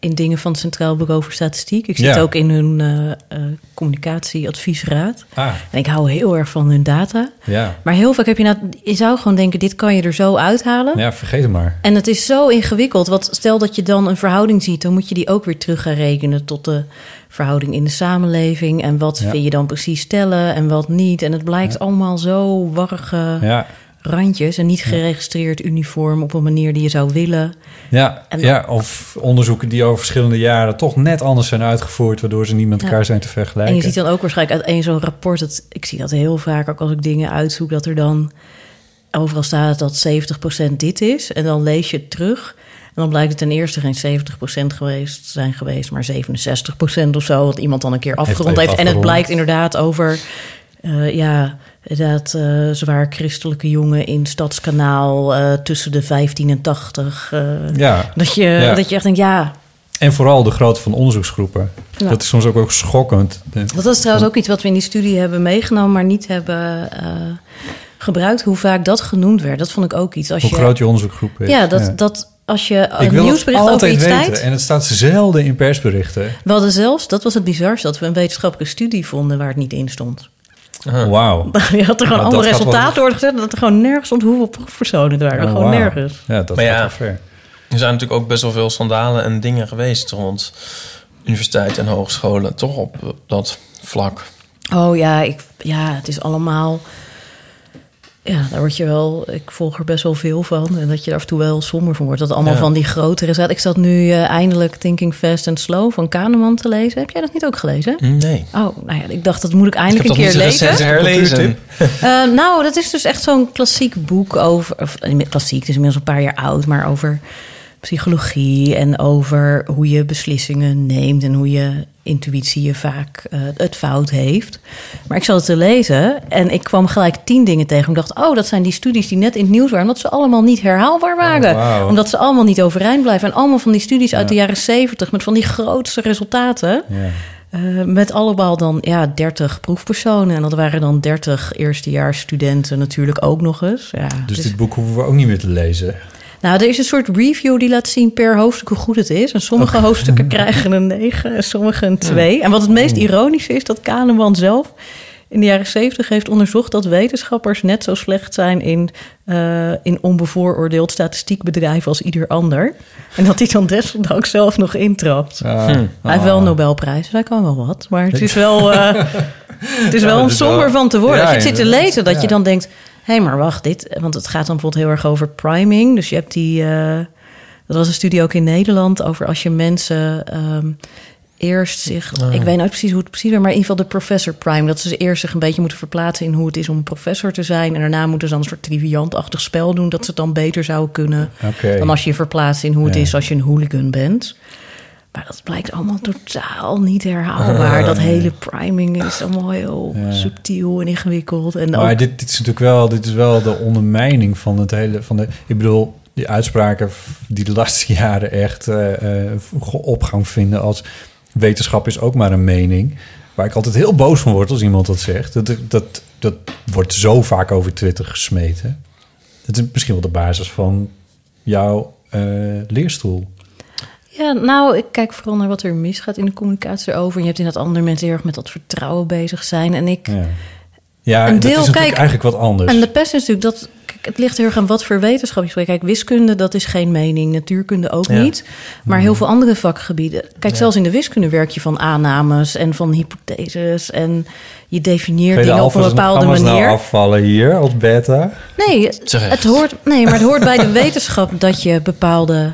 in dingen van het Centraal Bureau voor Statistiek. Ik zit ja. ook in hun uh, uh, communicatieadviesraad. Ah. En ik hou heel erg van hun data. Ja. Maar heel vaak heb je nou... Je zou gewoon denken, dit kan je er zo uithalen. Ja, vergeet het maar. En het is zo ingewikkeld. Want stel dat je dan een verhouding ziet... dan moet je die ook weer terug gaan rekenen... tot de verhouding in de samenleving. En wat ja. vind je dan precies tellen en wat niet. En het blijkt ja. allemaal zo warrige... Ja. randjes en niet geregistreerd uniform op een manier die je zou willen. Ja, en dan... ja, of onderzoeken die over verschillende jaren toch net anders zijn uitgevoerd... waardoor ze niet met elkaar ja. zijn te vergelijken. En je ziet dan ook waarschijnlijk uit één zo'n rapport... Dat, ik zie dat heel vaak, ook als ik dingen uitzoek... dat er dan overal staat dat zeventig procent dit is. En dan lees je het terug... En dan blijkt het ten eerste geen zeventig procent geweest zijn geweest... maar zevenenzestig procent of zo, wat iemand dan een keer afgerond heeft. heeft. En het blijkt inderdaad over... Uh, ja, inderdaad, uh, zwaar christelijke jongen in Stadskanaal... Uh, tussen de vijftien en tachtig. Uh, ja, dat, je, ja. dat je echt denkt, ja... En vooral de grootte van onderzoeksgroepen. Ja. Dat is soms ook, ook schokkend. Dat is trouwens ook iets wat we in die studie hebben meegenomen... maar niet hebben uh, gebruikt, hoe vaak dat genoemd werd. Dat vond ik ook iets. Als hoe je, groot je onderzoeksgroep is. Ja, dat... Ja. dat Als je een nieuwsbericht over iets tijd... En het staat zelden in persberichten. We hadden zelfs, dat was het bizarste... dat we een wetenschappelijke studie vonden waar het niet in stond. Oh, wauw. Je had er gewoon een ander resultaat door gezet... dat er gewoon nergens stond hoeveel proefpersonen het waren. Oh, gewoon wow. nergens. Ja, dat maar ja, wel ver. Er zijn natuurlijk ook best wel veel schandalen en dingen geweest... rond universiteiten en hogescholen. Toch op dat vlak. Oh ja, ik, ja het is allemaal... Ja, daar word je wel... Ik volg er best wel veel van. En dat je er af en toe wel somber van wordt. Dat allemaal ja. van die grotere zaad. Ik zat nu uh, eindelijk Thinking Fast and Slow van Kahneman te lezen. Heb jij dat niet ook gelezen? Nee. Oh, nou ja, ik dacht dat moet ik eindelijk ik een keer lezen. Ik heb dat niet herlezen. uh, Nou, dat is dus echt zo'n klassiek boek over... Of, klassiek, het is inmiddels een paar jaar oud. Maar over psychologie en over hoe je beslissingen neemt... en hoe je intuïtie je vaak uh, het fout heeft. Maar ik zat het te lezen en ik kwam gelijk tien dingen tegen. Ik dacht, oh, dat zijn die studies die net in het nieuws waren... omdat ze allemaal niet herhaalbaar waren. Oh, wow. Omdat ze allemaal niet overeind blijven. En allemaal van die studies ja. uit de jaren zeventig... met van die grootste resultaten... Ja. Uh, met allemaal dan ja, dertig proefpersonen. En dat waren dan dertig eerstejaarsstudenten natuurlijk ook nog eens. Ja, dus, dus dit boek hoeven we ook niet meer te lezen... Nou, er is een soort review die laat zien per hoofdstuk hoe goed het is. En sommige okay. hoofdstukken krijgen een negen en sommige een twee. En wat het meest ironische is dat Kahneman zelf in de jaren zeventig heeft onderzocht... dat wetenschappers net zo slecht zijn in, uh, in onbevooroordeeld statistiekbedrijf als ieder ander. En dat hij dan desondanks zelf nog intrapt. Uh, hm. Hij heeft wel een Nobelprijs, dus hij kan wel wat. Maar het is wel, uh, het is wel ja, om somber wel... van te worden. Ja, als je het zit te lezen, dat ja. je dan denkt... Hé, hey, maar wacht, dit... Want het gaat dan bijvoorbeeld heel erg over priming. Dus je hebt die... Uh, dat was een studie ook in Nederland... over als je mensen um, eerst zich... Oh. Ik weet nooit precies hoe het precies is... maar in ieder geval de professor prime. Dat ze eerst zich een beetje moeten verplaatsen... in hoe het is om een professor te zijn. En daarna moeten ze dan een soort triviantachtig spel doen... dat ze het dan beter zouden kunnen... Okay. dan als je je verplaatst in hoe het ja. is als je een hooligan bent... Maar dat blijkt allemaal totaal niet herhaalbaar. Dat hele priming is allemaal heel ja. subtiel en ingewikkeld. En maar ook... dit, dit is natuurlijk wel, dit is wel de ondermijning van het hele... Van de, ik bedoel, die uitspraken die de laatste jaren echt uh, opgang vinden als... wetenschap is ook maar een mening. Waar ik altijd heel boos van word als iemand dat zegt. Dat, dat, dat wordt zo vaak over Twitter gesmeten. Dat is misschien wel de basis van jouw uh, leerstoel. Ja, nou, ik kijk vooral naar wat er misgaat in de communicatie erover. Je hebt inderdaad andere mensen heel erg met dat vertrouwen bezig zijn. En ik... Ja, ja en deel, dat is natuurlijk kijk, eigenlijk wat anders. En de pest is natuurlijk dat... Kijk, het ligt heel erg aan wat voor wetenschap je spreekt. Kijk, wiskunde, dat is geen mening. Natuurkunde ook ja. niet. Maar heel veel andere vakgebieden. Kijk, ja. zelfs in de wiskunde werk je van aannames en van hypotheses. En je definieert dingen op een bepaalde manier. Nou afvallen hier als beta? Nee, het hoort, nee, maar het hoort bij de wetenschap dat je bepaalde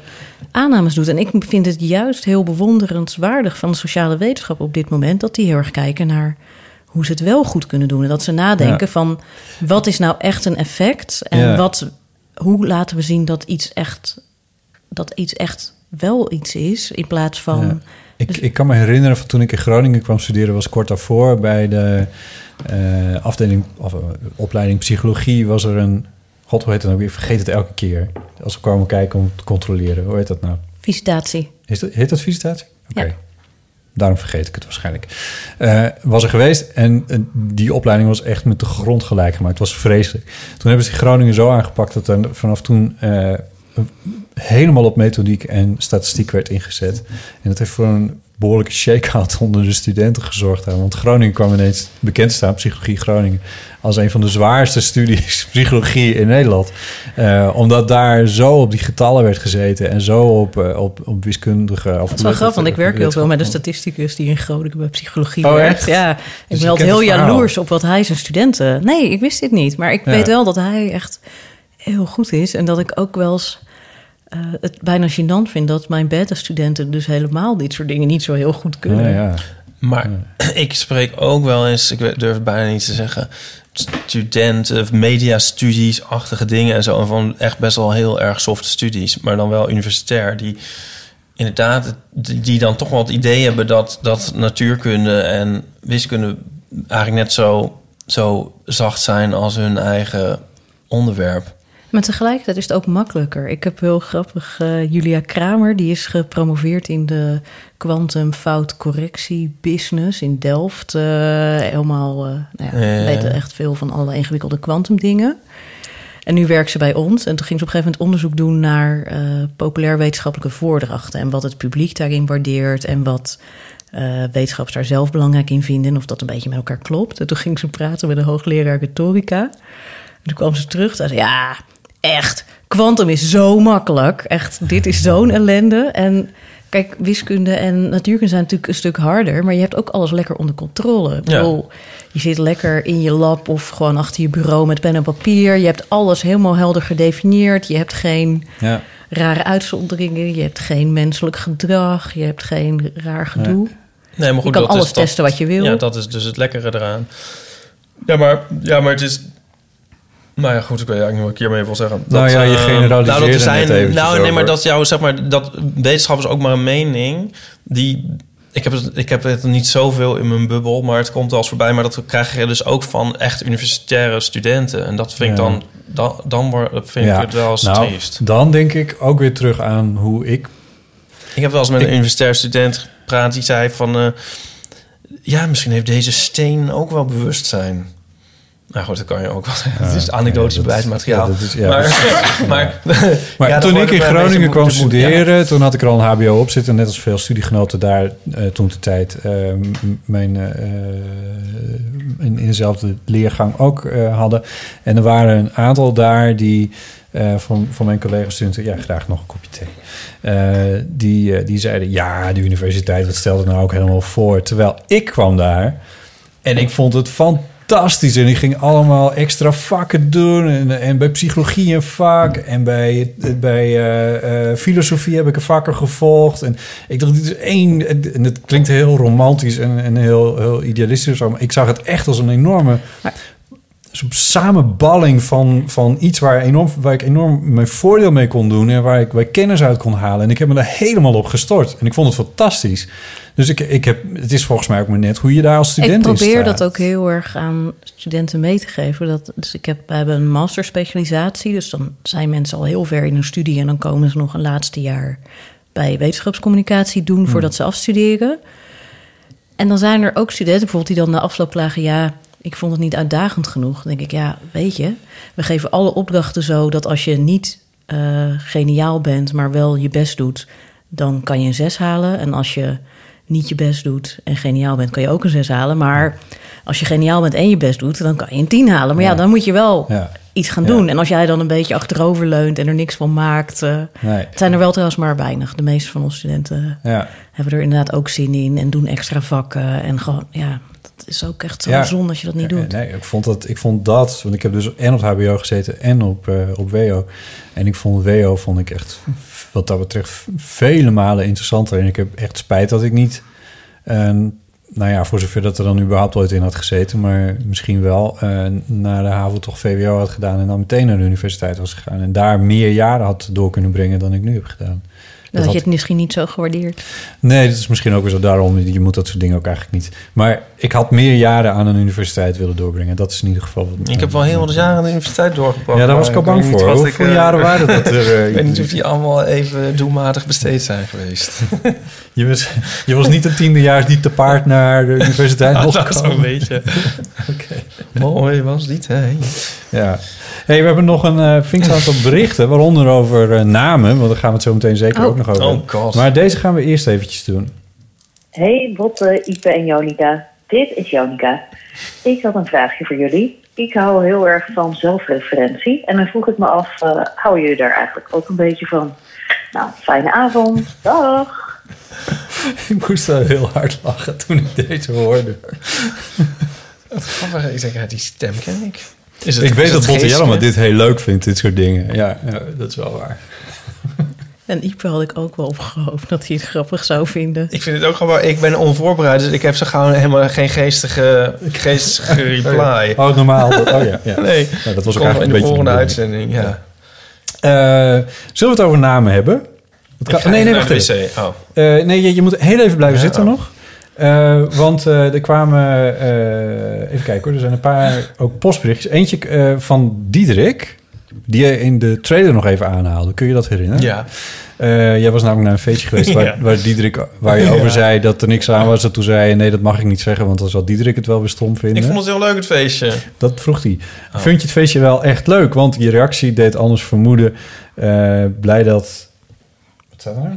aannames doet. En ik vind het juist heel bewonderenswaardig van de sociale wetenschap op dit moment... dat die heel erg kijken naar... hoe ze het wel goed kunnen doen. En dat ze nadenken ja. van... wat is nou echt een effect? En ja. wat, hoe laten we zien dat iets echt... dat iets echt wel iets is... in plaats van... Ja. Ik, dus... ik kan me herinneren van toen ik in Groningen kwam studeren... was kort daarvoor bij de uh, afdeling... of uh, opleiding psychologie... was er een... god, hoe heet het nou? Ik vergeet het elke keer. Als we kwamen kijken om te controleren. Hoe heet dat nou? Visitatie. Is dat, heet dat visitatie? Oké. Okay. Ja. Daarom vergeet ik het waarschijnlijk. Uh, was er geweest en uh, die opleiding was echt met de grond gelijk gemaakt. Het was vreselijk. Toen hebben ze Groningen zo aangepakt... dat er vanaf toen uh, helemaal op methodiek en statistiek werd ingezet. En dat heeft voor een behoorlijke shakeout onder de studenten gezorgd. Want Groningen kwam ineens bekend staan, psychologie Groningen... als een van de zwaarste studies psychologie in Nederland. Uh, omdat daar zo op die getallen werd gezeten... en zo op, op, op wiskundige... Of dat is wel grappig, want ik werk heel veel met een statisticus... die in Groningen bij psychologie oh, werkt. Echt? Ja, ik dus ben altijd heel jaloers op wat hij zijn studenten... Nee, ik wist dit niet, maar ik ja. weet wel dat hij echt heel goed is... en dat ik ook wel eens... Uh, het bijna gênant vind dat mijn beta-studenten... dus helemaal dit soort dingen niet zo heel goed kunnen. Ja, ja. Maar ja. ik spreek ook wel eens... ik durf het bijna niet te zeggen... studenten of media-studies-achtige dingen en zo... en van echt best wel heel erg soft studies... maar dan wel universitair... die inderdaad die dan toch wel het idee hebben... dat, dat natuurkunde en wiskunde... eigenlijk net zo, zo zacht zijn als hun eigen onderwerp. Maar tegelijkertijd is het ook makkelijker. Ik heb heel grappig uh, Julia Kramer... die is gepromoveerd in de kwantumfoutcorrectie-business in Delft. Uh, helemaal, uh, nou ja, ja. weten echt veel van allerlei ingewikkelde kwantumdingen. En nu werkt ze bij ons. En toen ging ze op een gegeven moment onderzoek doen... naar uh, populair wetenschappelijke voordrachten... en wat het publiek daarin waardeert... en wat uh, wetenschappers daar zelf belangrijk in vinden... of dat een beetje met elkaar klopt. En toen ging ze praten met een hoogleraar retorica. En toen kwam ze terug en zei... ja. Echt, kwantum is zo makkelijk. Echt, dit is zo'n ellende. En kijk, wiskunde en natuurkunde zijn natuurlijk een stuk harder... maar je hebt ook alles lekker onder controle. Ik bedoel, ja. je zit lekker in je lab of gewoon achter je bureau met pen en papier. Je hebt alles helemaal helder gedefinieerd. Je hebt geen ja. rare uitzonderingen. Je hebt geen menselijk gedrag. Je hebt geen raar gedoe. Nee. Nee, maar goed, je kan dat alles is, testen dat, wat je wil. Ja, dat is dus het lekkere eraan. Ja, maar, ja, maar het is... Nou ja, goed, ik weet eigenlijk nog een keer mee wil zeggen. Dat, nou ja, je generaliseert uh, nou, dat zijn, het Nou, nee, over. maar dat jouw, zeg maar, dat wetenschap is ook maar een mening. Die, ik heb het, ik heb het niet zoveel in mijn bubbel, maar het komt wel eens voorbij. Maar dat krijg je dus ook van echt universitaire studenten. En dat vind ik ja. dan, dan, dan vind ja. ik het wel eens nou, triest. Dan denk ik ook weer terug aan hoe ik... Ik heb wel eens met ik, een universitair student gepraat die zei van... Uh, ja, misschien heeft deze steen ook wel bewustzijn. Nou goed, dat kan je ook wel zeggen. Het is anekdotisch ja, bewijsmateriaal. Ja, ja, maar ja. maar, ja. maar ja, toen ik in Groningen kwam studeren... Ja. toen had ik er al een hbo op zitten. Net als veel studiegenoten daar uh, toen de tijd... Uh, mijn, uh, in, in dezelfde leergang ook uh, hadden. En er waren een aantal daar die... Uh, van, van mijn collega's studenten, ja, graag nog een kopje thee. Uh, die, uh, die zeiden, ja, de universiteit... dat stelde nou ook helemaal voor. Terwijl ik kwam daar en ik vond het fantastisch. Fantastisch. En die ging allemaal extra vakken doen. En, en bij psychologie een vak. En bij, bij uh, uh, filosofie heb ik een vakken gevolgd. En ik dacht, dit is één... En het klinkt heel romantisch en, en heel, heel idealistisch. Maar ik zag het echt als een enorme... Maar, zo'n samenballing van, van iets waar, enorm, waar ik enorm mijn voordeel mee kon doen en waar ik, waar ik kennis uit kon halen. En ik heb me daar helemaal op gestort. En ik vond het fantastisch. Dus ik, ik heb, het is volgens mij ook maar net hoe je daar als student in staat. Ik probeer dat ook heel erg aan studenten mee te geven. Dat, dus ik heb, we hebben een masterspecialisatie. Dus dan zijn mensen al heel ver in hun studie en dan komen ze nog een laatste jaar bij wetenschapscommunicatie doen voordat hmm. ze afstuderen. En dan zijn er ook studenten bijvoorbeeld die dan na afloop klagen, ja, ik vond het niet uitdagend genoeg. Dan denk ik, ja, weet je, we geven alle opdrachten zo dat als je niet uh, geniaal bent, maar wel je best doet, dan kan je een zes halen. En als je niet je best doet en geniaal bent, kan je ook een zes halen. Maar als je geniaal bent en je best doet, dan kan je een tien halen. Maar ja, ja dan moet je wel ja. iets gaan doen. Ja. En als jij dan een beetje achterover leunt en er niks van maakt, uh, nee. het zijn er wel trouwens maar weinig. De meeste van onze studenten ja. hebben er inderdaad ook zin in en doen extra vakken en gewoon, ja. is ook echt zo ja, zonde als je dat niet doet. Nee, ik vond dat, ik vond dat, want ik heb dus en op H B O gezeten en op, uh, op W O. En ik vond W O vond ik echt, wat dat betreft, vele malen interessanter. En ik heb echt spijt dat ik niet, uh, nou ja, voor zover dat er dan überhaupt ooit in had gezeten, maar misschien wel uh, naar de HAVO toch V W O had gedaan en dan meteen naar de universiteit was gegaan. En daar meer jaren had door kunnen brengen dan ik nu heb gedaan. Dat, dat had je het misschien niet zo gewaardeerd. Nee, dat is misschien ook weer zo. Daarom, je moet dat soort dingen ook eigenlijk niet. Maar ik had meer jaren aan een universiteit willen doorbrengen. Dat is in ieder geval... Wat ik heb wel heel wat jaren aan de universiteit doorgepakt. Ja, daar was ik al bang voor. Hoeveel uh, jaren waren dat er? Ik weet niet of die allemaal even doelmatig besteed zijn geweest. je, was, je was niet de tiendejaars die te paard naar de universiteit mocht ah, komen. Dat zo'n beetje. Okay. Mooi was dit, hè? Ja. Hey, we hebben nog een flink uh, aantal berichten, waaronder over uh, namen. Want daar gaan we het zo meteen zeker oh. ook nog over oh, God. Maar deze gaan we eerst eventjes doen. Hey Botte, Ipe en Ionica. Dit is Ionica. Ik had een vraagje voor jullie. Ik hou heel erg van zelfreferentie. En dan vroeg ik me af, uh, houden jullie daar eigenlijk ook een beetje van? Nou, fijne avond. Dag! Ik moest daar heel hard lachen toen ik deze hoorde. Wat grappig is, ja, die stem ken ik. Is het, ik weet dat Botte Jellema dit heel leuk vindt, dit soort dingen. Ja, ja, dat is wel waar. En Ipe had ik ook wel op gehoopt dat hij het grappig zou vinden. Ik vind het ook gewoon, ik ben onvoorbereid, dus ik heb zo gauw helemaal geen geestige, geestige reply. Oh, normaal. Dat, oh ja, ja. Nee, nou, dat was ook eigenlijk in een de beetje volgende uitzending. Ja. Ja. Uh, zullen we het over namen hebben? Kan, nee, nee, wacht even. Oh. Uh, nee, je, je moet heel even blijven ja, zitten oh. nog. Uh, want uh, er kwamen, uh, even kijken hoor, er zijn een paar ook postberichtjes. Eentje uh, van Diederik, die je in de trailer nog even aanhaalde. Kun je dat herinneren? Ja. Uh, jij was namelijk naar een feestje geweest waar, ja. waar Diederik, waar je over ja. zei dat er niks aan was. Dat toen zei je, nee, dat mag ik niet zeggen, want dan zal Diederik het wel weer stom vinden. Ik vond het heel leuk, het feestje. Dat vroeg hij. Oh. Vind je het feestje wel echt leuk? Want je reactie deed anders vermoeden. Uh, blij dat... Wat staat er?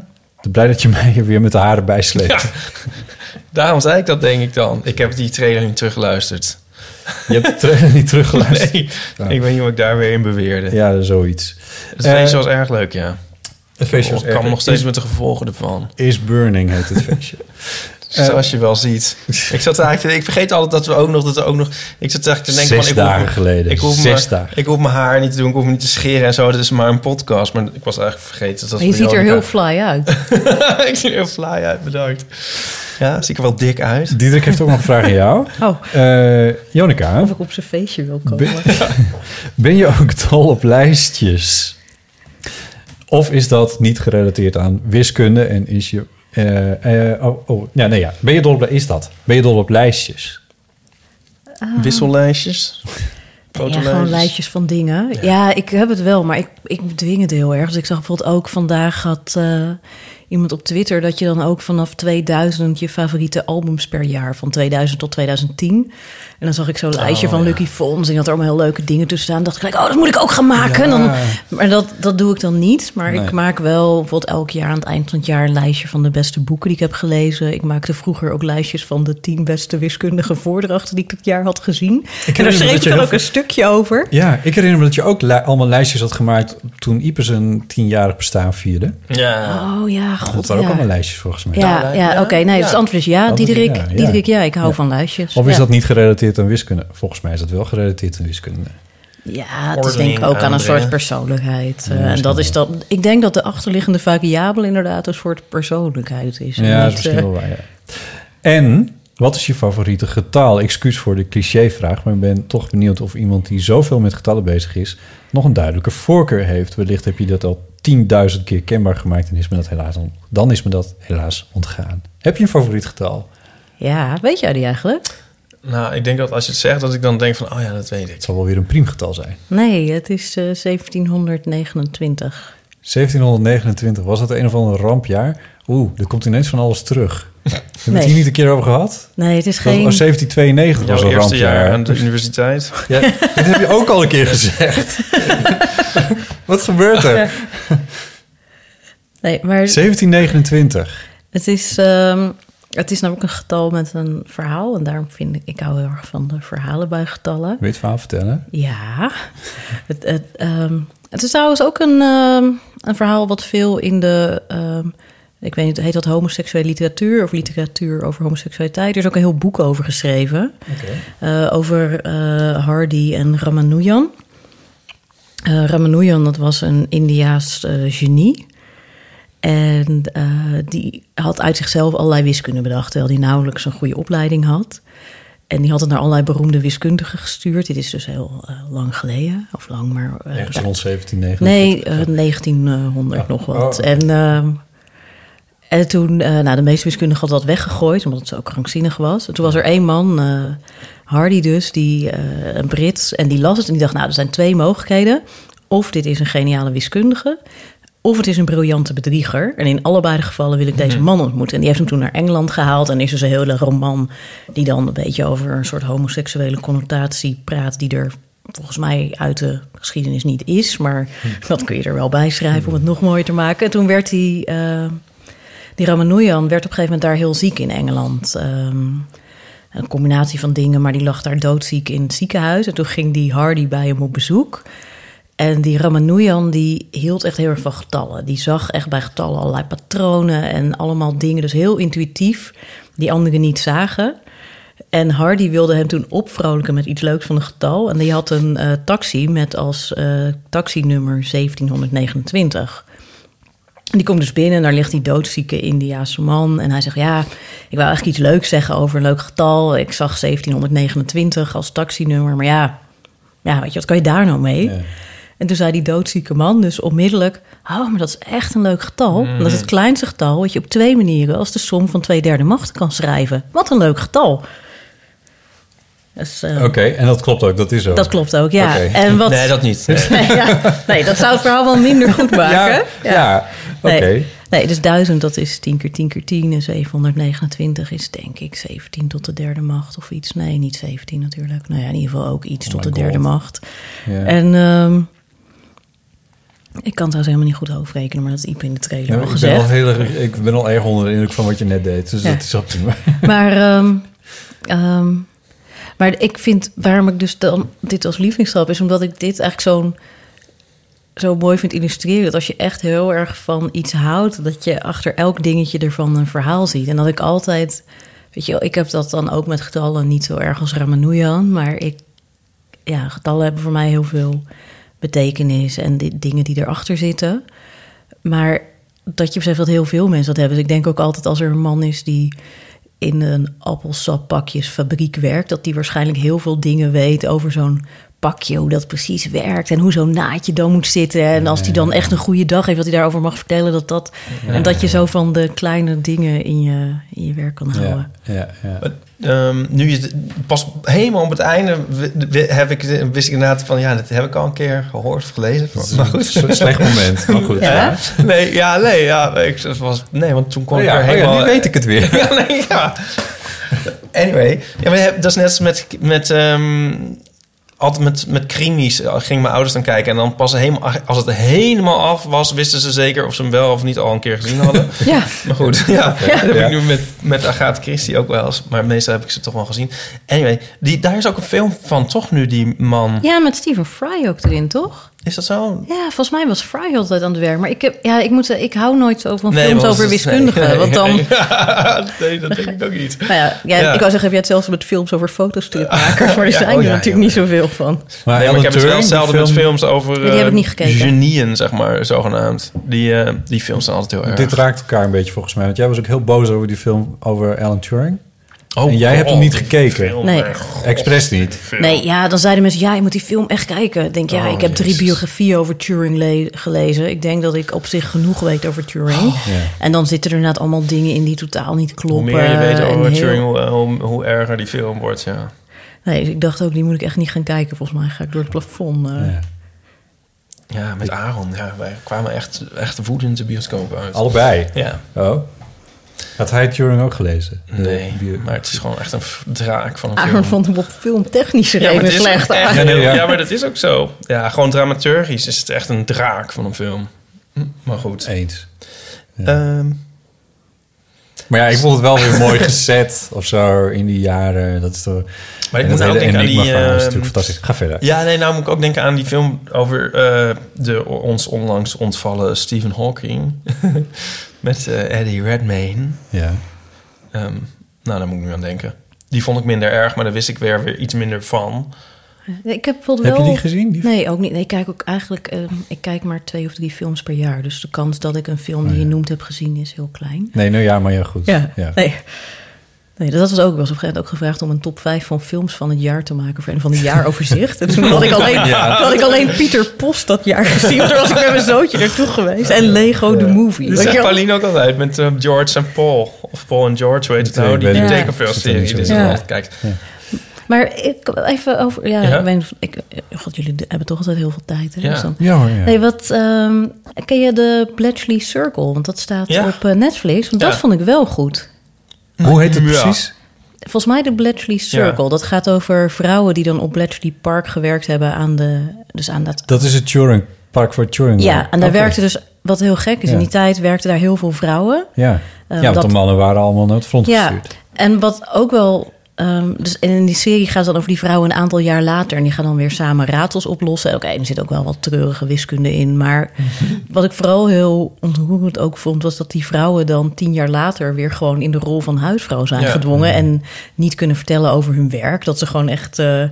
Blij dat je mij weer met de haren bijsleept. Ja. Daarom zei ik dat, denk ik dan. Ik heb die trailer niet teruggeluisterd. Je hebt de trailer niet teruggeluisterd? Nee, nou. Ik weet niet wat ik daar weer in beweerde. Ja, zoiets. Het uh, feestje was erg leuk, ja. Het feestje was ik kwam nog steeds is, met de gevolgen ervan. Is Burning heet het feestje. Zoals je wel ziet. Ik zat eigenlijk, ik vergeet altijd dat we ook nog, dat we ook nog. Ik zat eigenlijk te denken van, ik dagen hoef, geleden. Ik hoef, Zes me, dagen. ik hoef mijn haar niet te doen, ik hoef me niet te scheren en zo. Dat is maar een podcast, maar ik was eigenlijk vergeten. Dat je ziet er heel fly uit. Ik zie er heel fly uit, bedankt. Ja, zie ik er wel dik uit. Diederik heeft ook nog een vraag aan jou. Oh. Uh, Ionica. Of ik op zijn feestje wil komen. Ben, ja. ben je ook dol op lijstjes? Of is dat niet gerelateerd aan wiskunde en is je... Uh, uh, oh, oh, ja, nee, ja. Ben je dol op, is dat? Ben je dol op lijstjes? Uh, Wissellijstjes? Ja, gewoon lijstjes van dingen. Ja, ja ik heb het wel, maar ik, ik dwing het heel erg. Dus ik zag bijvoorbeeld ook vandaag had uh, iemand op Twitter... dat je dan ook vanaf tweeduizend je favoriete albums per jaar... van tweeduizend tot tweeduizend tien. En dan zag ik zo'n lijstje oh, van ja. Lucky Fonds... en dat er allemaal heel leuke dingen tussen staan. Dacht ik, oh, dat moet ik ook gaan maken. Ja. Dan, maar dat, dat doe ik dan niet. Maar nee. ik maak wel bijvoorbeeld elk jaar aan het eind van het jaar... een lijstje van de beste boeken die ik heb gelezen. Ik maakte vroeger ook lijstjes van de tien beste wiskundige voordrachten... die ik dat jaar had gezien. Ik en daar schreef ik dan ook veel... een stukje over. Ja, ik herinner me dat je ook li- allemaal lijstjes had gemaakt... toen Ipe zijn tienjarig bestaan vierde. Ja. Oh ja. God, dat waren ja. ook allemaal lijstjes volgens mij. Ja, ja, ja. oké. Okay, nee, ja. Dus het antwoord is ja, Diederik. Ja, ja. Diederik, ja, ik hou ja. van lijstjes. Of is ja. dat niet gerelateerd aan wiskunde? Volgens mij is dat wel gerelateerd aan wiskunde. Ja, dat is denk ik ook aan een soort persoonlijkheid. Ja, uh, en dat is dat. Ik denk dat de achterliggende variabele inderdaad een soort persoonlijkheid is. Ja, dat is misschien wel waar, ja. En Wat is je favoriete getal? Excuus voor de clichévraag, maar ik ben toch benieuwd of iemand die zoveel met getallen bezig is nog een duidelijke voorkeur heeft. Wellicht heb je dat al tienduizend keer kenbaar gemaakt en is me dat helaas on- dan is me dat helaas ontgaan. Heb je een favoriet getal? Ja, weet jij die eigenlijk? Nou, ik denk dat als je het zegt, dat ik dan denk van, oh ja, dat weet ik. Het zal wel weer een priemgetal zijn. Nee, het is uh, zeventienhonderdnegenentwintig. zeventienhonderdnegenentwintig, was dat een of ander rampjaar? Oeh, er komt ineens van alles terug. Ja. Hebben we nee. het hier niet een keer over gehad? Nee, het is dat geen... Was zeventienhonderdtweeënnegentig was een rampjaar. Eerste jaar aan de universiteit. Ja, dat heb je ook al een keer gezegd. Wat gebeurt er? Ja. Nee, maar... zeventienhonderdnegenentwintig. Het is... Um... Het is namelijk een getal met een verhaal. En daarom vind ik, ik hou heel erg van de verhalen bij getallen. Wil je het verhaal vertellen? Ja. het, het, um, het is trouwens ook een, um, een verhaal wat veel in de... Um, ik weet niet, heet dat homoseksuele literatuur of literatuur over homoseksualiteit? Er is ook een heel boek over geschreven. Okay. Uh, over uh, Hardy en Ramanujan. Uh, Ramanujan, dat was een Indiaas uh, genie... En uh, die had uit zichzelf allerlei wiskunde bedacht... terwijl die nauwelijks een goede opleiding had. En die had het naar allerlei beroemde wiskundigen gestuurd. Dit is dus heel uh, lang geleden, of lang maar... Uh, Ergens rond zeventienhonderdnegentig? Nee, uh, negentienhonderd oh. nog wat. Oh. En, uh, en toen, uh, nou, de meeste wiskundigen hadden dat weggegooid... omdat het zo krankzinnig was. En toen was er één man, uh, Hardy dus, die, uh, een Brits, en die las het. En die dacht, nou, er zijn twee mogelijkheden. Of dit is een geniale wiskundige... of het is een briljante bedrieger. En in allebei de gevallen wil ik deze man ontmoeten. En die heeft hem toen naar Engeland gehaald. En is dus een hele roman die dan een beetje over een soort homoseksuele connotatie praat... die er volgens mij uit de geschiedenis niet is. Maar dat kun je er wel bij schrijven om het nog mooier te maken. En toen werd die, uh, die Ramanujan werd op een gegeven moment daar heel ziek in Engeland... Um, een combinatie van dingen, maar die lag daar doodziek in het ziekenhuis. En toen ging die Hardy bij hem op bezoek... En die Ramanujan die hield echt heel erg van getallen. Die zag echt bij getallen allerlei patronen en allemaal dingen. Dus heel intuïtief, die anderen niet zagen. En Hardy wilde hem toen opvrolijken met iets leuks van een getal. En die had een uh, taxi met als uh, taxinummer zeventienhonderdnegenentwintig. En die komt dus binnen en daar ligt die doodzieke Indiaanse man. En hij zegt, ja, ik wou eigenlijk iets leuks zeggen over een leuk getal. Ik zag zeventienhonderdnegenentwintig als taxinummer. Maar ja, ja weet je, wat kan je daar nou mee? Nee. En toen zei die doodzieke man dus onmiddellijk... oh, maar dat is echt een leuk getal. Mm. Dat is het kleinste getal wat je op twee manieren... als de som van twee derde machten kan schrijven. Wat een leuk getal. Dus, uh, Oké, okay, en dat klopt ook, dat is ook. Dat klopt ook, ja. Okay. En wat... Nee, dat niet. Nee. Nee, ja. nee, dat zou het verhaal wel minder goed maken. Ja, ja. ja. oké. Okay. Nee. nee, dus duizend, dat is tien keer tien keer tien. En zevenhonderdnegenentwintig is denk ik zeventien tot de derde macht of iets. Nee, niet zeventien natuurlijk. Nou ja, in ieder geval ook iets oh tot de God. derde macht. Yeah. En... Um, ik kan trouwens helemaal niet goed overrekenen, maar dat is Iep in de trailer ja, al ik gezegd. Ben al heel, ik ben al erg onder de indruk van wat je net deed, dus ja. dat is optimaal. Maar, um, um, maar ik vind, waarom ik dus dan dit als lievelingsgrap is, omdat ik dit eigenlijk zo'n, zo mooi vind illustreren. Dat als je echt heel erg van iets houdt, dat je achter elk dingetje ervan een verhaal ziet. En dat ik altijd, weet je wel, ik heb dat dan ook met getallen niet zo erg als Ramanujan, maar ik, ja, getallen hebben voor mij heel veel... betekenis en die dingen die erachter zitten. Maar dat je beseft dat heel veel mensen dat hebben. Dus ik denk ook altijd als er een man is die in een appelsappakjesfabriek werkt... dat die waarschijnlijk heel veel dingen weet over zo'n pakje... hoe dat precies werkt en hoe zo'n naadje dan moet zitten. En als die dan echt een goede dag heeft, dat hij daarover mag vertellen... dat dat ja. en dat je zo van de kleine dingen in je, in je werk kan houden. Ja, ja, ja. Um, nu is het, pas helemaal op het einde heb ik, wist ik inderdaad van... ja, dat heb ik al een keer gehoord of gelezen. Maar goed. Een slecht moment, maar goed. Ja? Ja. Nee, ja, nee, ja, ik was, nee, want toen kwam oh, ik ja, er helemaal... Ja, nu weet ik het weer. Ja, nee, ja. Anyway, ja, maar dat is net als met... met um, altijd met, met krimis gingen mijn ouders dan kijken. En dan pas helemaal, als het helemaal af was... wisten ze zeker of ze hem wel of niet al een keer gezien hadden. Ja. Maar goed, ja, ja. dat heb ik nu met, met Agatha Christie ook wel eens. Maar meestal heb ik ze toch wel gezien. Anyway, die, daar is ook een film van, toch nu, die man? Ja, met Stephen Fry ook erin, toch? Is dat zo? Ja, volgens mij was Fry altijd aan het werk. Maar ik, heb, ja, ik, moet, ik hou nooit zo van nee, films over wiskundigen. Nee, nee, want dan... ja, nee, dat denk ik ook niet. Nou ja, ja, ja. Ik wou zeggen, heb jij het zelfs met films over fotostripmakers? Uh, maar er ja, zijn oh, er ja, natuurlijk ja. niet zoveel van. Maar, nee, maar ik heb Turing, het wel zelden film... met films over ja, die heb ik niet gekeken. Genieën, zeg maar, zogenaamd. Die, uh, die films zijn altijd heel erg. Dit raakt elkaar een beetje volgens mij. Want jij was ook heel boos over die film over Alan Turing. Oh, en jij oh, hebt hem niet gekeken? Nee. Expres niet? Nee, ja, dan zeiden mensen, ja, je moet die film echt kijken. Ik denk, ja, oh, ik heb drie jezus. biografieën over Turing le- gelezen. Ik denk dat ik op zich genoeg weet over Turing. Oh. Ja. En dan zitten er inderdaad allemaal dingen in die totaal niet kloppen. Hoe meer je weet over heel... Turing, hoe, hoe, hoe erger die film wordt, ja. Nee, dus ik dacht ook, die moet ik echt niet gaan kijken. Volgens mij ga ik door het plafond. Uh... Ja. ja, met Aaron. Ja, wij kwamen echt, echt woedend de bioscoop uit. Allebei? Ja. Oh. Had hij Turing ook gelezen? Nee, de, maar het is gewoon echt een draak van een Aaron film. Aaron vond hem op filmtechnische ja, redenen slecht echt, heel, ja. ja, maar dat is ook zo. Ja, gewoon dramaturgisch is het echt een draak van een film. Maar goed. Eens. Ja. Um, maar ja, ik vond het wel weer mooi gezet of zo in die jaren. Dat is toch... Maar ik moet ook denken aan die... Uh, dat is natuurlijk fantastisch. Ga verder. Ja, nee, nou moet ik ook denken aan die film over uh, de ons onlangs ontvallen Stephen Hawking. Met uh, Eddie Redmayne. Ja. Um, nou, daar moet ik nu aan denken. Die vond ik minder erg, maar daar wist ik weer, weer iets minder van. Ik heb, wel... heb je die gezien? Die... Nee, ook niet. Nee, ik kijk ook eigenlijk... Uh, ik kijk maar twee of drie films per jaar. Dus de kans dat ik een film oh, die ja. je noemt heb gezien is heel klein. Nee, nou ja, maar ja, goed. Ja, ja. Nee. Nee, dat was ook wel. Op een gegeven moment ook gevraagd om een top vijf van films van het jaar te maken. Voor een van de jaaroverzicht. En toen had ik alleen, ja. had ik alleen Pieter Post dat jaar gezien. Toen was ik met mijn zoontje naartoe geweest. En Lego ja. The Movie. Dus zegt Pauline ook altijd met uh, George en Paul. Of Paul en George, weet je nou. Die ja. tekenfilmserie. Dus ja. Kijk. Ja. Maar ik, even over... Ja, ja. Ik ben, ik, God, jullie hebben toch altijd heel veel tijd. Hè? Ja. Dus dan, ja, hoor, ja. Nee, wat... Um, ken je de Bletchley Circle? Want dat staat ja. op uh, Netflix. Want ja. dat vond ik wel goed. Hoe heet het precies? Volgens mij de Bletchley Circle. Ja. Dat gaat over vrouwen die dan op Bletchley Park gewerkt hebben aan de... Dus aan dat... dat is het Turing, Park voor Turing. Ja, en daar okay. werkten dus... Wat heel gek is, ja. in die tijd werkten daar heel veel vrouwen. Ja, um, ja want dat, de mannen waren allemaal naar het front ja, gestuurd. En wat ook wel... Um, dus in die serie gaat het dan over die vrouwen een aantal jaar later. En die gaan dan weer samen raadsels oplossen. Oké, okay, er zit ook wel wat treurige wiskunde in. Maar wat ik vooral heel ontroerend ook vond... was dat die vrouwen dan tien jaar later... weer gewoon in de rol van huisvrouw zijn ja. gedwongen. En niet kunnen vertellen over hun werk. Dat ze gewoon echt... Uh,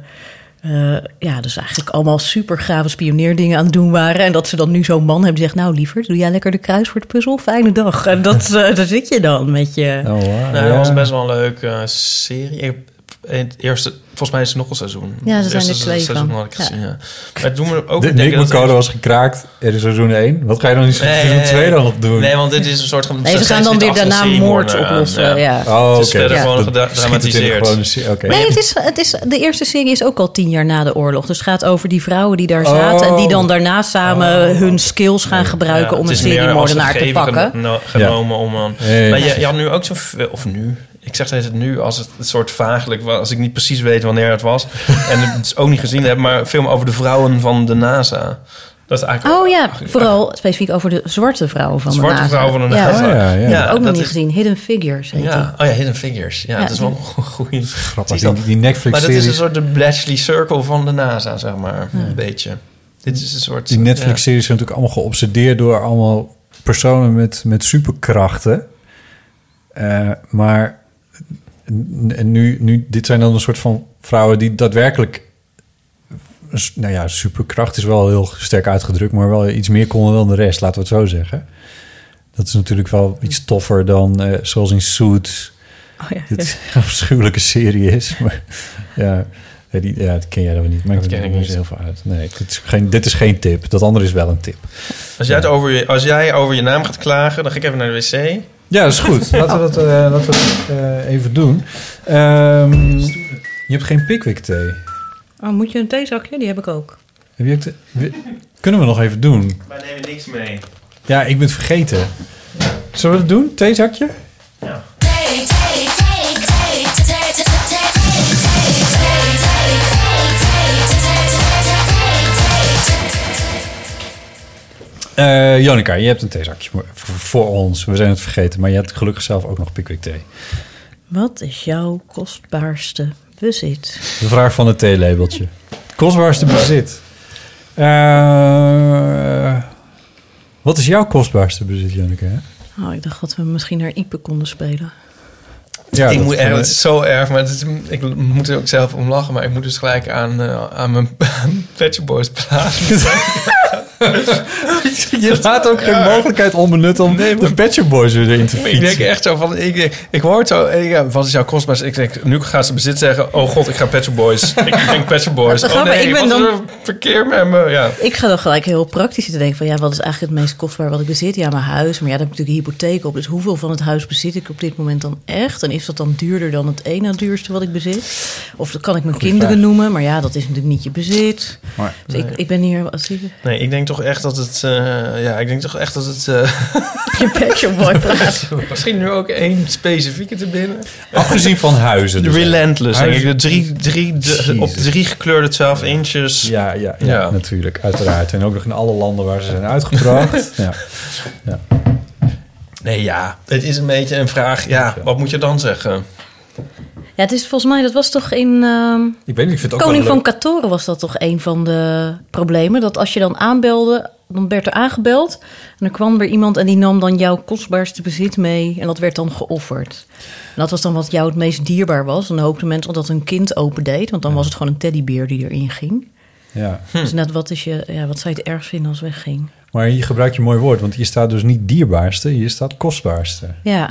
uh, ja, dus eigenlijk allemaal super gave spioneerdingen aan het doen waren. En dat ze dan nu zo'n man hebben die zegt... nou liever, doe jij lekker de kruiswoordpuzzel? Fijne dag. En dat, uh, daar zit je dan met je... Oh, wow. Nou, dat was best wel een leuke uh, serie... Het eerste, volgens mij is het nog een seizoen. Ja, er zijn er twee seizoen van. Had ik gezien, ja. Ja. Maar het doen we ook. De Nick-code was gekraakt. Er is seizoen één. Wat ga je dan in seizoen nee, twee dan nog doen? Nee, want dit is een soort van. Nee, ze gaan dan weer daarna moord oplossen. Ja. Ja. Oh, oké. Het is verder gewoon ja. gedramatiseerd. Het okay. Nee, het is, het is de eerste serie is ook al tien jaar na de oorlog. Dus het gaat over die vrouwen die daar zaten oh. en die dan daarna samen oh. hun skills gaan gebruiken ja, om een seriemoordenaar te pakken. Geno- genomen ja. om. Een, hey. Maar je, je had nu ook zo of nu. Ik zeg het nu als het een soort vaaglijk was, als ik niet precies weet wanneer het was. En het ook niet gezien heb, maar een film over de vrouwen van de NASA. Dat is eigenlijk. Oh ja, eigenlijk vooral eigenlijk. specifiek over de zwarte vrouwen van de NASA. Zwarte vrouwen van de NASA. Ja, ja, ja. ja ook nog niet is... gezien. Hidden Figures. Heet ja. Die. Oh ja, Hidden Figures. Ja, ja. Dat is wel een goede grappig. Die, die Netflix-serie. Maar dat is een soort de Bletchley Circle van de NASA, zeg maar. Ja. Een beetje. Dit is een soort. Die Netflix-series ja. zijn natuurlijk allemaal geobsedeerd door allemaal personen met, met superkrachten. Uh, maar. En nu, nu, dit zijn dan een soort van vrouwen die daadwerkelijk... Nou ja, superkracht is wel heel sterk uitgedrukt... maar wel iets meer konden dan de rest, laten we het zo zeggen. Dat is natuurlijk wel iets toffer dan uh, zoals in Suits. Oh ja, dit is een afschuwelijke serie is. Maar, ja, die, ja, dat ken jij dan niet. Maar dat ik ken ik niet heel veel uit. Nee, dit is, geen, dit is geen tip. Dat andere is wel een tip. Als jij, het over je, als jij over je naam gaat klagen, dan ga ik even naar de wc... Ja, dat is goed. Laten we dat, uh, laten we dat uh, even doen. Um, je hebt geen Pickwick thee. Oh, moet je een theezakje? Die heb ik ook. Heb je ook te- Kunnen we nog even doen? Wij nemen niks mee. Ja, ik ben het vergeten. Zullen we dat doen? Theezakje? Ja. Thee, thee, thee, thee, thee, Uh, Ionica, je hebt een theezakje voor ons. We zijn het vergeten, maar je hebt gelukkig zelf ook nog Pickwick thee. Wat is jouw kostbaarste bezit? De vraag van het theelabeltje. Kostbaarste bezit. Uh, wat is jouw kostbaarste bezit, Ionica? Oh, ik dacht dat we misschien naar Ipe konden spelen. Ja, ik moet erg, het is zo erg, maar het is, ik moet er ook zelf om lachen. Maar ik moet dus gelijk aan, uh, aan mijn Pet Shop Boys plaatsen. Je laat ook geen mogelijkheid onbenut om nee, de Pet Shop Boys weer in te fietsen. Ik denk echt zo van... Ik, ik, ik hoor het zo... Ik, wat is jouw kostbaars? Ik denk, nu gaat ze bezit zeggen... Oh god, ik ga Pet Shop Boys. Ik denk Pet Shop Boys. Oh nee, ik ben dan, er verkeer met me? Ja. Ik ga dan gelijk heel praktisch zitten denken van... Ja, wat is eigenlijk het meest kostbaar wat ik bezit? Ja, mijn huis. Maar ja, daar heb ik natuurlijk een hypotheek op. Dus hoeveel van het huis bezit ik op dit moment dan echt? En is dat dan duurder dan het ene duurste wat ik bezit? Of dat kan ik mijn kinderen vraag. noemen. Maar ja, dat is natuurlijk niet je bezit. Maar, dus nee. ik, ik ben hier... Nee, ik denk toch echt dat het... Uh, ja, ik denk toch echt dat het... Uh... Je Pet Shop Boy praat. Misschien nu ook één specifieke te binnen. Afgezien van huizen. Dus Relentless, huizen. Denk ik. De drie, drie, de, op drie gekleurde twaalf inches. Ja, ja, ja, ja, natuurlijk. Uiteraard. En ook nog in alle landen waar ze zijn uitgebracht. Ja. Ja. Nee, ja. Het is een beetje een vraag. Ja, wat moet je dan zeggen? Ja, het is volgens mij, dat was toch in... Uh, ik weet niet, ik vind het ook Koning van Katoren was dat toch een van de problemen. Dat als je dan aanbelde, dan werd er aangebeld. En dan kwam er iemand en die nam dan jouw kostbaarste bezit mee. En dat werd dan geofferd. En dat was dan wat jou het meest dierbaar was. En dan hoopten mensen dat een kind opendeed. Want dan ja. was het gewoon een teddybeer die erin ging. Ja. Hm. Dus net wat, is je, ja, wat zou je het ergst vinden als wegging? Maar je gebruikt je mooi woord. Want hier staat dus niet dierbaarste, hier staat kostbaarste. Ja.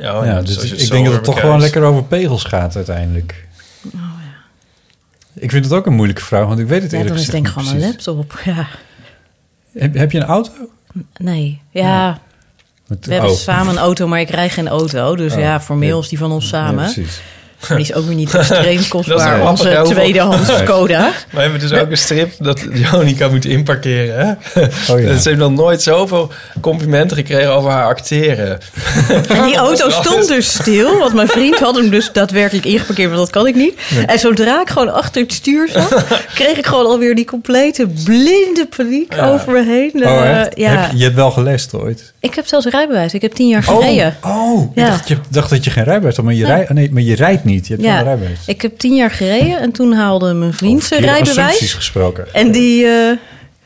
Ja, ja, dus ik denk dat het bekijkt. toch gewoon lekker over pegels gaat uiteindelijk. Oh, ja. Ik vind het ook een moeilijke vraag, want ik weet het ja, eerlijk gezegd niet precies. Dan is denk ik gewoon mijn laptop, ja. Heb, heb je een auto? Nee, ja. ja. Met, we oh. hebben samen een auto, maar ik rij geen auto. Dus oh. ja, formeel is die van ons samen. Ja, precies. Maar die is ook weer niet extreem kostbaar. Onze tweedehands Skoda. We hebben dus ook een strip dat Ionica moet inparkeren. Hè? Oh ja. Ze heeft nog nooit zoveel complimenten gekregen over haar acteren. En die auto stond dus stil. Want mijn vriend had hem dus daadwerkelijk ingeparkeerd. Want dat kan ik niet. Nee. En zodra ik gewoon achter het stuur zat... kreeg ik gewoon alweer die complete blinde paniek ja. over me heen. Oh, uh, ja. heb je, je hebt wel gelest ooit? Ik heb zelfs rijbewijs. Ik heb tien jaar gereden. Oh, oh. Ja. Ik dacht, je dacht dat je geen rijbewijs had. Maar je, ja. rij, nee, maar je rijdt niet. Je hebt ja, rijbewijs. Ik heb tien jaar gereden en toen haalde mijn vriend zijn rijbewijs. Gesproken. En die, uh,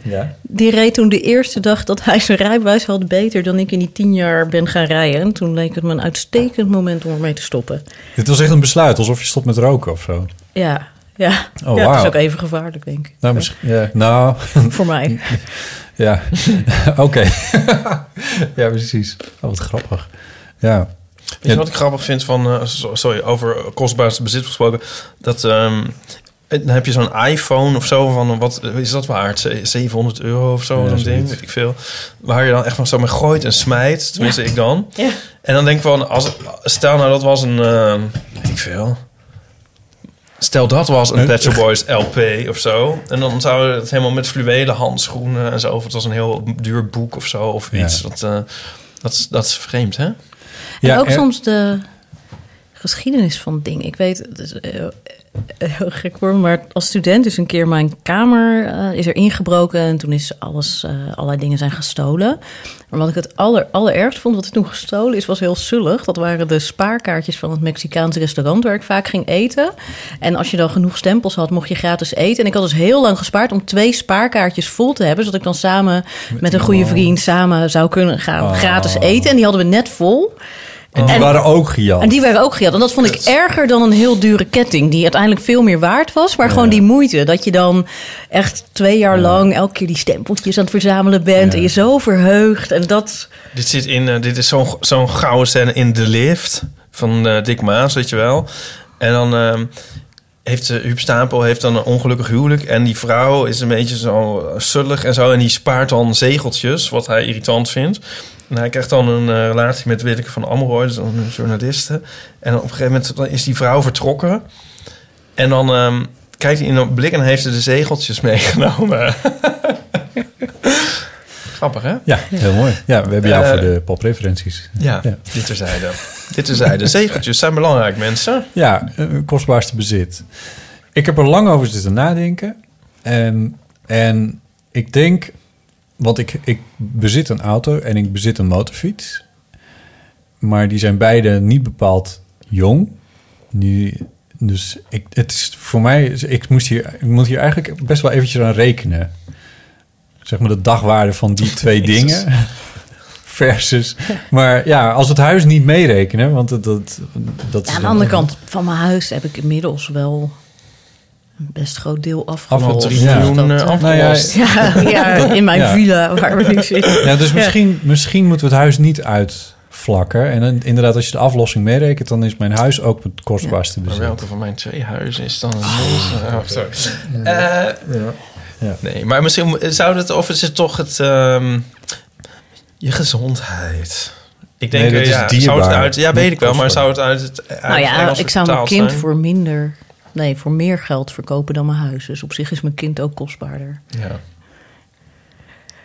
ja. die reed toen de eerste dag dat hij zijn rijbewijs had beter dan ik in die tien jaar ben gaan rijden. En toen leek het me een uitstekend moment om ermee te stoppen. Dit was echt een besluit, alsof je stopt met roken of zo. Ja, ja. Oh, ja, wow. Dat is ook even gevaarlijk, denk ik. Nou, misschien, ja, nou. Voor mij. Ja, oké. Ja, precies. Oh, wat grappig. Ja. Weet je ja. wat ik grappig vind van... Uh, sorry, over kostbaarste bezit gesproken. Dat, um, dan heb je zo'n iPhone of zo. Van wat is dat waard? zevenhonderd euro of zo. Ja, zo'n ding, weet ik veel. Waar je dan echt van zo mee gooit en smijt. Tenminste, ja. ik dan. Ja. En dan denk ik van... Als, stel nou, dat was een... Uh, weet ik veel... Stel dat was een Pet Shop Boys L P of zo. En dan zouden het helemaal met fluwelen handschoenen en zo. Of het was een heel duur boek of zo. Of iets. Ja. Dat, uh, dat, dat is vreemd, hè? En ja, ook er... soms de geschiedenis van dingen. Ik weet, het is heel, heel gek hoor, maar als student is een keer mijn kamer uh, is er ingebroken en toen is alles, uh, allerlei dingen zijn gestolen. Maar wat ik het aller, allerergst vond, wat er toen gestolen is, was heel zullig. Dat waren de spaarkaartjes van het Mexicaanse restaurant waar ik vaak ging eten. En als je dan genoeg stempels had, mocht je gratis eten. En ik had dus heel lang gespaard om twee spaarkaartjes vol te hebben, zodat ik dan samen met, met een goede vriend samen zou kunnen gaan oh. gratis eten. En die hadden we net vol. En die en, waren ook gejat. En die waren ook gejat. En dat vond ik erger dan een heel dure ketting... die uiteindelijk veel meer waard was. Maar ja. gewoon die moeite. Dat je dan echt twee jaar ja. lang... elke keer die stempeltjes aan het verzamelen bent... Ja. en je zo verheugt. En dat... Dit, zit in, uh, dit is zo'n, zo'n gouden scène in De Lift... van uh, Dick Maas, weet je wel. En dan... Uh, heeft uh, Huub Stapel heeft dan een ongelukkig huwelijk... en die vrouw is een beetje zo sullig en zo... en die spaart dan zegeltjes, wat hij irritant vindt. En hij krijgt dan een uh, relatie met Willeke van Amrooy... dus een journaliste. En op een gegeven moment dan is die vrouw vertrokken. En dan um, kijkt hij in een blik... en heeft ze de zegeltjes meegenomen. Grappig, hè? Ja, heel mooi. Ja, we hebben jou uh, voor de popreferenties. Ja, ja. dit terzijde. Dit terzijde. Zegeltjes zijn belangrijk, mensen. Ja, kostbaarste bezit. Ik heb er lang over zitten nadenken. En, en ik denk... Want ik, ik bezit een auto en ik bezit een motorfiets. Maar die zijn beide niet bepaald jong. Die, dus ik, het is voor mij... Ik, moest hier, ik moet hier eigenlijk best wel eventjes aan rekenen. Zeg maar de dagwaarde van die twee dingen. Versus. Maar ja, als het huis niet meerekenen... Want dat, dat, dat ja, is aan de andere kant, van mijn huis heb ik inmiddels wel... best groot deel afgelost. Afgelost. Ja. Ja. Dat, afgelost. Nou ja, ja, ja, in mijn ja. villa waar we nu zitten. Ja, dus misschien, ja. misschien moeten we het huis niet uitvlakken. En inderdaad, als je de aflossing meerekent, dan is mijn huis ook het kostbaarste bezit. Ja. Maar welke van mijn twee huizen is dan een oh, oh, sorry. Uh, ja. Ja. Nee, maar misschien zou het... Of is het toch het... Um, je gezondheid... Ik denk, nee, dat ja, is zou het uit, ja, weet ik wel, maar zou het uit het uit Nou ja, Engels ik zou mijn kind zijn? voor minder, nee, voor meer geld verkopen dan mijn huis. Dus op zich is mijn kind ook kostbaarder. Ja,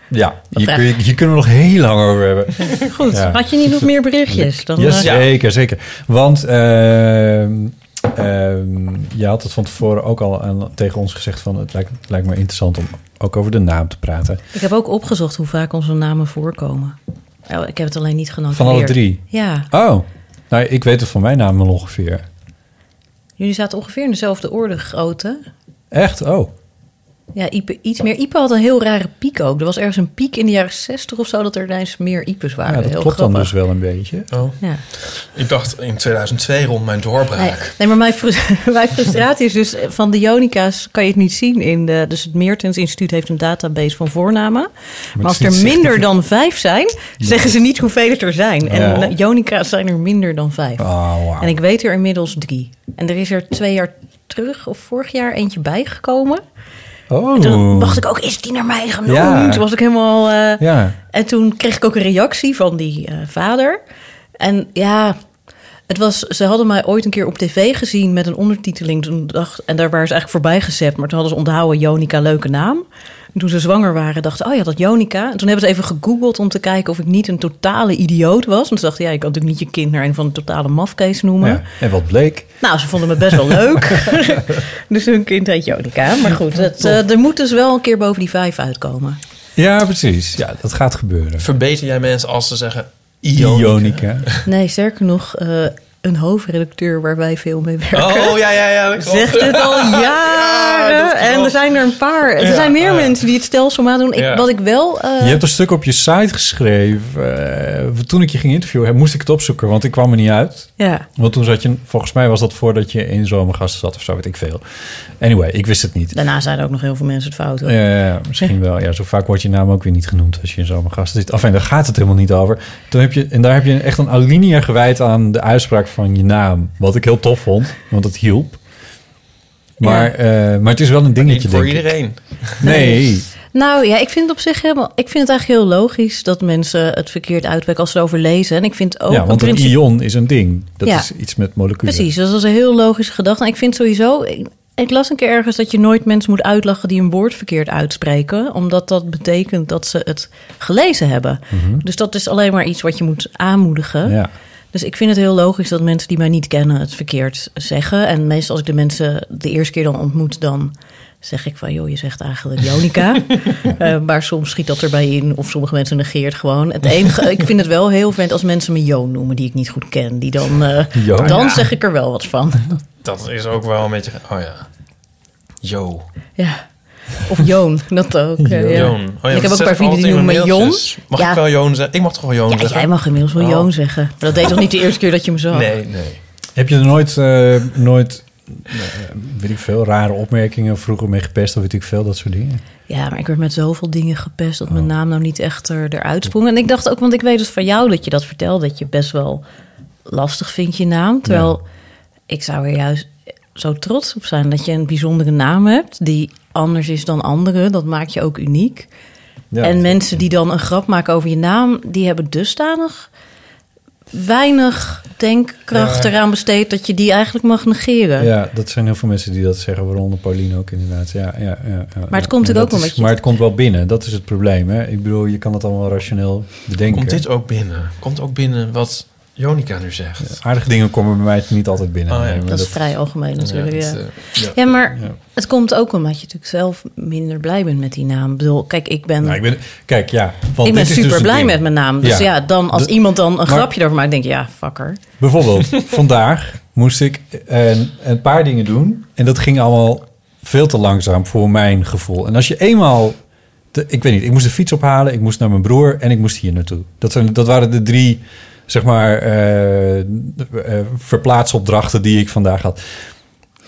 ja hier, kun je, hier kunnen we nog heel lang over hebben. Goed, ja. Had je niet nog meer berichtjes? Dan, yes, uh, ja. Zeker, zeker. Want uh, uh, je had het van tevoren ook al aan, tegen ons gezegd van het lijkt, het lijkt me interessant om ook over de naam te praten. Ik heb ook opgezocht hoe vaak onze namen voorkomen. Oh, ik heb het alleen niet genoteerd. Van alle drie? Ja. Oh, nou, ik weet het van mijn naam wel ongeveer. Jullie zaten ongeveer in dezelfde orde grootte. Echt? Oh. Ja, Ipe, iets meer. Ipe had een heel rare piek ook. Er was ergens een piek in de jaren zestig of zo dat er ineens meer Ipes waren. Ja, dat heel klopt grappig. Dan dus wel een beetje. Oh. Ja. Ik dacht in tweeduizend twee rond mijn doorbraak. Nee, nee maar mijn, frust- mijn frustratie is dus van de Ionica's kan je het niet zien. In de, dus het Meertens Instituut heeft een database van voornamen. Maar, maar als er minder zicht... dan vijf zijn, zeggen ze niet hoeveel het er zijn. Oh. En Ionica's zijn er minder dan vijf. Oh, wow. En ik weet er inmiddels drie. En er is er twee jaar terug of vorig jaar eentje bijgekomen. Oh. En toen dacht ik ook, is die naar mij genoemd? Ja. Toen was ik helemaal... Uh, ja. En toen kreeg ik ook een reactie van die uh, vader. En ja, het was, ze hadden mij ooit een keer op tv gezien met een ondertiteling. Toen dacht, en daar waren ze eigenlijk voorbij gezet. Maar toen hadden ze onthouden, Ionica, leuke naam. En toen ze zwanger waren, dachten ze, oh ja, dat Ionica. En toen hebben ze even gegoogeld om te kijken of ik niet een totale idioot was. Want ze dachten, ja, je kan natuurlijk niet je kind naar een van de totale mafkees noemen. Ja, en wat bleek? Nou, ze vonden me best wel leuk. Dus hun kind heet Ionica. Maar goed, dat, uh, er moet dus wel een keer boven die vijf uitkomen. Ja, precies. Ja, dat gaat gebeuren. Verbeter jij mensen als ze zeggen Ionica? Ionica. Nee, sterker nog... Uh, een hoofdredacteur waar wij veel mee werken. Oh, ja, ja, ja. Dat klopt. Zegt het al jaren. Ja, en er zijn er een paar. Er ja, zijn meer ja. mensen die het stelselmatig doen. Ik, ja. Wat ik wel... Uh... Je hebt een stuk op je site geschreven. Uh, toen ik je ging interviewen, moest ik het opzoeken. Want ik kwam er niet uit. Ja. Want toen zat je... Volgens mij was dat voordat je in Zomergasten zat of zo, weet ik veel. Anyway, ik wist het niet. Daarna zijn er ook nog heel veel mensen het fout. Hoor. Ja, ja, misschien wel. Ja, zo vaak wordt je naam ook weer niet genoemd als je in Zomergasten zit. Enfin, daar gaat het helemaal niet over. Toen heb je, en daar heb je echt een alinea gewijd aan de uitspraak van je naam. Wat ik heel tof vond, want het hielp. Maar, ja. uh, maar het is wel een dingetje, denk ik. Voor iedereen. Nee. nee. Nou ja, ik vind het op zich helemaal... Ik vind het eigenlijk heel logisch dat mensen het verkeerd uitwekken als ze erover lezen. En ik vind ook... Ja, want een principe... ion is een ding. Dat ja. is iets met moleculen. Precies, dat is een heel logische gedachte. En ik vind sowieso... Ik, ik las een keer ergens dat je nooit mensen moet uitlachen die een woord verkeerd uitspreken. Omdat dat betekent dat ze het gelezen hebben. Mm-hmm. Dus dat is alleen maar iets wat je moet aanmoedigen. Ja. Dus ik vind het heel logisch dat mensen die mij niet kennen het verkeerd zeggen. En meestal als ik de mensen de eerste keer dan ontmoet, dan zeg ik van, joh, je zegt eigenlijk Ionica. uh, maar soms schiet dat erbij in of sommige mensen negeert gewoon. Het enige, ik vind het wel heel vet als mensen me Jo noemen die ik niet goed ken. Die dan, uh, dan zeg ik er wel wat van. Dat is ook wel een beetje, oh ja, Jo. Ja. Of Joon, dat ook. Joon. Ja. Joon. Oh ja, ik heb ook een paar vrienden die noemen me Jon. Mag ja. ik wel Joon zeggen? Ik mag toch wel Joon ja, zeggen? Jij mag inmiddels wel oh. Joon zeggen. Maar dat deed toch niet de eerste keer dat je me zag? Nee, nee. Heb je er nooit, uh, nooit uh, weet ik veel, rare opmerkingen vroeger mee gepest? Of weet ik veel, dat soort dingen? Ja, maar ik werd met zoveel dingen gepest dat oh. mijn naam nou niet echt er, eruit sprong. En ik dacht ook, want ik weet dus van jou dat je dat vertelt. Dat je best wel lastig vindt je naam. Terwijl ja. ik zou er juist zo trots op zijn dat je een bijzondere naam hebt die anders is dan anderen. Dat maakt je ook uniek. Ja, en mensen die dan een grap maken over je naam, die hebben dusdanig weinig denkkracht ja. eraan besteed dat je die eigenlijk mag negeren. Ja, dat zijn heel veel mensen die dat zeggen, waaronder Pauline ook inderdaad. Ja, ja, ja, ja, maar het komt natuurlijk ook wel met je... Maar het komt wel binnen, dat is het probleem. Hè? Ik bedoel, je kan het allemaal rationeel bedenken. Komt dit ook binnen? Komt ook binnen wat Ionica nu zegt? Ja, aardige dingen komen bij mij niet altijd binnen. Oh, ja. nee, maar dat is dat... vrij algemeen natuurlijk. Ja, dat, ja. Ja. ja maar ja. het komt ook omdat je natuurlijk zelf minder blij bent met die naam. Ik bedoel, kijk, ik ben... Nou, ik ben kijk, ja. Want ik ben super dus blij met mijn naam. Dus ja, ja dan als de, iemand dan een maar, grapje daarover maakt, denk je, ja, fucker. Bijvoorbeeld, vandaag moest ik een, een paar dingen doen. En dat ging allemaal veel te langzaam voor mijn gevoel. En als je eenmaal... De, ik weet niet, ik moest de fiets ophalen, ik moest naar mijn broer en ik moest hier naartoe. Dat, zijn, dat waren de drie... zeg maar, uh, uh, verplaatsopdrachten die ik vandaag had.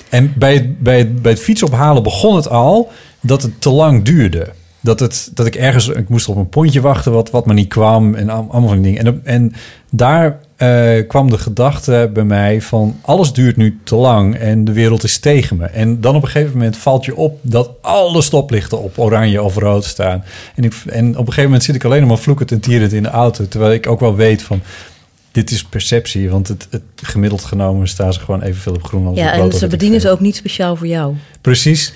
En bij het, bij het, bij het fietsophalen begon het al dat het te lang duurde. Dat, het, dat ik ergens... Ik moest op een pontje wachten wat, wat maar niet kwam. En allemaal van die dingen. En, en daar uh, kwam de gedachte bij mij van... alles duurt nu te lang en de wereld is tegen me. En dan op een gegeven moment valt je op... dat alle stoplichten op oranje of rood staan. En, ik, en op een gegeven moment zit ik alleen maar vloekend en tierend in de auto. Terwijl ik ook wel weet van... dit is perceptie, want het, het gemiddeld genomen staan ze gewoon evenveel op groen als ja, op rood. Ja, en ze bedienen ze ook niet speciaal voor jou. Precies,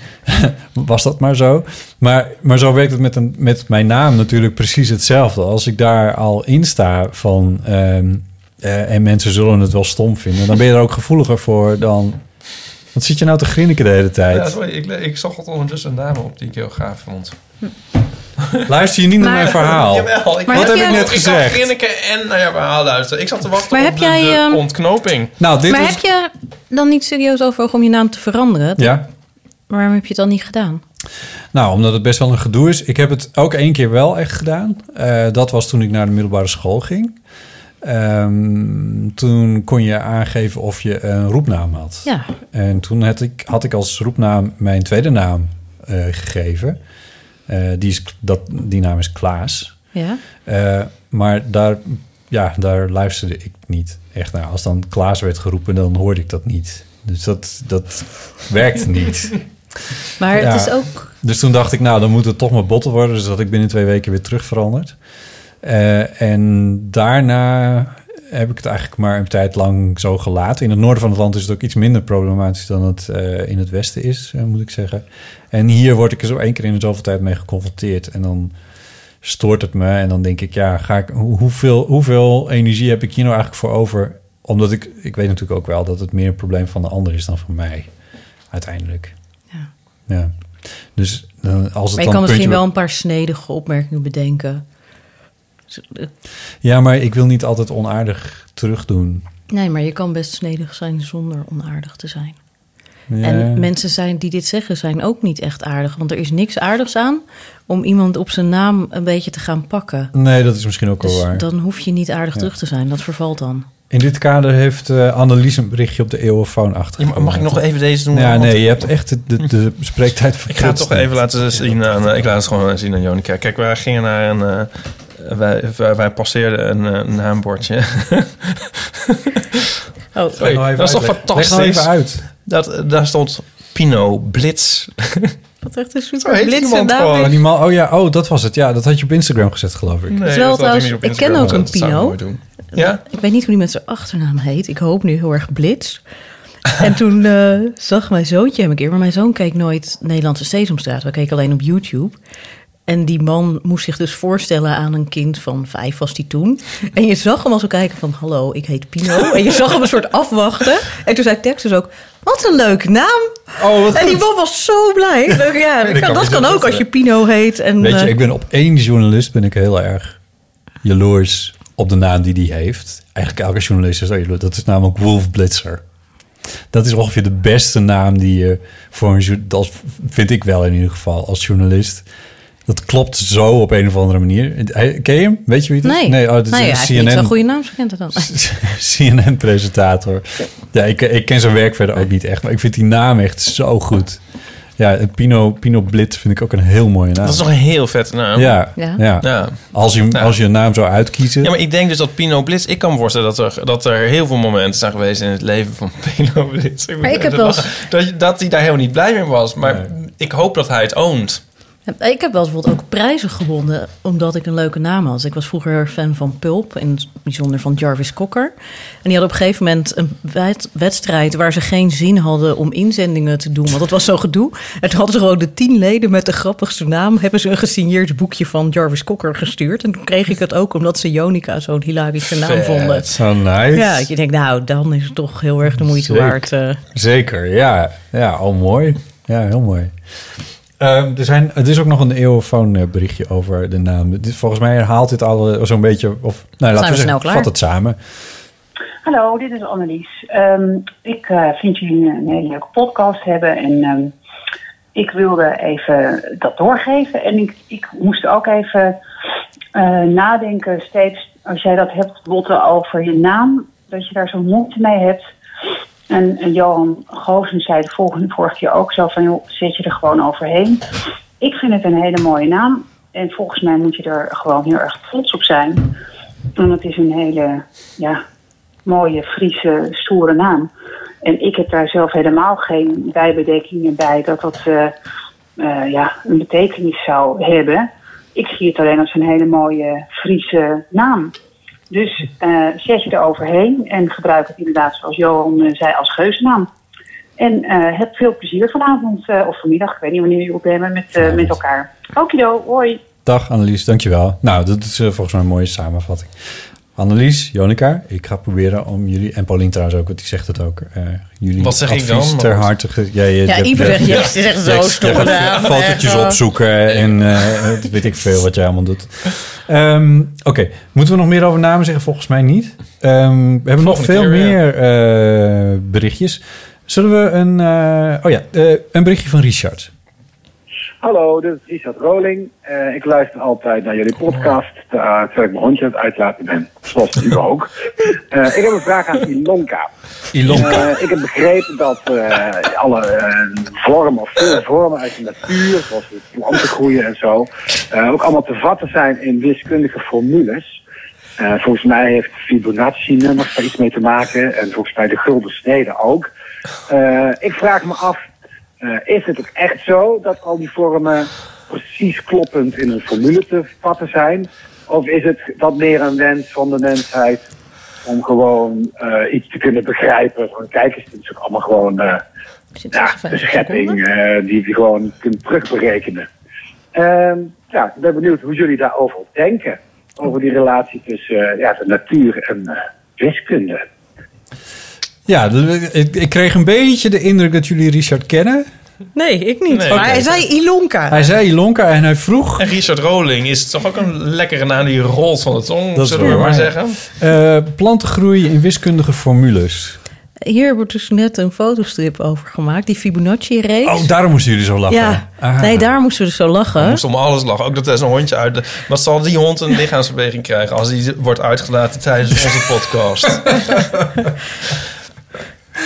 was dat maar zo. Maar, maar zo werkt het met, een, met mijn naam natuurlijk precies hetzelfde. Als ik daar al in sta van... Um, uh, en mensen zullen het wel stom vinden... dan ben je er ook gevoeliger voor dan... Wat zit je nou te grinniken de hele tijd? Ja, sorry, ik, ik zag het ondertussen een naam op die ik heel gaaf vond. Hm. Luister je niet maar, naar mijn verhaal? Jawel, ik, wat heb, heb jij, ik net gezegd? Ik zag grinniken en naar jouw verhaal luisteren. Ik zat te wachten maar op de, jij, de ontknoping. Nou, dit maar is... heb je dan niet serieus overwogen om je naam te veranderen? Ja. Waarom heb je het dan niet gedaan? Nou, omdat het best wel een gedoe is. Ik heb het ook één keer wel echt gedaan. Uh, dat was toen ik naar de middelbare school ging. Um, toen kon je aangeven of je een roepnaam had. Ja. En toen had ik, had ik als roepnaam mijn tweede naam uh, gegeven... Uh, die, is, dat, die naam is Klaas. Ja. Uh, maar daar, ja, daar luisterde ik niet echt naar. Als dan Klaas werd geroepen, dan hoorde ik dat niet. Dus dat, dat werkte niet. Maar ja, het is ook... Dus toen dacht ik, nou, dan moet het toch maar botten worden. Dus dat ik binnen twee weken weer terug veranderd. Uh, en daarna heb ik het eigenlijk maar een tijd lang zo gelaten. In het noorden van het land is het ook iets minder problematisch... dan het uh, in het westen is, uh, moet ik zeggen. En hier word ik er zo één keer in de zoveel tijd mee geconfronteerd. En dan stoort het me. En dan denk ik, ja, ga ik, hoeveel, hoeveel energie heb ik hier nou eigenlijk voor over? Omdat ik, ik weet natuurlijk ook wel... dat het meer een probleem van de ander is dan van mij. Uiteindelijk. Ja. Ja. Dus uh, als het maar je dan kan puntje... misschien wel een paar snedige opmerkingen bedenken... Ja, maar ik wil niet altijd onaardig terugdoen. Nee, maar je kan best snedig zijn zonder onaardig te zijn. Ja. En mensen zijn die dit zeggen zijn ook niet echt aardig. Want er is niks aardigs aan om iemand op zijn naam een beetje te gaan pakken. Nee, dat is misschien ook dus wel waar. Dan hoef je niet aardig ja. terug te zijn. Dat vervalt dan. In dit kader heeft uh, Annelies een berichtje op de eeuwenfoon achter. Ja, mag ik nog even deze doen? Ja, want... nee, je hebt echt de, de, de spreektijd verkrutst. Ik ga het toch even laten zien aan, uh, ik laat het gewoon zien aan Ionica. Kijk, we gingen naar een... Uh, Wij, wij, wij passeerden een, een naambordje. Oh, sorry, nou dat is toch fantastisch? Leg nou even uit. Dat, daar stond Pino Blitz. Wat echt een super blitz en daar. Oh ja, oh, dat was het. Ja, dat had je op Instagram gezet, geloof ik. Nee, dat trouwens, ik, ik ken ook een Pino. Ja? Ik weet niet hoe die met zijn achternaam heet. Ik hoop nu heel erg Blitz. En toen uh, zag mijn zoontje hem een keer. Maar mijn zoon keek nooit Nederlandse Sesamstraat. We keken alleen op YouTube. En die man moest zich dus voorstellen aan een kind van vijf was die toen. En je zag hem al zo kijken van, hallo, ik heet Pino. En je zag hem een soort afwachten. En toen zei Tex dus ook, wat een leuke naam. Oh, en die man was zo blij. Leuk, ja, dat kan, dat kan ook als je Pino heet. En, weet je, ik ben op één journalist ben ik heel erg jaloers op de naam die die heeft. Eigenlijk elke journalist is jaloers. Dat is namelijk Wolf Blitzer. Dat is ongeveer de beste naam die je voor een... Dat vind ik wel in ieder geval als journalist... Dat klopt zo op een of andere manier. Ken je hem? Weet je wie het is? Nee, nee, oh, dit nee is een C N N. Niet zo'n goede naam, kent het dan. C N N-presentator. Ja, ik, ik ken zijn werk verder ook niet echt. Maar ik vind die naam echt zo goed. Ja, Pino, Pino Blit vind ik ook een heel mooie naam. Dat is toch een heel vette naam. Ja, ja. ja. ja. Als, je, als je een naam zou uitkiezen. Ja, maar ik denk dus dat Pino Blitz... Ik kan me voorstellen dat er, dat er heel veel momenten zijn geweest... in het leven van Pino Blitz. Ik maar ik heb wel... Dat, dat hij daar helemaal niet blij mee was. Maar nee. Ik hoop dat hij het oont. Ik heb wel eens bijvoorbeeld ook prijzen gewonnen... omdat ik een leuke naam had. Ik was vroeger fan van Pulp, in het bijzonder van Jarvis Cocker. En die had op een gegeven moment een wedstrijd... waar ze geen zin hadden om inzendingen te doen. Want dat was zo gedoe. En toen hadden ze gewoon de tien leden met de grappigste naam... hebben ze een gesigneerd boekje van Jarvis Cocker gestuurd. En toen kreeg ik het ook omdat ze Ionica zo'n hilarische naam vonden. Zo nice. Ja, je denkt, nou, dan is het toch heel erg de moeite Zeker. waard. Uh... Zeker, ja. Ja, al mooi. Ja, heel mooi. Um, er, zijn, er is ook nog een eeuwenfoon berichtje over de naam. Volgens mij herhaalt dit al zo'n beetje... Of, nou, laten we zeggen, vat het samen. Hallo, dit is Annelies. Um, ik uh, vind jullie een hele leuke podcast hebben. En um, ik wilde even dat doorgeven. En ik, ik moest ook even uh, nadenken steeds... Als jij dat hebt, Botte, over je naam. Dat je daar zo'n moeite mee hebt... En uh, Johan Goosen zei de volgende vorige keer ook zo van, joh, zet je er gewoon overheen. Ik vind het een hele mooie naam. En volgens mij moet je er gewoon heel erg trots op zijn. Want het is een hele ja, mooie, Friese, stoere naam. En ik heb daar zelf helemaal geen bijbedenkingen bij dat dat uh, uh, ja, een betekenis zou hebben. Ik zie het alleen als een hele mooie Friese naam. Dus uh, zet je er overheen en gebruik het inderdaad zoals Johan uh, zei als geuzennaam. En uh, heb veel plezier vanavond uh, of vanmiddag. Ik weet niet wanneer jullie opnemen met, uh, met elkaar. Okido, hoi. Dag Annelies, dankjewel. Nou, dat is uh, volgens mij een mooie samenvatting. Annelies, Ionica, ik ga proberen om jullie... en Paulien trouwens ook, want die zegt het ook. Uh, jullie Wat zeg advies ik dan? ter harte... Ge- ja, je, ja, iedereen zegt ja, ja, ja, zo stom gedaan. Fotootjes opzoeken en uh, weet ik veel wat jij allemaal doet. Um, Oké, okay. Moeten we nog meer over namen zeggen? Volgens mij niet. Um, we hebben Volgende nog veel keer, meer ja. uh, berichtjes. Zullen we een... Uh, oh ja, uh, een berichtje van Richard... Hallo, dit is Richard Roling. Uh, ik luister altijd naar jullie podcast, uh, terwijl ik mijn hondje aan het uitlaten ben, zoals u ook. Uh, ik heb een vraag aan Ionica. Ionica. Uh, ik heb begrepen dat uh, alle uh, vormen of veel vormen uit de natuur, zoals de planten groeien en zo, uh, ook allemaal te vatten zijn in wiskundige formules. Uh, volgens mij heeft Fibonacci nummers daar iets mee te maken en volgens mij de gulden snede ook. Uh, ik vraag me af, Uh, is het ook echt zo dat al die vormen precies kloppend in een formule te vatten zijn? Of is het wat meer een wens van de mensheid om gewoon uh, iets te kunnen begrijpen? Van, kijk eens, het is ook allemaal gewoon uh, ja, een schepping uh, die je gewoon kunt terugberekenen. Uh, ja, ik ben benieuwd hoe jullie daarover denken. Over die relatie tussen uh, ja, de natuur en uh, wiskunde. Ja, ik kreeg een beetje de indruk dat jullie Richard kennen. Nee, ik niet. Nee, maar okay. Hij zei Ionica. Hij zei Ionica en hij vroeg... En Richard Roling is toch ook een lekkere naam die rolt van de tong, dat zullen we maar zeggen. Uh, plantengroei in wiskundige formules. Hier wordt dus net een fotostrip over gemaakt. Die Fibonacci-reeks. Oh, daarom moesten jullie zo lachen. Ja, ah. Nee, daar moesten we dus zo lachen. We moesten om alles lachen. Ook dat er zo'n hondje uit... Wat zal die hond een lichaamsbeweging krijgen als die wordt uitgelaten tijdens onze podcast?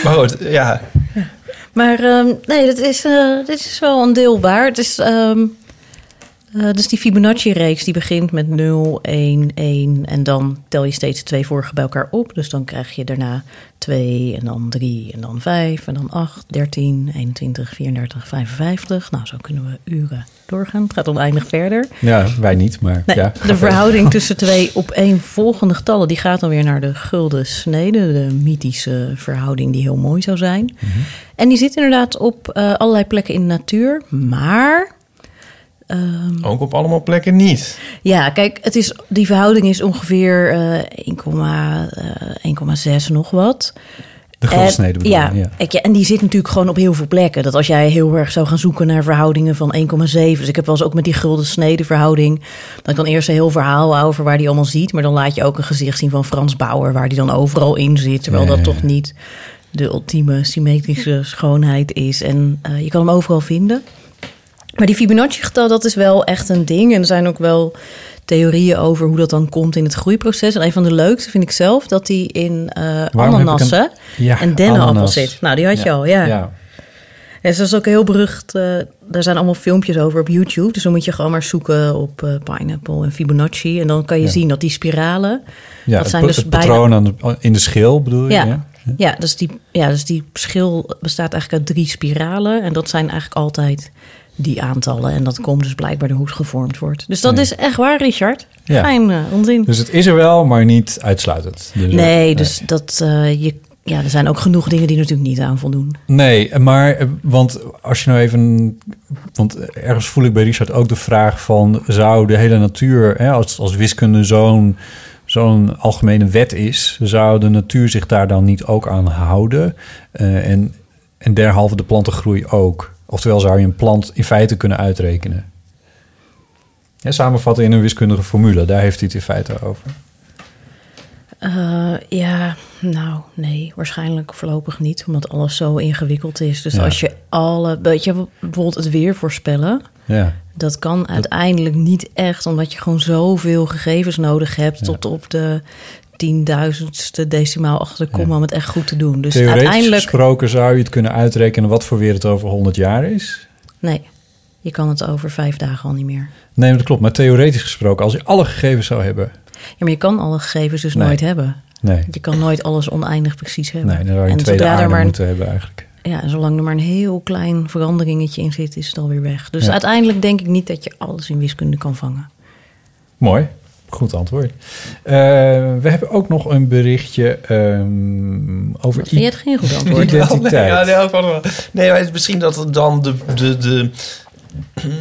Maar goed, ja. ja. Maar um, nee, dat is, uh, dit is wel een deel waar. Het is, um, uh, dus die Fibonacci-reeks die begint met nul, één, één. En dan tel je steeds de twee vorige bij elkaar op. Dus dan krijg je daarna twee en dan drie en dan vijf en dan acht, dertien, eenentwintig, vierendertig, vijfenvijftig. Nou, zo kunnen we uren doorgaan. Het gaat oneindig verder. Ja, wij niet, maar nee, ja. De verhouding tussen twee op één volgende getallen... die gaat dan weer naar de gulden snede. De mythische verhouding die heel mooi zou zijn. Mm-hmm. En die zit inderdaad op uh, allerlei plekken in de natuur. Maar... Um, ook op allemaal plekken niet. Ja, kijk, het is, die verhouding is ongeveer één komma zes nog wat. De guldsnede bedoel ja, ja. ja. En die zit natuurlijk gewoon op heel veel plekken. Dat als jij heel erg zou gaan zoeken naar verhoudingen van één komma zeven. Dus ik heb wel eens ook met die guldensnede verhouding... dat ik dan eerst een heel verhaal hou over waar die allemaal ziet... maar dan laat je ook een gezicht zien van Frans Bauer... waar die dan overal in zit, terwijl nee. dat toch niet... de ultieme symmetrische schoonheid is. En uh, je kan hem overal vinden... Maar die Fibonacci-getal, dat is wel echt een ding. En er zijn ook wel theorieën over hoe dat dan komt in het groeiproces. En een van de leukste vind ik zelf dat die in uh, ananassen een... ja, en dennenappels zit. Nou, die had je ja. al, ja. ja. En dat is ook heel berucht. Uh, daar zijn allemaal filmpjes over op YouTube. Dus dan moet je gewoon maar zoeken op uh, pineapple en Fibonacci. En dan kan je ja. zien dat die spiralen... Ja, dat het, zijn dus het patroon bijna... aan de, in de schil bedoel je? Ja. ja? Ja, dus die, ja, dus die schil bestaat eigenlijk uit drie spiralen. En dat zijn eigenlijk altijd... die aantallen. En dat komt dus blijkbaar de hoed gevormd wordt. Dus dat nee. is echt waar, Richard. Ja. Fijn uh, onzin. Dus het is er wel, maar niet uitsluitend. Dus nee, nee, dus dat... Uh, je, ja, er zijn ook genoeg dingen die natuurlijk niet aan voldoen. Nee, maar... Want als je nou even... Want ergens voel ik bij Richard ook de vraag van... zou de hele natuur... Hè, als, als wiskunde zo'n... zo'n algemene wet is... zou de natuur zich daar dan niet ook aan houden? Uh, en, en derhalve de plantengroei ook... Oftewel zou je een plant in feite kunnen uitrekenen. Ja, samenvatten in een wiskundige formule. Daar heeft hij het in feite over. Uh, ja, nou nee. Waarschijnlijk voorlopig niet. Omdat alles zo ingewikkeld is. Dus ja. als je alle... Weet je, bijvoorbeeld het weer voorspellen. Ja. Dat kan dat... uiteindelijk niet echt. Omdat je gewoon zoveel gegevens nodig hebt. Ja. Tot op de... tienduizendste decimaal achter de komma ja. om het echt goed te doen. Dus theoretisch uiteindelijk gesproken zou je het kunnen uitrekenen wat voor weer het over honderd jaar is? Nee, je kan het over vijf dagen al niet meer. Nee, dat klopt. Maar theoretisch gesproken, als je alle gegevens zou hebben... Ja, maar je kan alle gegevens dus nee. nooit hebben. Nee. Je kan nooit alles oneindig precies hebben. Nee, dan zou je een en tweede aarde maar... moeten hebben eigenlijk. Ja, zolang er maar een heel klein veranderingetje in zit, is het alweer weg. Dus ja. uiteindelijk denk ik niet dat je alles in wiskunde kan vangen. Mooi, goed antwoord. Uh, we hebben ook nog een berichtje um, over... Vind i- je het geen goed antwoord? Identiteit. Nee, ja, nee, nee maar misschien dat het dan de, de, de...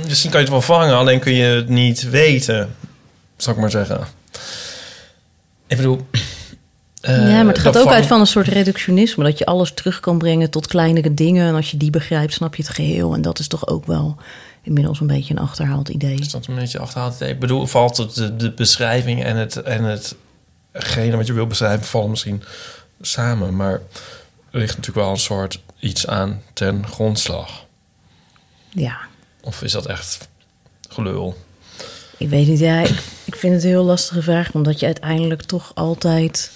Misschien kan je het wel vangen, alleen kun je het niet weten. Zal ik maar zeggen. Ik bedoel... Uh, ja, maar het gaat ook van... uit van een soort reductionisme. Dat je alles terug kan brengen tot kleinere dingen. En als je die begrijpt, snap je het geheel. En dat is toch ook wel inmiddels een beetje een achterhaald idee. Is dat een beetje een achterhaald idee? Ik bedoel, valt het de, de beschrijving en, het, en hetgene wat je wil beschrijven... vallen misschien samen. Maar er ligt natuurlijk wel een soort iets aan ten grondslag. Ja. Of is dat echt gelul? Ik weet niet, ja. Ik, ik vind het een heel lastige vraag. Omdat je uiteindelijk toch altijd...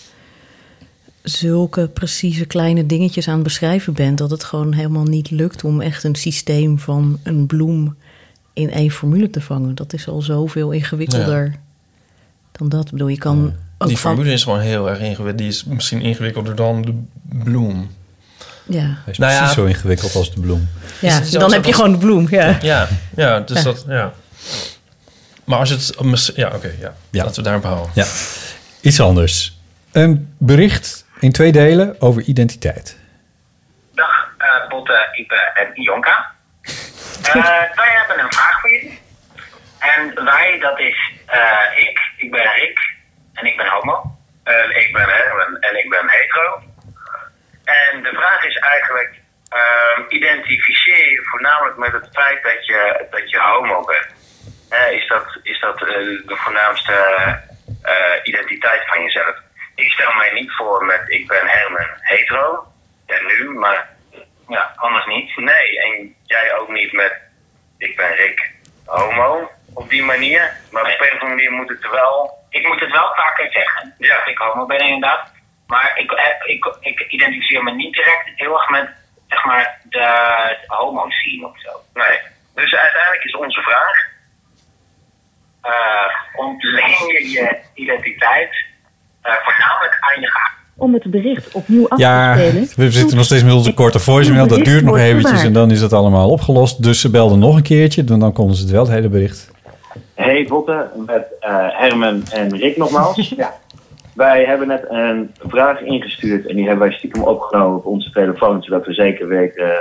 zulke precieze kleine dingetjes aan het beschrijven bent... dat het gewoon helemaal niet lukt om echt een systeem van een bloem in één formule te vangen. Dat is al zoveel ingewikkelder ja. dan dat. Ik bedoel, je kan ja. ook die formule van... is gewoon heel erg ingewikkeld. Die is misschien ingewikkelder dan de bloem. Ja. Hij is nou precies ja. zo ingewikkeld als de bloem. Ja, dus dan heb je als... gewoon de bloem. Ja, ja, ja dus ja. dat... Ja. Maar als het... Ja, oké. Okay, ja. ja. Laten we daarop houden. Ja. Iets anders. Een bericht... in twee delen over identiteit. Dag, uh, Botte, Ipe en Ionka. Uh, wij hebben een vraag voor jullie. En wij, dat is uh, ik. Ik ben Rick. En ik ben homo. En ik ben Hermen. En ik ben hetero. En de vraag is eigenlijk... Uh, identificeer je voornamelijk met het feit dat je, dat je homo bent? Uh, is dat, is dat uh, de voornaamste uh, identiteit van jezelf? Ik stel mij niet voor met ik ben Hermen hetero. Ja, nu, maar ja, anders niet. Nee, en jij ook niet met ik ben Rick homo op die manier. Maar op een of andere manier moet het wel... Ik moet het wel vaker zeggen, ja. dat ik homo ben inderdaad. Maar ik, heb, ik, ik identificeer me niet direct heel erg met zeg maar de, de homo-scene of zo. Nee, dus uiteindelijk is onze vraag... Uh, ontleen je je identiteit... Uh, voornamelijk aan je gaan. Om het bericht opnieuw af ja, te spelen. We zitten nog steeds met onze korte voicemail. Dat duurt nog eventjes waar. En dan is het allemaal opgelost. Dus ze belden nog een keertje. Dan konden ze het wel, het hele bericht. Hey Botte, met uh, Hermen en Rick nogmaals. ja. Wij hebben net een vraag ingestuurd. En die hebben wij stiekem opgenomen op onze telefoon. Zodat we zeker weten uh,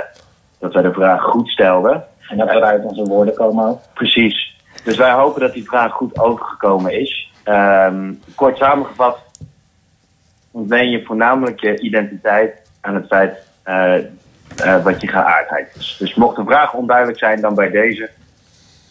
dat wij de vraag goed stelden. En dat we uit onze woorden komen ook. Precies. Dus wij hopen dat die vraag goed overgekomen is. Um, kort samengevat. Ontleen je voornamelijk je identiteit aan het feit uh, uh, wat je geaardheid is. Dus mocht de vraag onduidelijk zijn, dan bij deze.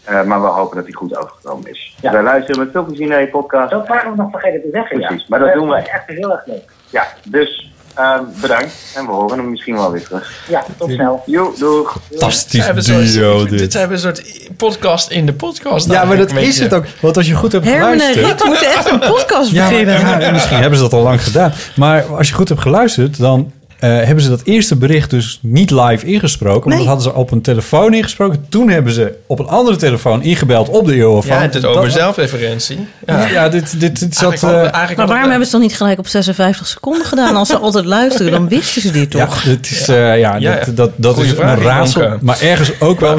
Uh, maar we hopen dat die goed overgekomen is. Ja. Wij luisteren met veel plezier naar je podcast. Dat waren we nog vergeten te zeggen. Precies, ja. maar dat, dat doen wij. Echt heel erg leuk. Ja, dus uh, bedankt. En we horen hem misschien wel weer terug. Ja, tot snel. Jo, doeg. Fantastisch duo dit. Dit hebben een soort podcast in de podcast. Ja, maar dat is het ook. Want als je goed hebt geluisterd... Hermen en Rick moeten echt een podcast beginnen. Ja, ja, misschien hebben ze dat al lang gedaan. Maar als je goed hebt geluisterd, dan uh, hebben ze dat eerste bericht dus niet live ingesproken. Nee. Want dat hadden ze op een telefoon ingesproken. Toen hebben ze op een andere telefoon ingebeld op de E O van. Ja, het is over zelfreferentie. Ja, ja dit, dit, dit zat... Eigenlijk, uh, eigenlijk maar waarom hebben ze dan niet gelijk op zesenvijftig seconden gedaan? Als ze altijd luisteren, dan wisten ze dit toch? Ja, het is, uh, ja, ja, dat, dat, dat is vraag, een raadsel. Danken. Maar ergens ook wel...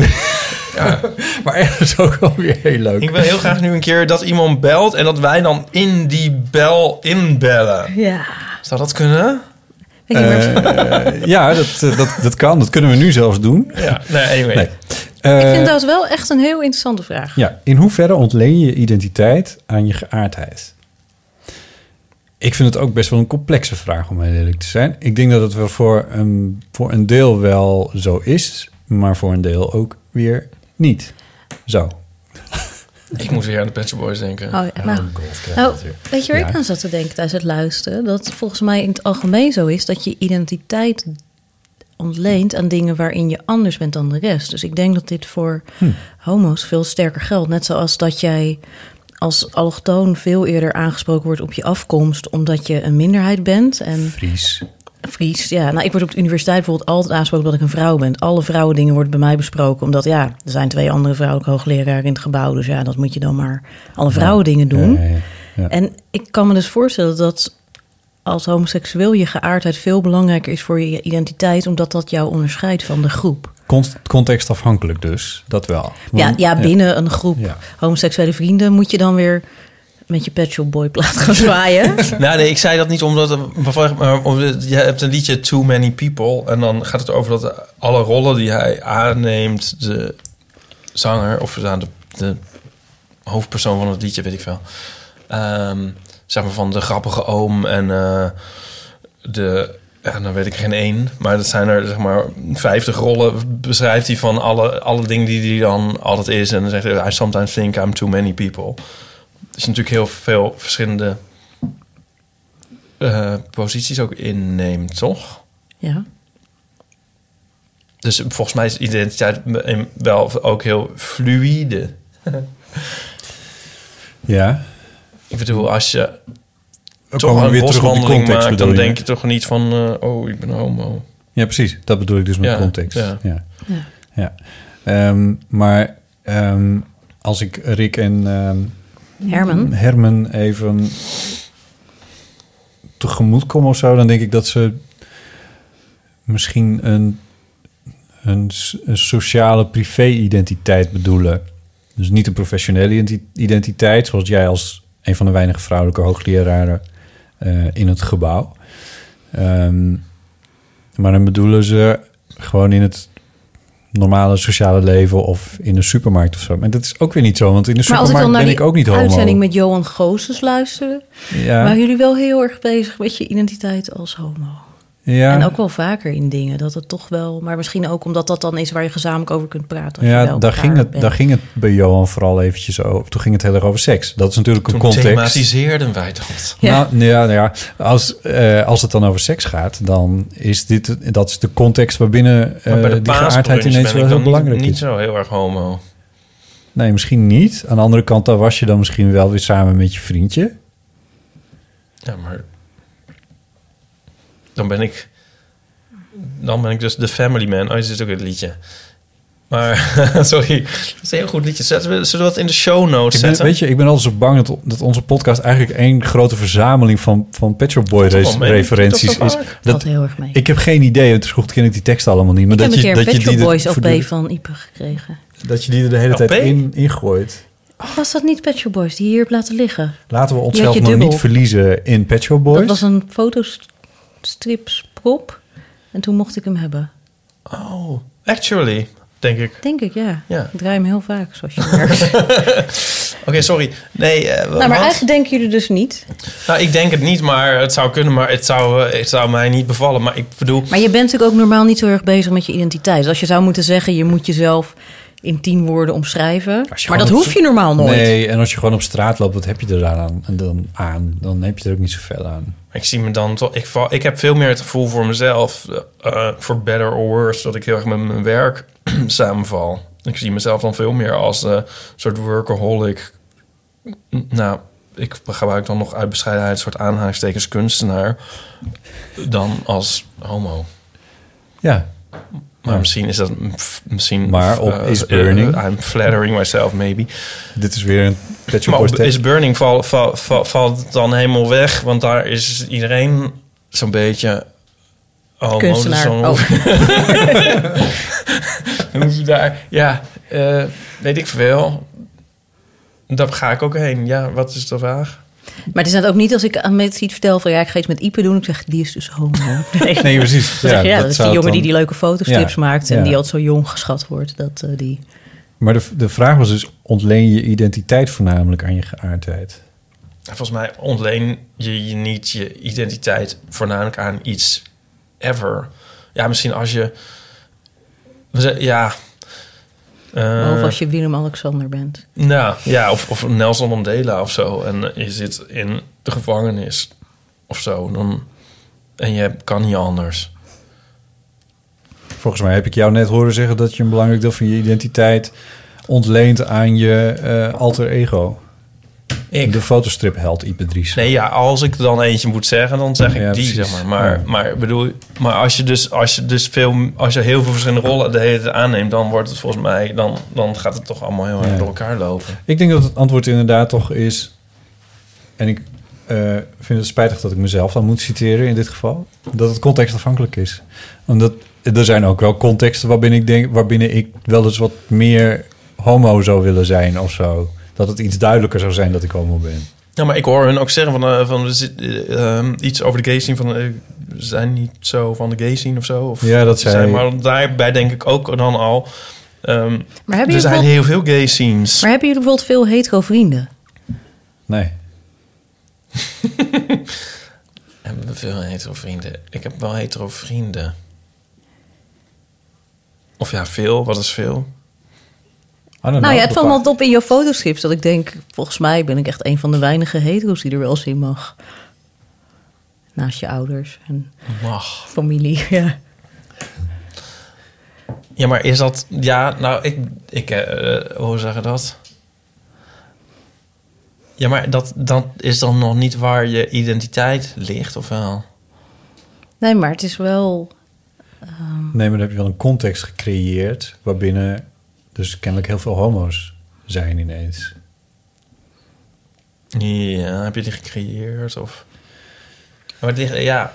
Ja. Maar echt is ook wel weer heel leuk. Ik wil heel graag nu een keer dat iemand belt... en dat wij dan in die bel inbellen. Ja. Zou dat kunnen? Ik uh, ja, dat, dat, dat kan. Dat kunnen we nu zelfs doen. Ja, nee, anyway. nee. Uh, Ik vind dat wel echt een heel interessante vraag. Ja, in hoeverre ontleen je identiteit aan je geaardheid? Ik vind het ook best wel een complexe vraag om heel eerlijk te zijn. Ik denk dat het wel voor een, voor een deel wel zo is... maar voor een deel ook weer... niet. Zo. Ik moest weer aan de Pet Shop Boys denken. Oh, ja, nou, oh, nou, weet je waar ja. ik aan zat te denken tijdens het luisteren? Dat het volgens mij in het algemeen zo is... dat je identiteit ontleent aan dingen waarin je anders bent dan de rest. Dus ik denk dat dit voor hm. homo's veel sterker geldt. Net zoals dat jij als allochtoon veel eerder aangesproken wordt op je afkomst, omdat je een minderheid bent. En Fries. Fries, ja. Nou, ik word op de universiteit bijvoorbeeld altijd aangesproken dat ik een vrouw ben. Alle vrouwendingen worden bij mij besproken, omdat ja, er zijn twee andere vrouwelijke hoogleraren in het gebouw. Dus ja, dat moet je dan maar alle vrouwendingen doen. Ja, ja, ja, ja. En ik kan me dus voorstellen dat als homoseksueel je geaardheid veel belangrijker is voor je identiteit, omdat dat jou onderscheidt van de groep. Contextafhankelijk dus, dat wel. Want, ja, ja, binnen ja. een groep ja. homoseksuele vrienden moet je dan weer met je Pet Shop Boy plaat gaan zwaaien. Nou nee, ik zei dat niet omdat... Je hebt een liedje Too Many People en dan gaat het over dat alle rollen die hij aanneemt, de zanger of de, de hoofdpersoon van het liedje, weet ik veel. Um, zeg maar van de grappige oom en uh, de... Ja, dan weet ik geen één. Maar dat zijn er, zeg maar, vijftig rollen. Beschrijft hij van alle, alle dingen die hij dan altijd is. En dan zegt hij, I sometimes think I'm too many people. Er is natuurlijk heel veel verschillende uh, posities ook inneemt, toch? Ja. Dus volgens mij is identiteit wel ook heel fluïde. Ja. Ik bedoel, als je... toch een boswandeling maakt, dan denk je toch niet van... Uh, oh, ik ben homo. Ja, precies. Dat bedoel ik dus met ja, context. Ja. Ja. Ja. Ja. Um, maar um, als ik Rick en um, Hermen. Hermen even tegemoet kom of zo... dan denk ik dat ze misschien een, een, een sociale privé-identiteit bedoelen. Dus niet een professionele identiteit, zoals jij als een van de weinige vrouwelijke hoogleraren... Uh, in het gebouw. Um, maar dan bedoelen ze gewoon in het normale sociale leven of in de supermarkt of zo. Maar dat is ook weer niet zo, want in de supermarkt ben ik ook niet homo. Maar als ik dan naar die uitzending met Johan Goossens luisterde, ja. waren jullie wel heel erg bezig met je identiteit als homo. Ja. En ook wel vaker in dingen, dat het toch wel... Maar misschien ook omdat dat dan is waar je gezamenlijk over kunt praten. Ja, daar ging, het, daar ging het bij Johan vooral eventjes over. Toen ging het heel erg over seks. Dat is natuurlijk een context. Toen thematiseerden wij dat. Ja. Nou, ja, nou ja, als, uh, als het dan over seks gaat, dan is dit... Dat is de context waarbinnen uh, de die geaardheid ineens wel heel belangrijk niet, is. Niet zo heel erg homo. Nee, misschien niet. Aan de andere kant, daar was je dan misschien wel weer samen met je vriendje. Ja, maar... Dan ben ik, dan ben ik dus de family man. Oh, dit is ook het liedje. Maar, sorry, dat is een heel goed liedje. Zullen we dat in de show notes zetten? Ik ben, weet je, ik ben altijd zo bang dat, dat onze podcast... eigenlijk één grote verzameling van, van Pet Shop Boy re- referenties is. Dat heel erg mee. Ik heb geen idee, want vroeg ken ik die teksten allemaal niet. Maar ik dat heb je, een keer dat Pet Shop Boys L P van Ipe gekregen. Dat je die er de hele L P? Tijd in ingooit. Of was dat niet Pet Shop Boys die hier laten liggen? Laten we onszelf nog dubbel. Niet verliezen in Pet Shop Boys. Dat was een foto's... stripsprop. En toen mocht ik hem hebben. Oh, actually, denk ik. Denk ik, ja. ja. Ik draai hem heel vaak, zoals je merkt. Oké, okay, sorry. Nee, uh, nou, maar want... eigenlijk denken jullie dus niet? Nou, ik denk het niet, maar het zou kunnen. Maar het zou, uh, het zou mij niet bevallen. Maar ik bedoel... Maar je bent natuurlijk ook normaal niet zo erg bezig met je identiteit. Dus als je zou moeten zeggen, je moet jezelf... in tien woorden omschrijven. Maar dat hoef je normaal nooit. Nee, en als je gewoon op straat loopt, wat heb je er dan aan? Dan heb je er ook niet zoveel aan. Ik zie me dan toch... Ik, val, ik heb veel meer het gevoel voor mezelf... voor uh, better or worse... dat ik heel erg met mijn werk samenval. Ik zie mezelf dan veel meer als een uh, soort workaholic. Nou, ik gebruik dan nog uit bescheidenheid... soort aanhalingstekens kunstenaar... dan als homo. Ja, maar ja. misschien is dat... Misschien, maar op uh, Is Burning... Uh, I'm flattering myself, maybe. Dit is weer een... Maar op Is Burning valt val, val, val dan helemaal weg... want daar is iedereen zo'n beetje... Oh, kunstenaar. Oh. daar, ja, uh, weet ik veel. Daar ga ik ook heen. Ja, wat is de vraag? Maar het is net ook niet als ik aan mensen iets vertel... van ja, ik ga iets met Ipe doen. Ik zeg, die is dus homo. Nee, nee precies. Ja, zeg, ja, dat, dat is die jongen dan... die die leuke fotostrips ja, maakt... en ja. die altijd zo jong geschat wordt. Dat, uh, die... Maar de, de vraag was dus... ontleen je identiteit voornamelijk aan je geaardheid? Volgens mij ontleen je, je niet je identiteit... voornamelijk aan iets ever. Ja, misschien als je... Ja... Uh, of als je Willem-Alexander bent. Nou, ja, of, of Nelson Mandela of zo. En je zit in de gevangenis of zo. Dan, en je kan niet anders. Volgens mij heb ik jou net horen zeggen... dat je een belangrijk deel van je identiteit... ontleent aan je uh, alter ego. Ik. De fotostripheld Ipe Dries. Nee, ja, als ik er dan eentje moet zeggen, dan zeg ik ja, die, precies. zeg maar. Maar, ja. maar, bedoel, maar als je dus, als je dus veel, als je heel veel verschillende rollen de hele tijd aanneemt, dan wordt het volgens mij, dan, dan gaat het toch allemaal heel erg ja. door elkaar lopen. Ik denk dat het antwoord inderdaad toch is, en ik uh, vind het spijtig dat ik mezelf dan moet citeren in dit geval, dat het contextafhankelijk is. Omdat er zijn ook wel contexten waarbinnen ik denk, waarbinnen ik wel eens wat meer homo zou willen zijn of zo. Dat het iets duidelijker zou zijn dat ik homo ben. Ja, maar ik hoor hun ook zeggen van, uh, van uh, uh, iets over de gay scene. Van, uh, zijn niet zo van de gay scene of zo. Of, ja, dat zijn. Zei... Maar daarbij denk ik ook dan al. Um, maar er zijn bijvoorbeeld... heel veel gay scenes. Maar hebben jullie bijvoorbeeld veel hetero vrienden? Nee. Hebben we veel hetero vrienden? Ik heb wel hetero vrienden. Of ja, veel. Wat is veel? Nou ja, het valt altijd op in jouw fotoschips dat ik denk, volgens mij ben ik echt een van de weinige hetero's die er wel eens in mag. Naast je ouders en mag. familie. Ja. ja, maar is dat... Ja, nou, ik... ik uh, hoe zeg je dat? Ja, maar dat, dat is dan nog niet waar je identiteit ligt, of wel? Nee, maar het is wel... Um... Nee, maar dan heb je wel een context gecreëerd waarbinnen... Dus kennelijk heel veel homo's zijn ineens. Ja, heb je die gecreëerd? Of... Maar die, ja.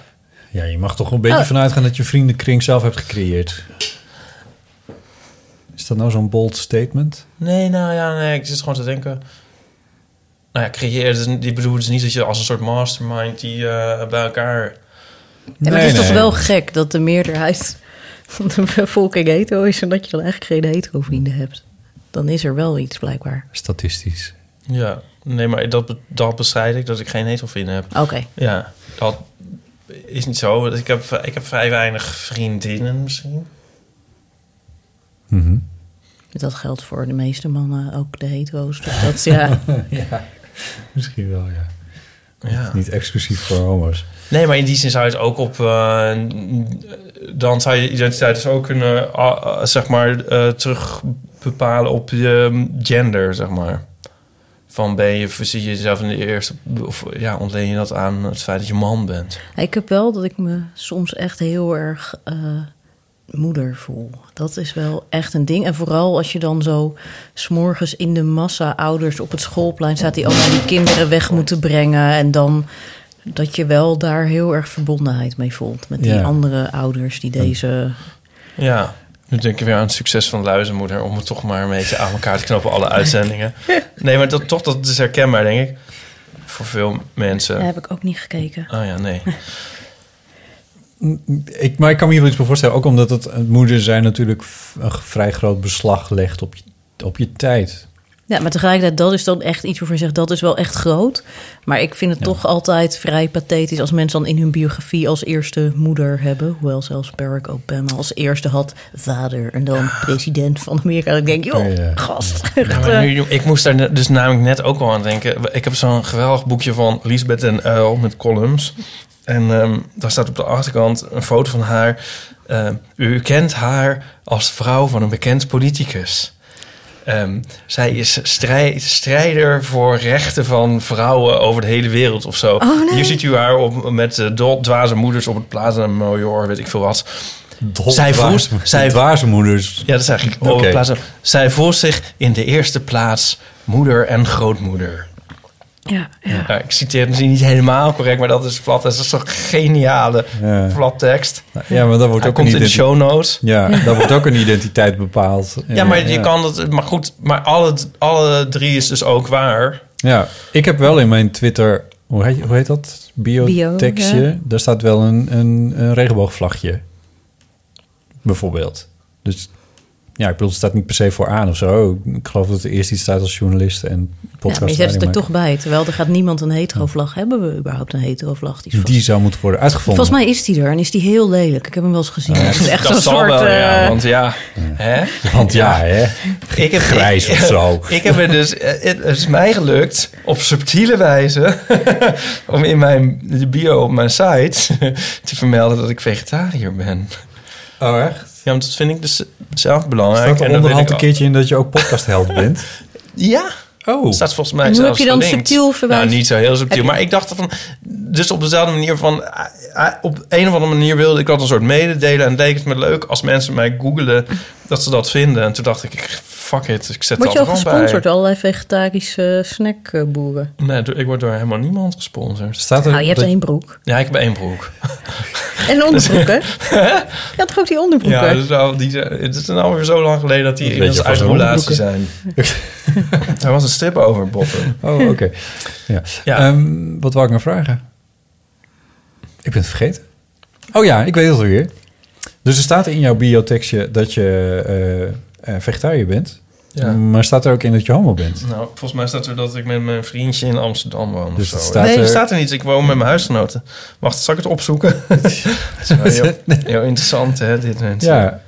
ja, je mag toch een beetje oh. vanuit gaan dat je vriendenkring zelf hebt gecreëerd. Is dat nou zo'n bold statement? Nee, nou ja, nee, ik zit gewoon te denken... Nou ja, creëren, die bedoelt dus niet dat je als een soort mastermind die uh, bij elkaar... Nee, nee, maar het is nee. toch wel gek dat de meerderheid... van de bevolking hetero is... en dat je dan eigenlijk geen hetero-vrienden hebt. Dan is er wel iets, blijkbaar. Statistisch. Ja, nee, maar dat, dat bestrijd ik... dat ik geen hetero-vrienden heb. Oké. Okay. Ja, dat is niet zo. Ik heb, ik heb vrij weinig vriendinnen misschien. Mm-hmm. Dat geldt voor de meeste mannen, ook de hetero's. Dus dat, ja. ja, misschien wel, ja. Ja. Niet exclusief voor homo's. Nee, maar in die zin zou je het ook op... Uh, dan zou je identiteit dus ook kunnen... Uh, uh, zeg maar, uh, terug bepalen op je gender, zeg maar. Van ben je... zie je jezelf in de eerste... of ja, ontleen je dat aan het feit dat je man bent? Ik heb wel dat ik me soms echt heel erg... Uh, moeder voel. Dat is wel echt een ding. En vooral als je dan zo 's morgens in de massa ouders op het schoolplein staat... die allemaal die kinderen weg moeten brengen. En dan dat je wel daar heel erg verbondenheid mee voelt. Met die ja. andere ouders die deze... Ja, nu denk ik weer aan het succes van Luizenmoeder... om het toch maar een beetje aan elkaar te knopen, alle uitzendingen. Nee, maar dat, toch, dat is herkenbaar, denk ik. Voor veel mensen. Daar heb ik ook niet gekeken. Oh ja, nee. Ik, maar ik kan me hier wel iets bij voorstellen. Ook omdat het moeder zijn natuurlijk een vrij groot beslag legt op je, op je tijd. Ja, maar tegelijkertijd, dat is dan echt iets waarvan je zegt... dat is wel echt groot. Maar ik vind het ja. toch altijd vrij pathetisch... als mensen dan in hun biografie als eerste moeder hebben. Hoewel zelfs Barack Obama als eerste had vader... en dan ja. president van Amerika. En ik denk, joh, ja, ja. gast. Ja. Ja, maar nu, ik moest daar dus namelijk net ook al aan denken. Ik heb zo'n geweldig boekje van Lisbeth en Uil met columns... En um, daar staat op de achterkant een foto van haar. Uh, u kent haar als vrouw van een bekend politicus. Um, zij is strij- strijder voor rechten van vrouwen over de hele wereld of zo. Oh, nee. Hier ziet u haar op, met uh, dol, dwaze moeders op het plaatsen. Major, weet ik veel wat. Dol, zij voelt, zij, dwaze moeders. Ja, dat is eigenlijk okay. over plaatsen. Zij voelt zich in de eerste plaats moeder en grootmoeder. Ja, ja. ja, ik citeer het misschien niet helemaal correct, maar dat is plat. Dat is toch geniale ja. plattekst. Ja, maar dat wordt Hij ook komt een in de show notes. Ja, ja. dat wordt ook een identiteit bepaald. Ja, ja maar ja. je kan dat. Maar goed, maar alle, alle drie is dus ook waar. Ja, ik heb wel in mijn Twitter, hoe heet, hoe heet dat? Biotekstje. Bio, ja. Daar staat wel een, een, een regenboogvlagje, bijvoorbeeld. Dus. Ja, ik bedoel, het staat niet per se voor aan of zo. Ik geloof dat er eerst iets staat als journalist en podcast. Ja, maar je zet het er toch bij. Terwijl er gaat niemand een hetero-vlag. Hebben we überhaupt een hetero-vlag? Die, vast... die zou moeten worden uitgevonden. Volgens mij is die er en is die heel lelijk. Ik heb hem wel eens gezien. Ja, het is echt dat zal soort, wel, uh... ja. Want ja, hè? Want ja, hè? Ik heb, grijs ik, of zo. Ik heb het dus... Het is mij gelukt op subtiele wijze... om in mijn bio op mijn site te vermelden dat ik vegetariër ben. Oh, echt? Ja, want dat vind ik dus zelf belangrijk. Staat er onderhand een keertje in dat je ook podcastheld bent? Ja. Oh. Staat volgens mij en hoe zelfs heb je dan gelinkt. Subtiel verwijs? Nou, niet zo heel subtiel. Maar ik dacht van... Dus op dezelfde manier van... Op een of andere manier wilde ik dat een soort mededelen. En leek het me leuk als mensen mij googelen... dat ze dat vinden. En toen dacht ik... Fuck it, ik zet word je al gesponsord door allerlei vegetarische snackboeren? Nee, ik word door helemaal niemand gesponsord. Staat er nou, je hebt dat... één broek. Ja, ik heb één broek. En onderbroeken. Je had toch ook die onderbroeken? Ja, dus al, die, het is nou weer zo lang geleden dat die inmiddels uit relatie zijn. Er was een strip over, Boppen. Oh, oké. Okay. Ja. Ja. Um, wat wou ik nou vragen? Ik ben het vergeten. Oh ja, ik weet het alweer. Dus er staat in jouw biotekstje dat je... Uh, vegetariër bent, ja. Maar staat er ook in dat je homo bent? Nou, volgens mij staat er dat ik met mijn vriendje in Amsterdam woon. Dus of zo. Staat nee, er... staat er niet. Ik woon met mijn huisgenoten. Wacht, zal ik het opzoeken? Dat is wel heel, heel interessant, hè, dit moment. Ja.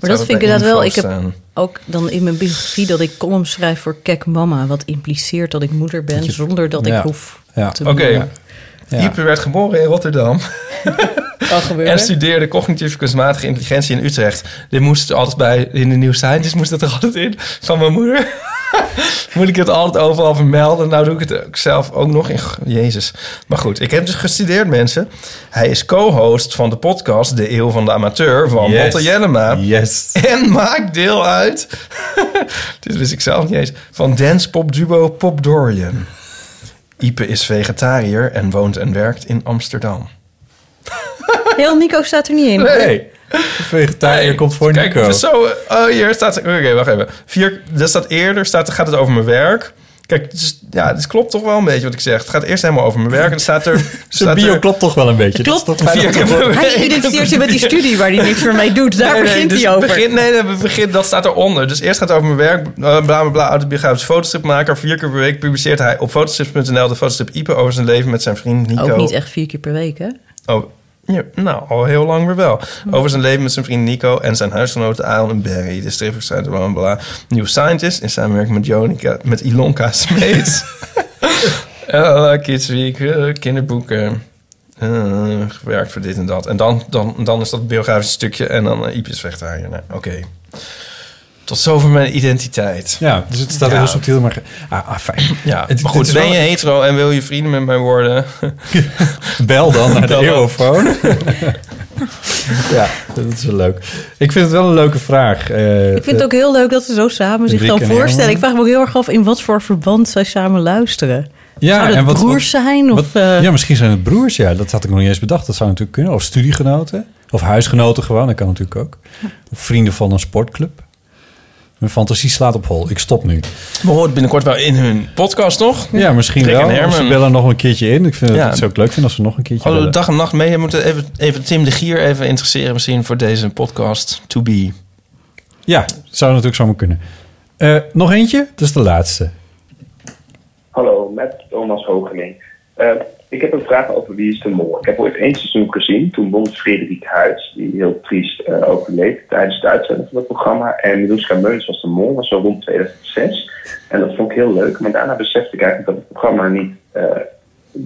Maar dat vind ik dat wel. Ik heb ook dan in mijn biografie dat ik columns schrijf voor Kek Mama, wat impliceert dat ik moeder ben, dat je... zonder dat ja. ik hoef ja. te Oké. Okay. Ja. Iep werd geboren in Rotterdam. En studeerde cognitieve kunstmatige intelligentie in Utrecht. Dit moest altijd bij, in de New Scientist moest dat er altijd in, van mijn moeder. Moet ik het altijd overal vermelden? Nou doe ik het ook zelf ook nog in... Jezus. Maar goed, ik heb dus gestudeerd, mensen. Hij is co-host van de podcast De Eeuw van de Amateur van yes. Botte Jellema. Yes. En maakt deel uit... Dit wist ik zelf niet eens. Van dance pop duo Pop Dorian. Ipe is vegetariër en woont en werkt in Amsterdam. Heel Nico staat er niet in. Nee. Vegetariër nee. komt voor Kijk, Nico. Kijk, zo... Oh, hier staat... Oké, okay, wacht even. Vier, dat staat eerder, staat, gaat het over mijn werk. Kijk, dus, ja, het klopt toch wel een beetje wat ik zeg. Het gaat eerst helemaal over mijn werk. En dan staat er... Zijn bio er, klopt toch wel een beetje. Klopt. Dat is toch vijf, hij identificeert zich met die studie waar hij niks voor mee doet. Daar nee, nee, begint dus hij over. Begin, nee, dat, begin, dat staat eronder. Dus eerst gaat het over mijn werk. Bla, bla, bla. Autobiografisch fotostripmaker. Vier keer per week publiceert hij op fotostrips punt n l... de fotostrip Ipe over zijn leven met zijn vriend Nico. Ook niet echt vier keer per week, hè? Oh, ja, nou, al heel lang weer wel. Over zijn leven met zijn vriend Nico en zijn huisgenoten Alan en Barry. De strippers uit Wambla. New Scientist in samenwerking met Ionica, met Ionica Smeets. uh, kids Week, uh, kinderboeken. Uh, gewerkt voor dit en dat. En dan, dan, dan is dat biografische stukje en dan uh, Iepjes vegetariër. Nou, Oké. Okay. Tot zover mijn identiteit. Ja, dus het staat ja. heel subtiel, maar... Ge- ah, ah, fijn. Ja, het, maar goed, ben wel... je hetero en wil je vrienden met mij worden? Bel dan naar de Eurofoon. Ja, dat is wel leuk. Ik vind het wel een leuke vraag. Uh, ik vind het ook heel leuk dat ze zo samen zich gaan voorstellen. Hermen. Ik vraag me ook heel erg af in wat voor verband zij samen luisteren. Ja, zou dat en wat, broers zijn? Wat, of, uh... Ja, misschien zijn het broers. Ja, dat had ik nog niet eens bedacht. Dat zou natuurlijk kunnen. Of studiegenoten. Of huisgenoten gewoon. Dat kan natuurlijk ook. Of vrienden van een sportclub. Mijn fantasie slaat op hol. Ik stop nu. We horen binnenkort wel in hun podcast, toch? Ja, misschien Kek wel. Of ze bellen nog een keertje in. Ik vind ja. het ook leuk vinden als ze nog een keertje Hallo, dag en nacht mee. We moeten even, even Tim de Gier even interesseren misschien voor deze podcast. To be. Ja, zou natuurlijk zomaar kunnen. Uh, nog eentje? Dat is de laatste. Hallo, met Thomas Hogeling. Uh, ik heb een vraag over Wie is de Mol. Ik heb ooit één seizoen gezien. Toen won Frederik Huyts, die heel triest uh, overleed tijdens de uitzending van het programma. En Miluska Meuns was de Mol, was zo rond tweeduizend zes. En dat vond ik heel leuk. Maar daarna besefte ik eigenlijk dat het programma niet, uh,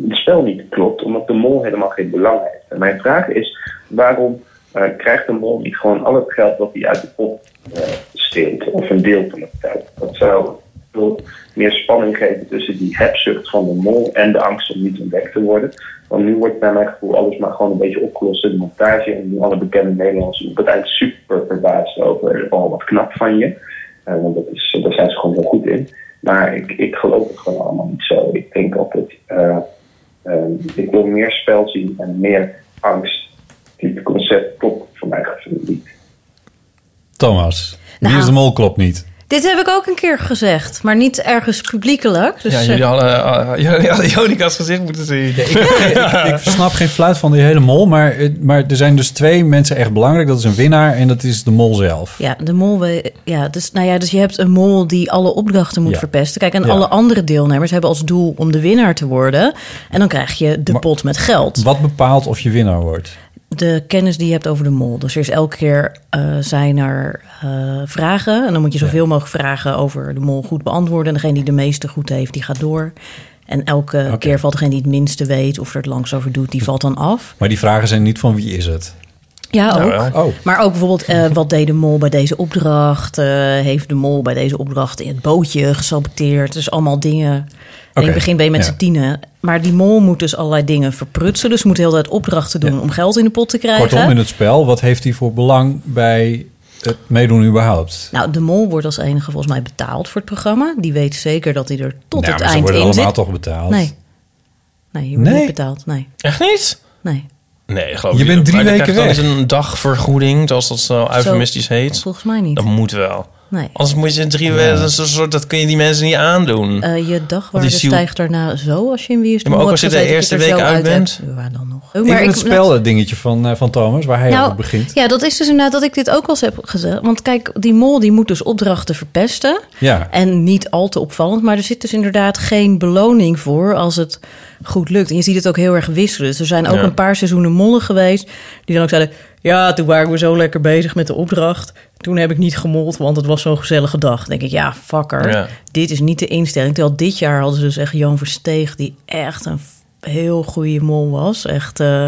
het spel niet klopt. Omdat de Mol helemaal geen belang heeft. En mijn vraag is, waarom uh, krijgt de Mol niet gewoon al het geld dat hij uit de pot uh, steelt? Of een deel van het tijd? Dat zou... meer spanning geven tussen die hebzucht van de mol en de angst om niet ontdekt te worden. Want nu wordt bij mijn gevoel alles maar gewoon een beetje opgelost in de montage. En nu alle bekende Nederlanders op het eind super verbaasd over al wat knap van je. Uh, want dat is, daar zijn ze gewoon heel goed in. Maar ik, ik geloof het gewoon allemaal niet zo. Ik denk altijd, uh, uh, ik wil meer spel zien en meer angst. Dit concept klopt voor mijn gevoel niet. Thomas, nou. Wie is de mol klopt niet. Dit heb ik ook een keer gezegd, maar niet ergens publiekelijk. Dus ja, jullie hadden uh, Jonica's gezicht moeten zien. Ja, ik, ik, ik snap geen fluit van die hele mol, maar, maar er zijn dus twee mensen echt belangrijk. Dat is een winnaar en dat is de mol zelf. Ja, de mol. Ja, dus, nou ja, dus je hebt een mol die alle opdrachten moet ja. verpesten. Kijk, en ja. alle andere deelnemers hebben als doel om de winnaar te worden. En dan krijg je de maar, pot met geld. Wat bepaalt of je winnaar wordt? De kennis die je hebt over de mol. Dus er is elke keer uh, zijn er uh, vragen. En dan moet je zoveel ja. mogelijk vragen over de mol goed beantwoorden. En degene die de meeste goed heeft, die gaat door. En elke okay. keer valt degene die het minste weet of er het langst over doet, die valt dan af. Maar die vragen zijn niet van wie is het? Ja, ook. Nou, ja. Oh. Maar ook bijvoorbeeld, uh, wat deed de mol bij deze opdracht? Uh, heeft de mol bij deze opdracht in het bootje gesaboteerd? Dus allemaal dingen. Okay. In het begin ben je met ja. z'n tienen. Maar die mol moet dus allerlei dingen verprutsen. Dus moet heel de hele tijd opdrachten doen ja. om geld in de pot te krijgen. Kortom, in het spel, wat heeft hij voor belang bij het meedoen überhaupt? Nou, de mol wordt als enige volgens mij betaald voor het programma. Die weet zeker dat hij er tot nou, het eind in zit. Ze worden allemaal toch betaald? Nee. Nee, je wordt nee. niet betaald. Nee. Echt niet? Nee. Nee, geloof je bent drie maar weken weg. Dan is een dagvergoeding, zoals dat zo eufemistisch zo, heet. Volgens mij niet. Dat moet wel. Nee. Anders moet je drie weken, dat, soort, dat kun je die mensen niet aandoen. Uh, je dagwaarde stijgt daarna zo als je in Wie is de Mol. Ja, maar ook als je de eerste week uit bent. Ja, dan nog. Oh, maar ik, ik het spel, dat dingetje van, uh, van Thomas, waar hij nou, op begint. Ja, dat is dus inderdaad dat ik dit ook al eens heb gezegd. Want kijk, die mol die moet dus opdrachten verpesten. Ja. En niet al te opvallend. Maar er zit dus inderdaad geen beloning voor als het goed lukt. En je ziet het ook heel erg wisselen. Dus er zijn ook ja. een paar seizoenen mollen geweest die dan ook zeiden, ja, toen waren we zo lekker bezig met de opdracht. Toen heb ik niet gemold, want het was zo'n gezellige dag. Dan denk ik, ja, fucker. Ja. Dit is niet de instelling. Terwijl dit jaar hadden ze dus echt Jan Versteeg, die echt een heel goede mol was. Echt, uh,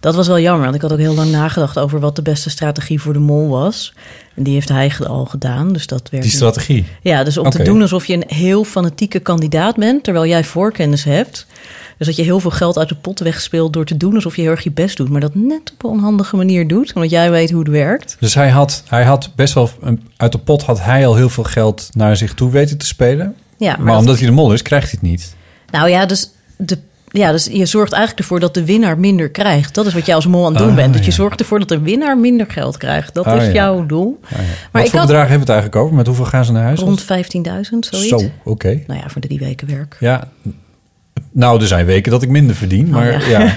dat was wel jammer, want ik had ook heel lang nagedacht over wat de beste strategie voor de mol was. En die heeft hij al gedaan, dus dat werkt. Die strategie? Niet. Ja, dus om okay. te doen alsof je een heel fanatieke kandidaat bent, terwijl jij voorkennis hebt. Dus dat je heel veel geld uit de pot wegspeelt door te doen alsof je heel erg je best doet. Maar dat net op een onhandige manier doet, omdat jij weet hoe het werkt. Dus hij had, hij had best wel, uit de pot had hij al heel veel geld naar zich toe weten te spelen. Ja, maar, maar dat, omdat hij de mol is, krijgt hij het niet. Nou ja, dus de Ja, dus je zorgt eigenlijk ervoor dat de winnaar minder krijgt. Dat is wat jij als mol aan het doen ah, bent. Dat ja. je zorgt ervoor dat de winnaar minder geld krijgt. Dat ah, is ja. jouw doel. Ah, ja. Maar wat voor had... bedragen hebben we het eigenlijk over? Met hoeveel gaan ze naar huis? Rond vijftienduizend, zoiets. Zo, oké. Okay. Nou ja, voor drie weken werk. Ja. Nou, er zijn weken dat ik minder verdien, maar oh, ja. Ja.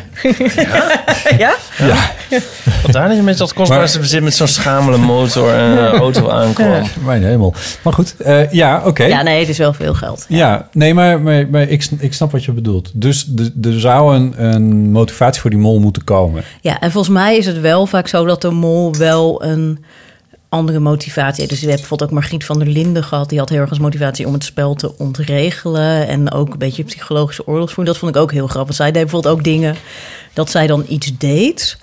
Ja? Ja? Ja. Ja. Want daar dat je met dat kostbaarste bezit met zo'n schamele motor en uh, auto aankwam. Ja. Mijn hemel. Maar goed, uh, ja, oké. Okay. Ja, nee, het is wel veel geld. Ja, ja nee, maar, maar, maar ik, ik snap wat je bedoelt. Dus er zou een, een motivatie voor die mol moeten komen. Ja, en volgens mij is het wel vaak zo dat de mol wel een andere motivatie. Dus we hebben bijvoorbeeld ook Margriet van der Linden gehad. Die had heel erg als motivatie om het spel te ontregelen. En ook een beetje psychologische oorlogsvoering. Dat vond ik ook heel grappig. Zij deed bijvoorbeeld ook dingen dat zij dan iets deed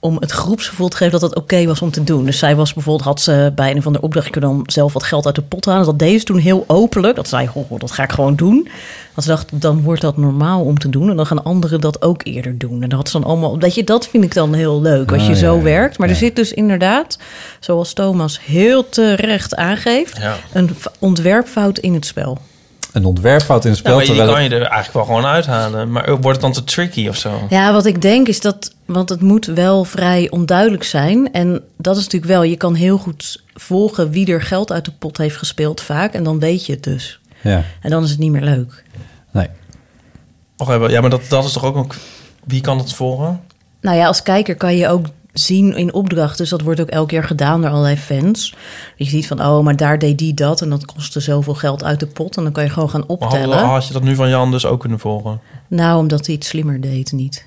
om het groepsgevoel te geven dat het oké okay was om te doen. Dus zij was bijvoorbeeld, had ze bij een of andere opdracht dan zelf wat geld uit de pot halen. Dat deed ze toen heel openlijk. Dat zei, oh, dat ga ik gewoon doen. Dat ze dacht, dan wordt dat normaal om te doen. En dan gaan anderen dat ook eerder doen. En dat had ze dan allemaal, weet je, dat vind ik dan heel leuk als je oh, zo ja, werkt. Maar ja. er zit dus inderdaad, zoals Thomas heel terecht aangeeft, ja. een ontwerpfout in het spel. Een ontwerpfout in het spel. Nou, maar die kan je er eigenlijk wel gewoon uithalen. Maar wordt het dan te tricky of zo? Ja, wat ik denk is dat, want het moet wel vrij onduidelijk zijn. En dat is natuurlijk wel, je kan heel goed volgen wie er geld uit de pot heeft gespeeld vaak. En dan weet je het dus. Ja. En dan is het niet meer leuk. Nee. Okay, ja, maar dat, dat is toch ook een, wie kan het volgen? Nou ja, als kijker kan je ook zien in opdracht. Dus dat wordt ook elke keer gedaan door allerlei fans. Je ziet van, oh, maar daar deed die dat. En dat kostte zoveel geld uit de pot. En dan kan je gewoon gaan optellen. Maar had, had je dat nu van Jan dus ook kunnen volgen? Nou, omdat hij iets slimmer deed, niet.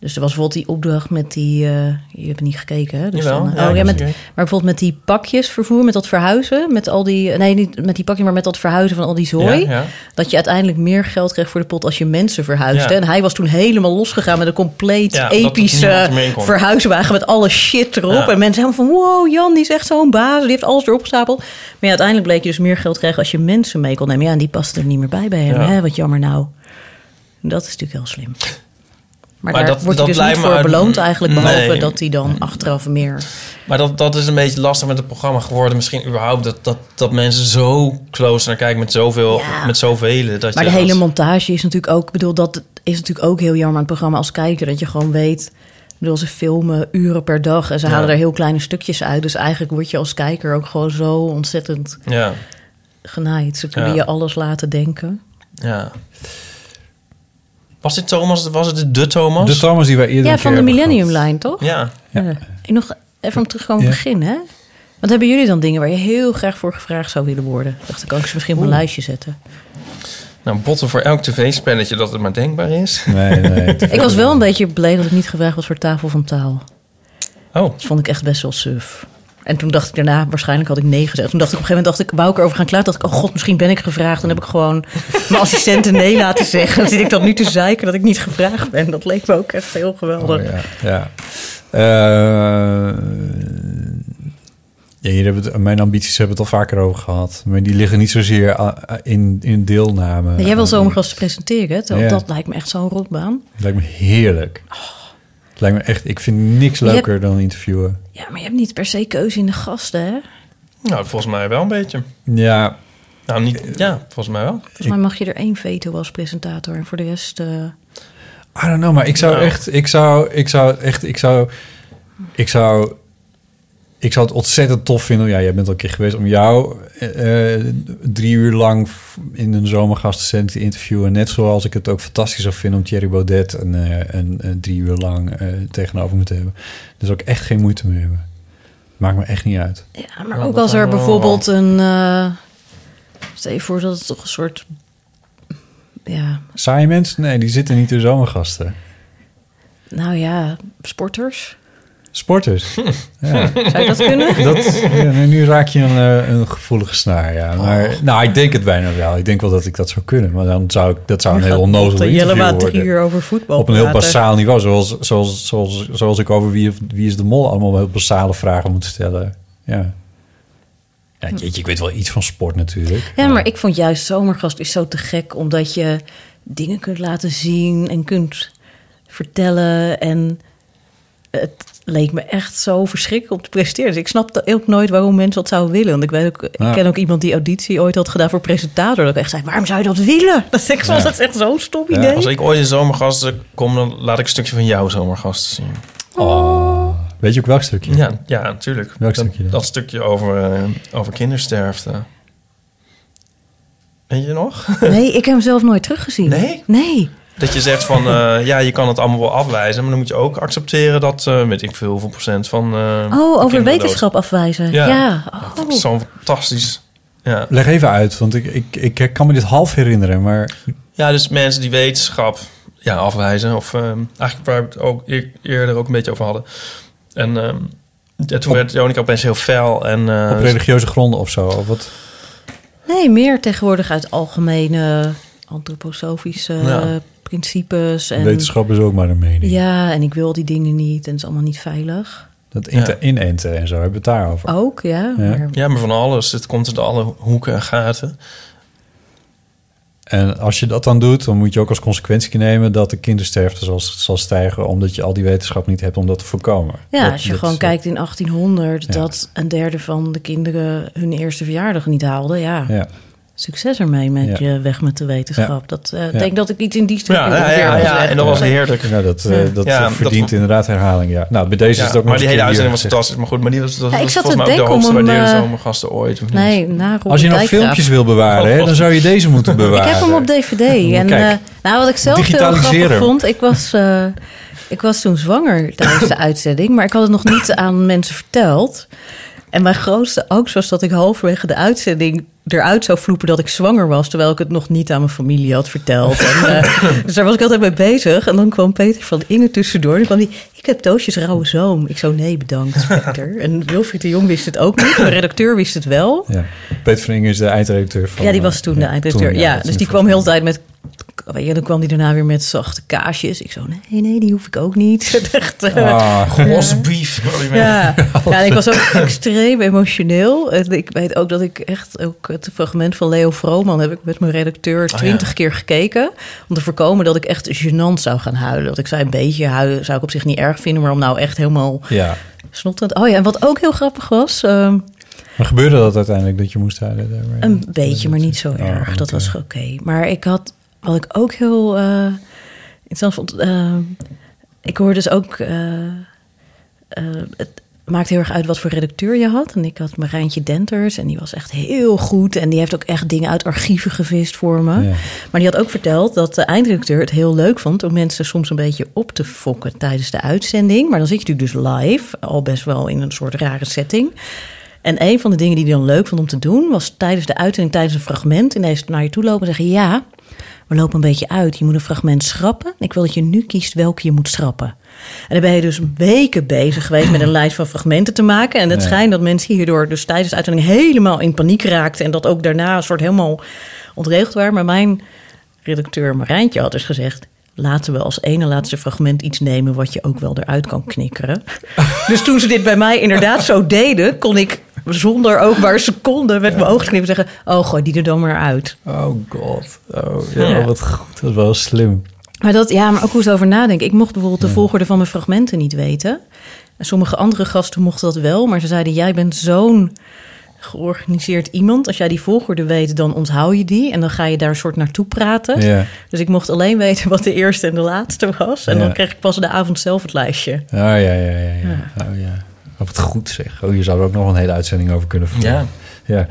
Dus er was bijvoorbeeld die opdracht met die... Uh, je hebt niet gekeken, hè? Dus Jawel, dan, ja, oh, ja, met, maar bijvoorbeeld met die pakjesvervoer, met dat verhuizen. Met al die... Nee, niet met die pakjes, maar met dat verhuizen van al die zooi. Ja, ja. Dat je uiteindelijk meer geld kreeg voor de pot als je mensen verhuisde. Ja. En hij was toen helemaal losgegaan met een compleet ja, epische verhuiswagen met alle shit erop. Ja. En mensen helemaal van, wow, Jan, die is echt zo'n baas. Die heeft alles erop gestapeld. Maar ja, uiteindelijk bleek je dus meer geld krijgen als je mensen mee kon nemen. Ja, en die past er niet meer bij bij hem. Ja. Hè? Wat jammer nou. Dat is natuurlijk heel slim. Maar, maar daar dat, wordt dat dus niet voor uit... beloond eigenlijk, behalve nee. dat hij dan achteraf meer... Maar dat, dat is een beetje lastig met het programma geworden. Misschien überhaupt dat, dat, dat mensen zo close naar kijken met zoveel, ja. met zoveel dat Maar je de hele dat... montage is natuurlijk ook... bedoel, dat is natuurlijk ook heel jammer aan het programma als kijker. Dat je gewoon weet... bedoel, ze filmen uren per dag en ze ja. halen er heel kleine stukjes uit. Dus eigenlijk word je als kijker ook gewoon zo ontzettend ja. genaaid. Ze kunnen ja. je alles laten denken. Ja. Was dit Thomas? Was het de Thomas? De Thomas die wij eerder Ja, van de Millenniumlijn, toch? Ja. ja. ja. Ik nog even om terug gewoon ja. beginnen, hè? Want hebben jullie dan dingen waar je heel graag voor gevraagd zou willen worden? Dacht ik, kan ik ze misschien op een lijstje zetten. Nou, botten voor elk tv-spelletje dat het maar denkbaar is. Nee, nee. Ik was wel een beetje blij dat ik niet gevraagd was voor Tafel van Taal. Oh. Dat vond ik echt best wel suf. En toen dacht ik daarna, waarschijnlijk had ik nee gezegd. Toen dacht ik op een gegeven moment, dacht ik, wou ik erover gaan klaar? Dacht ik, oh god, misschien ben ik gevraagd. Dan heb ik gewoon mijn assistenten nee laten zeggen. Dan zit ik dat nu te zeiken dat ik niet gevraagd ben. Dat leek me ook echt heel geweldig. Oh, ja, ja. Uh, ja, hier hebben het, mijn ambities hebben het al vaker over gehad. Maar die liggen niet zozeer in, in deelname. Nee, jij wil Zomergasten presenteren. Ja. Dat lijkt me echt zo'n rotbaan. Dat lijkt me heerlijk. Oh. Het lijkt me echt, ik vind niks leuker hebt, dan interviewen. Ja, maar je hebt niet per se keuze in de gasten, hè? Nou, volgens mij wel een beetje. Ja. Nou, niet, ja, volgens mij wel. Volgens mij mag je er één veto als presentator. En voor de rest... Uh... I don't know, maar ik zou nou. echt... Ik zou, ik zou echt... Ik zou... Ik zou... Ik zou het ontzettend tof vinden. Ja, jij bent al een keer geweest om jou uh, drie uur lang in een zomergastencentrum te interviewen. Net zoals ik het ook fantastisch zou vinden om Thierry Baudet een, een, een drie uur lang uh, tegenover me te hebben. Dus ook echt geen moeite meer hebben. Maakt me echt niet uit. Ja, maar ja, ook als er bijvoorbeeld wel. een... Uh, stel je voor dat het toch een soort... Ja. Saaie mensen? Nee, die zitten niet in zomergasten. Nou ja, sporters... Sporters. Ja. Zou je dat kunnen? Dat, ja, nu raak je een, een gevoelige snaar, ja. Maar, oh. Nou, ik denk het bijna wel. Ik denk wel dat ik dat zou kunnen. Maar dan zou ik, dat zou een heel onnozel interview worden. Drie uur over voetbal op een heel basaal niveau. Zoals, zoals, zoals, zoals ik over wie, wie is de mol allemaal heel basale vragen moet stellen. Ja. Ja, jeetje, ik weet wel iets van sport natuurlijk. Ja, maar, maar ik vond juist Zomergast is zo te gek. Omdat je dingen kunt laten zien en kunt vertellen. En het... leek me echt zo verschrikkelijk om te presteren. Dus ik snap ook nooit waarom mensen dat zouden willen. Want ik, weet ook, ik ja. ken ook iemand die auditie ooit had gedaan voor presentator. Dat ik echt zei, waarom zou je dat willen? Dat is echt, ja. echt zo'n stom idee. Ja. Als ik ooit in Zomergast kom, dan laat ik een stukje van jouw Zomergast zien. Oh. Oh. Weet je ook welk stukje? Ja, ja natuurlijk. Welk dat, stukje dan? Dat stukje over, uh, over kindersterfte. Weet je nog? Nee, ik heb hem zelf nooit teruggezien. Nee? Nee. Dat je zegt van, uh, ja, je kan het allemaal wel afwijzen... maar dan moet je ook accepteren dat, uh, weet ik veel, hoeveel procent van... Uh, oh, over wetenschap dood. afwijzen. Ja, ja. Oh. Dat is zo fantastisch. Ja. Leg even uit, want ik, ik, ik kan me dit half herinneren, maar... Ja, dus mensen die wetenschap ja, afwijzen... of uh, eigenlijk waar we het ook eerder ook een beetje over hadden. En uh, toen op, werd Ionica opeens heel fel. En, uh, op religieuze gronden of zo? Of wat? Nee, meer tegenwoordig uit algemene antroposofische... Ja. principes. En wetenschap is ook maar een mening. Ja, en ik wil die dingen niet en het is allemaal niet veilig. Dat ja. inenten en zo hebben we het daarover. Ook, ja. Ja. Maar... ja, maar van alles. Het komt uit alle hoeken en gaten. En als je dat dan doet, dan moet je ook als consequentie nemen... dat de kindersterfte zal, zal stijgen... omdat je al die wetenschap niet hebt om dat te voorkomen. Ja, dat, als je dat, gewoon dat... kijkt in achttienhonderd... Ja. dat een derde van de kinderen hun eerste verjaardag niet haalden. Ja. ja. Succes ermee met ja. je weg met de wetenschap. Ja. Dat uh, ja. denk dat ik iets in die stuk. Ja, ja, ja, ja, ja, en dat was heerlijk. Nou, dat uh, ja. dat ja, verdient dat... inderdaad herhaling. Ja. Nou, bij deze ja, is het ook. Maar die hele uitzending was fantastisch. Maar goed, maar die was, dat ja, was volgens mij ook de hoogst waardeerde Zomergasten ooit. Of nee, niet? Na als je nou filmpjes wil bewaren, hè, dan zou je deze moeten bewaren. Ik heb hem op D V D. En uh, nou, wat ik zelf heel grappig vond, ik was uh, ik was toen zwanger tijdens de uitzending, maar ik had het nog niet aan mensen verteld. En mijn grootste angst was dat ik halverwege de uitzending eruit zou vloepen dat ik zwanger was... terwijl ik het nog niet aan mijn familie had verteld. En, uh, dus daar was ik altijd mee bezig. En dan kwam Peter van Elselingen tussendoor. En kwam die, ik heb doosjes rauwe zoom. Ik zo, nee, bedankt, Peter. En Wilfried de Jong wist het ook niet. De redacteur wist het wel. Ja. Peter van Elselingen is de eindredacteur van... Ja, die was toen de eindredacteur. Toen, ja, ja dus die kwam heel de tijd met... Ja, dan kwam hij daarna weer met zachte kaasjes. Ik zo, nee, nee, die hoef ik ook niet. Echt, ah, gewasbeef. beef. Ja, ja ik was ook extreem emotioneel. Ik weet ook dat ik echt ook het fragment van Leo Vrooman... heb ik met mijn redacteur twintig oh, ja. keer gekeken... om te voorkomen dat ik echt gênant zou gaan huilen. Want ik zei, een beetje huilen zou ik op zich niet erg vinden... maar om nou echt helemaal ja. snottend... Oh ja, en wat ook heel grappig was... Um, maar gebeurde dat uiteindelijk dat je moest huilen? Daar, een ja, beetje, maar niet zo oh, erg. Okay. Dat was oké. Okay. Maar ik had... Wat ik ook heel uh, interessant vond... Uh, ik hoorde dus ook... Uh, uh, het maakt heel erg uit wat voor redacteur je had. En ik had Marijntje Denters en die was echt heel goed. En die heeft ook echt dingen uit archieven gevist voor me. Ja. Maar die had ook verteld dat de eindredacteur het heel leuk vond... om mensen soms een beetje op te fokken tijdens de uitzending. Maar dan zit je natuurlijk dus live, al best wel in een soort rare setting... En een van de dingen die hij dan leuk vond om te doen... was tijdens de uitzending, tijdens een fragment... ineens naar je toe lopen en zeggen... ja, we lopen een beetje uit. Je moet een fragment schrappen. Ik wil dat je nu kiest welke je moet schrappen. En dan ben je dus weken bezig geweest... met een lijst van fragmenten te maken. En het nee. schijnt dat mensen hierdoor dus tijdens de uitzending... helemaal in paniek raakten. En dat ook daarna een soort helemaal ontregeld waren. Maar mijn redacteur Marijntje had dus gezegd... laten we als ene laatste fragment iets nemen wat je ook wel eruit kan knikkeren. Dus toen ze dit bij mij inderdaad zo deden, kon ik zonder ook maar seconden met ja. mijn ogen knippen zeggen, oh, gooi die er dan maar uit. Oh god, oh ja, ja. Wat goed, dat is wel slim. Maar dat, ja, maar ook hoe ze over nadenken. Ik mocht bijvoorbeeld de ja. volgorde van mijn fragmenten niet weten. Sommige andere gasten mochten dat wel, maar ze zeiden, jij bent zo'n georganiseerd iemand. Als jij die volgorde weet, dan onthoud je die en dan ga je daar een soort naartoe praten. Ja. Dus ik mocht alleen weten wat de eerste en de laatste was. En ja. dan kreeg ik pas de avond zelf het lijstje. Oh ja, ja, ja. ja. ja. Oh, ja. Oh, wat goed zeg. Oh, je zou er ook nog een hele uitzending over kunnen vertellen. Ja. ja.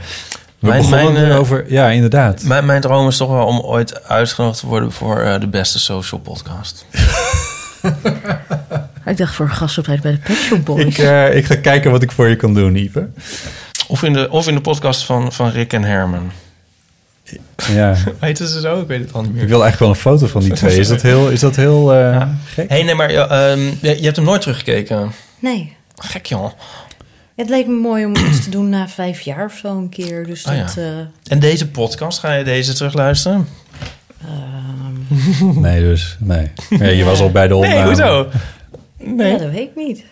We mijn, begonnen mijn, over... Ja, inderdaad. Mijn, mijn droom is toch wel om ooit uitgenodigd te worden voor uh, de beste social podcast. Ik dacht voor een gastoptreden bij de Pet Shop Boys. Ik, uh, ik ga kijken wat ik voor je kan doen, Ipe. Of in de, of in de podcast van, van Rick en Hermen. Ja. Weten ze zo? Ik weet het al niet meer. Ik wil eigenlijk wel een foto van die twee. Is dat heel, is dat heel uh, ja. gek? Hé, hey, nee, maar uh, um, je, je hebt hem nooit teruggekeken. Nee. Gek, joh. Het leek me mooi om iets te doen na vijf jaar of zo een keer. Dus oh, dat, ja. uh... En deze podcast, ga je deze terugluisteren? Um... Nee, dus. Nee. Ja, je was al bij de opname. Nee, hoezo? Nee. Ja, dat weet ik niet.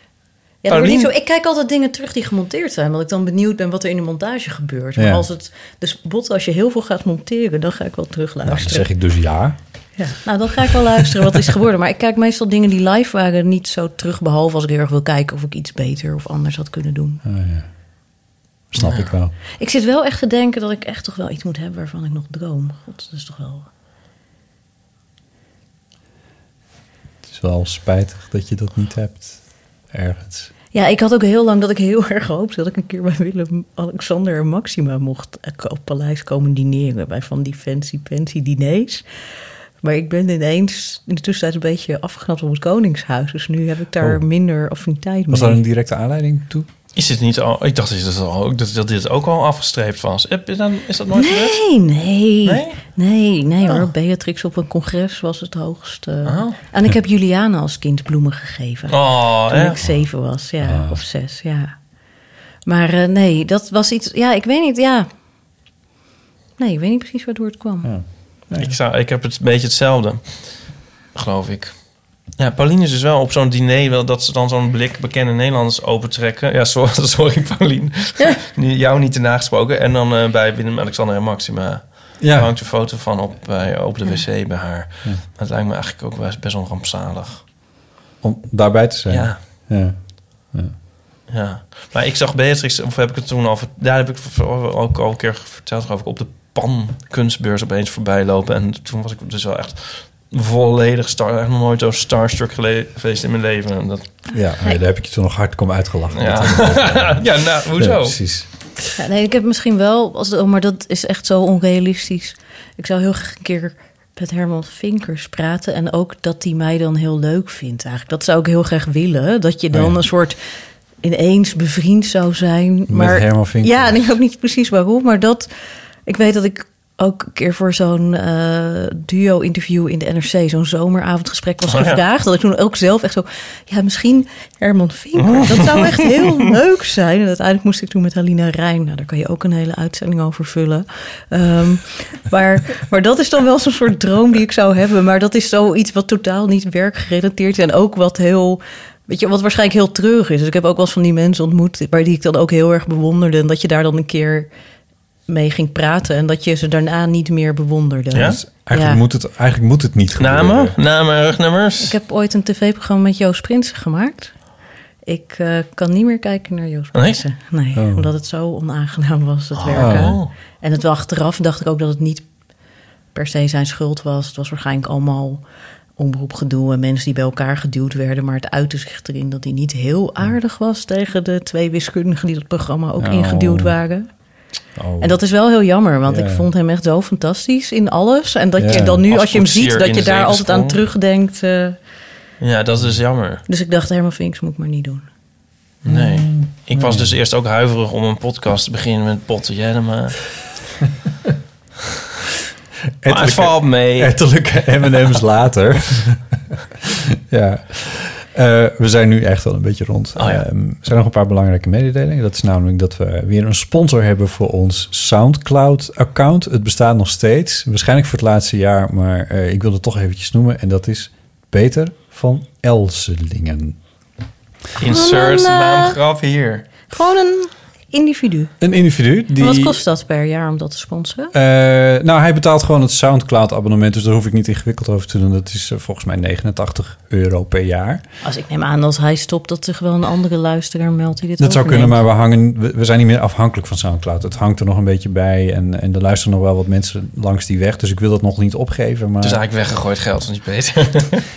Ja, dat niet zo, ik kijk altijd dingen terug die gemonteerd zijn, omdat ik dan benieuwd ben wat er in de montage gebeurt. Maar ja. als het dus bot, als je heel veel gaat monteren, dan ga ik wel terugluisteren. Nou, dan zeg ik dus ja. ja. Nou, dan ga ik wel luisteren wat is geworden. Maar ik kijk meestal dingen die live waren niet zo terug, behalve als ik heel erg wil kijken of ik iets beter of anders had kunnen doen. Oh, ja. Snap nou. ik wel. Ik zit wel echt te denken dat ik echt toch wel iets moet hebben waarvan ik nog droom. God, dat is toch wel... Het is wel spijtig dat je dat niet hebt. Ergens. Ja, ik had ook heel lang dat ik heel erg hoopte dat ik een keer bij Willem, Alexander en Maxima mocht op Paleis komen dineren. Bij van die fancy fancy diners. Maar ik ben ineens in de tussentijd een beetje afgeknapt op het Koningshuis. Dus nu heb ik daar oh. minder affiniteit mee. Was daar een directe aanleiding toe? Is het niet al? Ik dacht dat, al, dat, dat dit ook al afgestreept was. Is dat, is dat nooit gebeurd? Nee, nee, nee, nee, nee oh. hoor. Beatrix op een congres was het hoogste. Oh. En ik heb Juliana als kind bloemen gegeven. Oh, toen echt? Ik zeven was, ja, oh. of zes, ja. Maar uh, nee, dat was iets. Ja, ik weet niet. Ja, nee, ik weet niet precies waardoor het kwam. Ja. Nee. Ik, zou, ik heb het een beetje hetzelfde, geloof ik. Ja, Pauline is dus wel op zo'n diner... wel dat ze dan zo'n blik bekende Nederlanders opentrekken. Ja, sorry, sorry Pauline. Ja. Jou niet te nagesproken. En dan uh, bij Willem, Alexander en Maxima... Ja. hangt een foto van op, uh, op de wc ja. bij haar. Ja. Dat lijkt me eigenlijk ook best, best wel rampzalig. Om daarbij te zijn? Ja. Ja. ja. ja. Maar ik zag Beatrix... of heb ik het toen al... daar heb ik ook al een keer verteld... geloof ik, op de Pan-kunstbeurs opeens voorbij lopen. En toen was ik dus wel echt... volledig star, echt nog nooit zo starstruck geweest in mijn leven. En dat... Ja, nee, daar heb ik je toen nog hardkom uitgelachen. Ja, ja nou, hoezo? Ja, precies. Ja, nee, ik heb misschien wel, als de, maar dat is echt zo onrealistisch. Ik zou heel graag een keer met Hermen Finkers praten. En ook dat hij mij dan heel leuk vindt eigenlijk. Dat zou ik heel graag willen. Dat je dan oh ja. een soort ineens bevriend zou zijn. Met maar, Hermen Finkers. Ja, en ik weet ook niet precies waarom. Maar dat, ik weet dat ik... ook een keer voor zo'n uh, duo-interview in de N R C... zo'n zomeravondgesprek was gevraagd. Oh, ja. Dat ik toen ook zelf echt zo... ja, misschien Hermen Vink. Oh. Dat zou echt heel leuk zijn. En uiteindelijk moest ik toen met Halina Rijn... nou, daar kan je ook een hele uitzending over vullen. Um, maar, maar dat is dan wel zo'n soort droom die ik zou hebben. Maar dat is zoiets wat totaal niet werkgerelateerd is... en ook wat heel... weet je, wat waarschijnlijk heel treurig is. Dus ik heb ook wel eens van die mensen ontmoet... maar die ik dan ook heel erg bewonderde... en dat je daar dan een keer... mee ging praten en dat je ze daarna niet meer bewonderde. Ja? Dus eigenlijk, ja. moet het, eigenlijk moet het niet gebeuren. Namen, namen, rugnummers. Ik heb ooit een tv-programma met Joost Prinsen gemaakt. Ik uh, kan niet meer kijken naar Joost Prinsen. Nee? nee oh. Omdat het zo onaangenaam was, het oh. werken. En het achteraf dacht ik ook dat het niet per se zijn schuld was. Het was waarschijnlijk allemaal omroepgedoe en mensen die bij elkaar geduwd werden. Maar het uitte zich erin dat hij niet heel aardig was... tegen de twee wiskundigen die dat programma ook oh. ingeduwd waren... Oh. En dat is wel heel jammer, want yeah. ik vond hem echt zo fantastisch in alles. En dat yeah. je dan nu, als, als je hem ziet, dat je daar altijd aan terugdenkt. Uh... Ja, dat is dus jammer. Dus ik dacht, Hermen Vinks moet ik maar niet doen. Nee. Mm. Ik was dus eerst ook huiverig om een podcast te beginnen met Potten Jellema. Maar het valt mee. Ettelijke M en M's later. ja. Uh, we zijn nu echt wel een beetje rond. Oh, ja. um, er zijn nog een paar belangrijke mededelingen. Dat is namelijk dat we weer een sponsor hebben voor ons SoundCloud-account. Het bestaat nog steeds. Waarschijnlijk voor het laatste jaar, maar uh, ik wil het toch eventjes noemen. En dat is Peter van Elselingen. Insert naamgraf hier. Gewoon een... individu. Een individu. Die... Wat kost dat per jaar om dat te sponsoren? Uh, nou, hij betaalt gewoon het SoundCloud-abonnement. Dus daar hoef ik niet ingewikkeld over te doen. Dat is uh, volgens mij negenentachtig euro per jaar. Als ik neem aan dat hij stopt, dat zich wel een andere luisteraar meldt die dit dat overneemt. Zou kunnen, maar we, hangen, we, we zijn niet meer afhankelijk van SoundCloud. Het hangt er nog een beetje bij. En, en er luisteren nog wel wat mensen langs die weg. Dus ik wil dat nog niet opgeven. Maar... Dus eigenlijk weggegooid geld, van die Peter.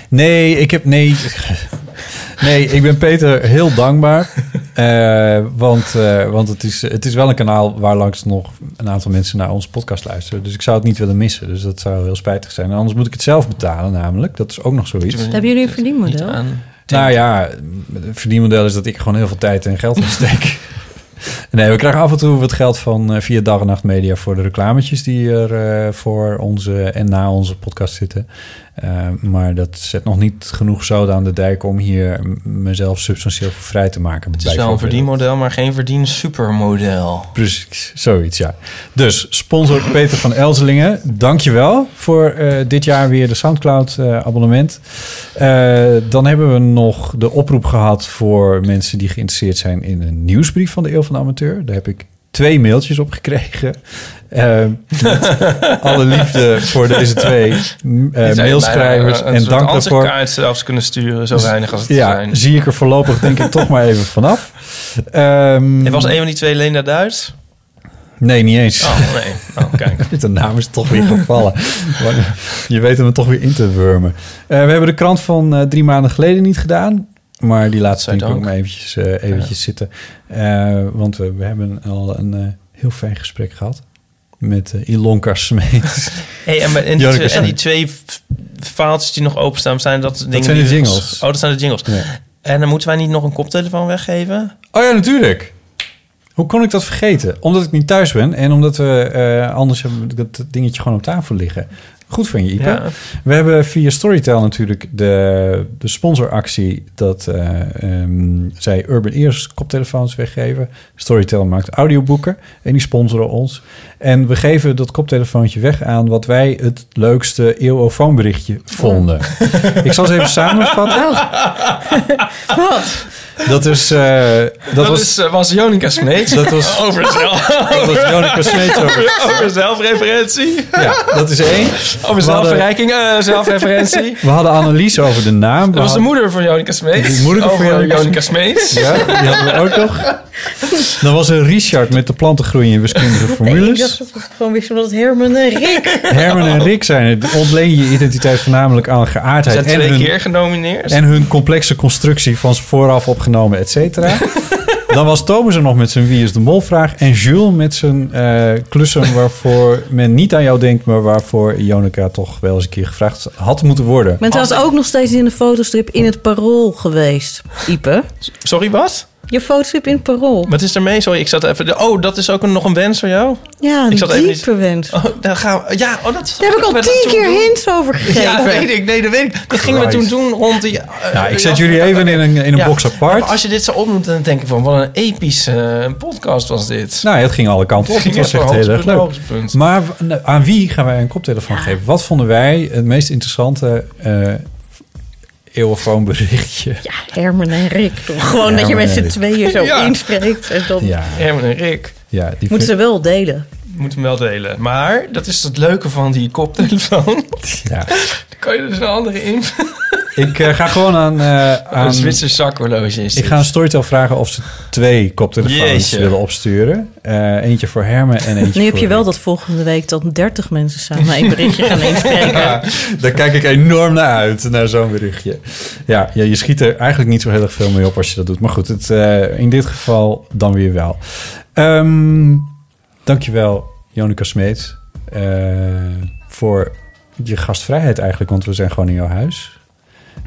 nee, ik heb... Nee... Nee, ik ben Peter heel dankbaar. Uh, want uh, want het, is, het is wel een kanaal waar langs nog een aantal mensen naar onze podcast luisteren. Dus ik zou het niet willen missen. Dus dat zou heel spijtig zijn. En anders moet ik het zelf betalen namelijk. Dat is ook nog zoiets. Hebben jullie een verdienmodel? Nou ja, het verdienmodel is dat ik gewoon heel veel tijd en geld insteek. Nee, we krijgen af en toe wat geld van uh, via Dag en Nacht Media voor de reclametjes die er uh, voor onze en na onze podcast zitten. Uh, maar dat zet nog niet genoeg zoden aan de dijk om hier mezelf substantieel voor vrij te maken. Het is wel een verdienmodel, maar geen verdien supermodel. Precies, zoiets, ja. Dus, sponsor Peter van Elselingen, dankjewel voor uh, dit jaar weer de SoundCloud uh, abonnement. Uh, dan hebben we nog de oproep gehad voor mensen die geïnteresseerd zijn in een nieuwsbrief van de Eeuw van de Amateur. Daar heb ik twee mailtjes op gekregen. Uh, alle liefde voor deze twee uh, mailschrijvers. Een, een en dank daarvoor. Als ik kaart zelfs kunnen sturen, zo weinig als het ja, zijn. Zie ik er voorlopig denk ik toch maar even vanaf. Um, en was een van die twee Lena Duits? Nee, niet eens. Oh, nee. Oh, kijk. De naam is toch weer gevallen. Je weet hem toch weer in te wurmen. Uh, we hebben de krant van uh, drie maanden geleden niet gedaan. Maar die laatste vind ik ook maar eventjes, uh, eventjes ja. zitten. Uh, want we, we hebben al een uh, heel fijn gesprek gehad. Met uh, Ionica Smeets. Hey, en, en, die twee, en die twee faaltjes die nog openstaan, zijn dat, dat dingen zijn die de jingles. Nog, oh, dat zijn de jingles. Nee. En dan moeten wij niet nog een koptelefoon weggeven? Oh ja, natuurlijk. Hoe kon ik dat vergeten? Omdat ik niet thuis ben en omdat we uh, anders hebben dat dingetje gewoon op tafel liggen. Goed van je, Ipe. Ja. We hebben via Storytel natuurlijk de, de sponsoractie dat uh, um, zij Urban Ears koptelefoons weggeven. Storytel maakt audioboeken en die sponsoren ons. En we geven dat koptelefoontje weg aan wat wij het leukste eeuwofoonberichtje vonden. Oh. Ik zal ze even samenvatten. Oh. Wat? Dat is... Uh, dat, dat was, is, uh, was Ionica Smeets. Dat was over zelf. Dat was Ionica Smeets over... Over zelfreferentie. Ja, dat is één. Over zelfverrijking, uh, zelfreferentie. We hadden Annelies over de naam. Dat was de moeder van Ionica Smeets. De moeder over van Ionica Smeets. Ja, die hadden we ook nog. Dan was er Richard met de plantengroei in wiskundige formules. Nee, ik dacht dat het gewoon wist wat Hermen en Rick. Hermen en Rick zijn het. Ontleen je identiteit voornamelijk aan geaardheid. Ze zijn twee en hun, keer genomineerd. En hun complexe constructie van vooraf opgenomen, et cetera. Dan was Thomas er nog met zijn wie is de molvraag. En Jules met zijn uh, klussen waarvoor men niet aan jou denkt... maar waarvoor Ionica toch wel eens een keer gevraagd had moeten worden. Maar het was ook nog steeds in de fotostrip in het Parool geweest, Ipe. Sorry, wat? Je fotostrip in het Parool. Wat is ermee? Sorry, ik zat even... Oh, dat is ook een, nog een wens voor jou? Ja, een ik zat diepe even niet... wens. Oh, daar gaan we... Ja, oh, dat... Daar heb ik al tien keer hints over gegeven. Ja, weet ik. Nee, dat weet ik. Dat Christ. Gingen we toen doen rond die... Uh, nou, ik zet jullie even in een, in een ja. box apart. Ja, als je dit zo opnoemt, dan denk ik van... Wat een epische uh, podcast was dit. Nou, het ging alle kanten op. Het was echt heel erg leuk. Maar nou, aan wie gaan wij een koptelefoon geven? Wat vonden wij het meest interessante... Uh, eeuwofoonberichtje. Ja, Hermen en Rick. Toch? Gewoon Hermen dat je met z'n tweeën zo ja. inspreekt. En dan... ja. Hermen en Rick. Ja, die moeten ze wel delen. Moeten hem wel delen. Maar dat is het leuke van die koptelefoon. Ja. Dan kan je dus een andere in. Ik uh, ga gewoon aan... Uh, aan een Zwitser zakhorloge is. Ik ga een Storytel vragen of ze twee koptelefoons Jeetje. willen opsturen. Uh, eentje voor Hermen en eentje voor... Nu heb je wel Rick. Dat volgende week dan dertig mensen samen een berichtje gaan inspreken. Ja, daar kijk ik enorm naar uit, naar zo'n berichtje. Ja, ja, je schiet er eigenlijk niet zo heel erg veel mee op als je dat doet. Maar goed, het, uh, in dit geval dan weer wel. Um, dankjewel, Ionica Smeets, uh, voor je gastvrijheid eigenlijk. Want we zijn gewoon in jouw huis.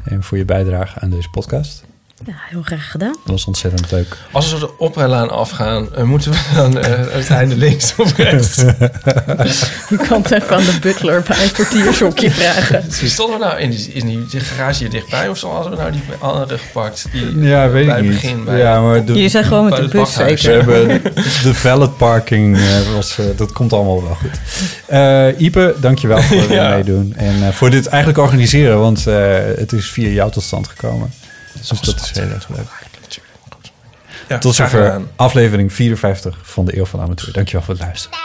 En voor je bijdrage aan deze podcast. Ja, heel graag gedaan. Dat was ontzettend leuk. Als we de oprijlaan afgaan, uh, moeten we dan uh, het einde links of rechts? Je kan het even aan de butler bij een portiershokje vragen. Stonden we nou in die, in die garage hier dichtbij of zo hadden we nou die andere gepakt? Die, ja, weet bij ik begin, niet. Bij ja, maar de, je zijn gewoon met de bus zeker. We hebben de valid parking. Uh, was, uh, dat komt allemaal wel goed. Uh, Ipe, dankjewel voor het ja. meedoen. En uh, voor dit eigenlijk organiseren, want uh, het is via jou tot stand gekomen. Dus oh, dat is heel erg leuk. Ja, tot zover aflevering vierenvijftig van De Eeuw van de Amateur. Dankjewel voor het luisteren.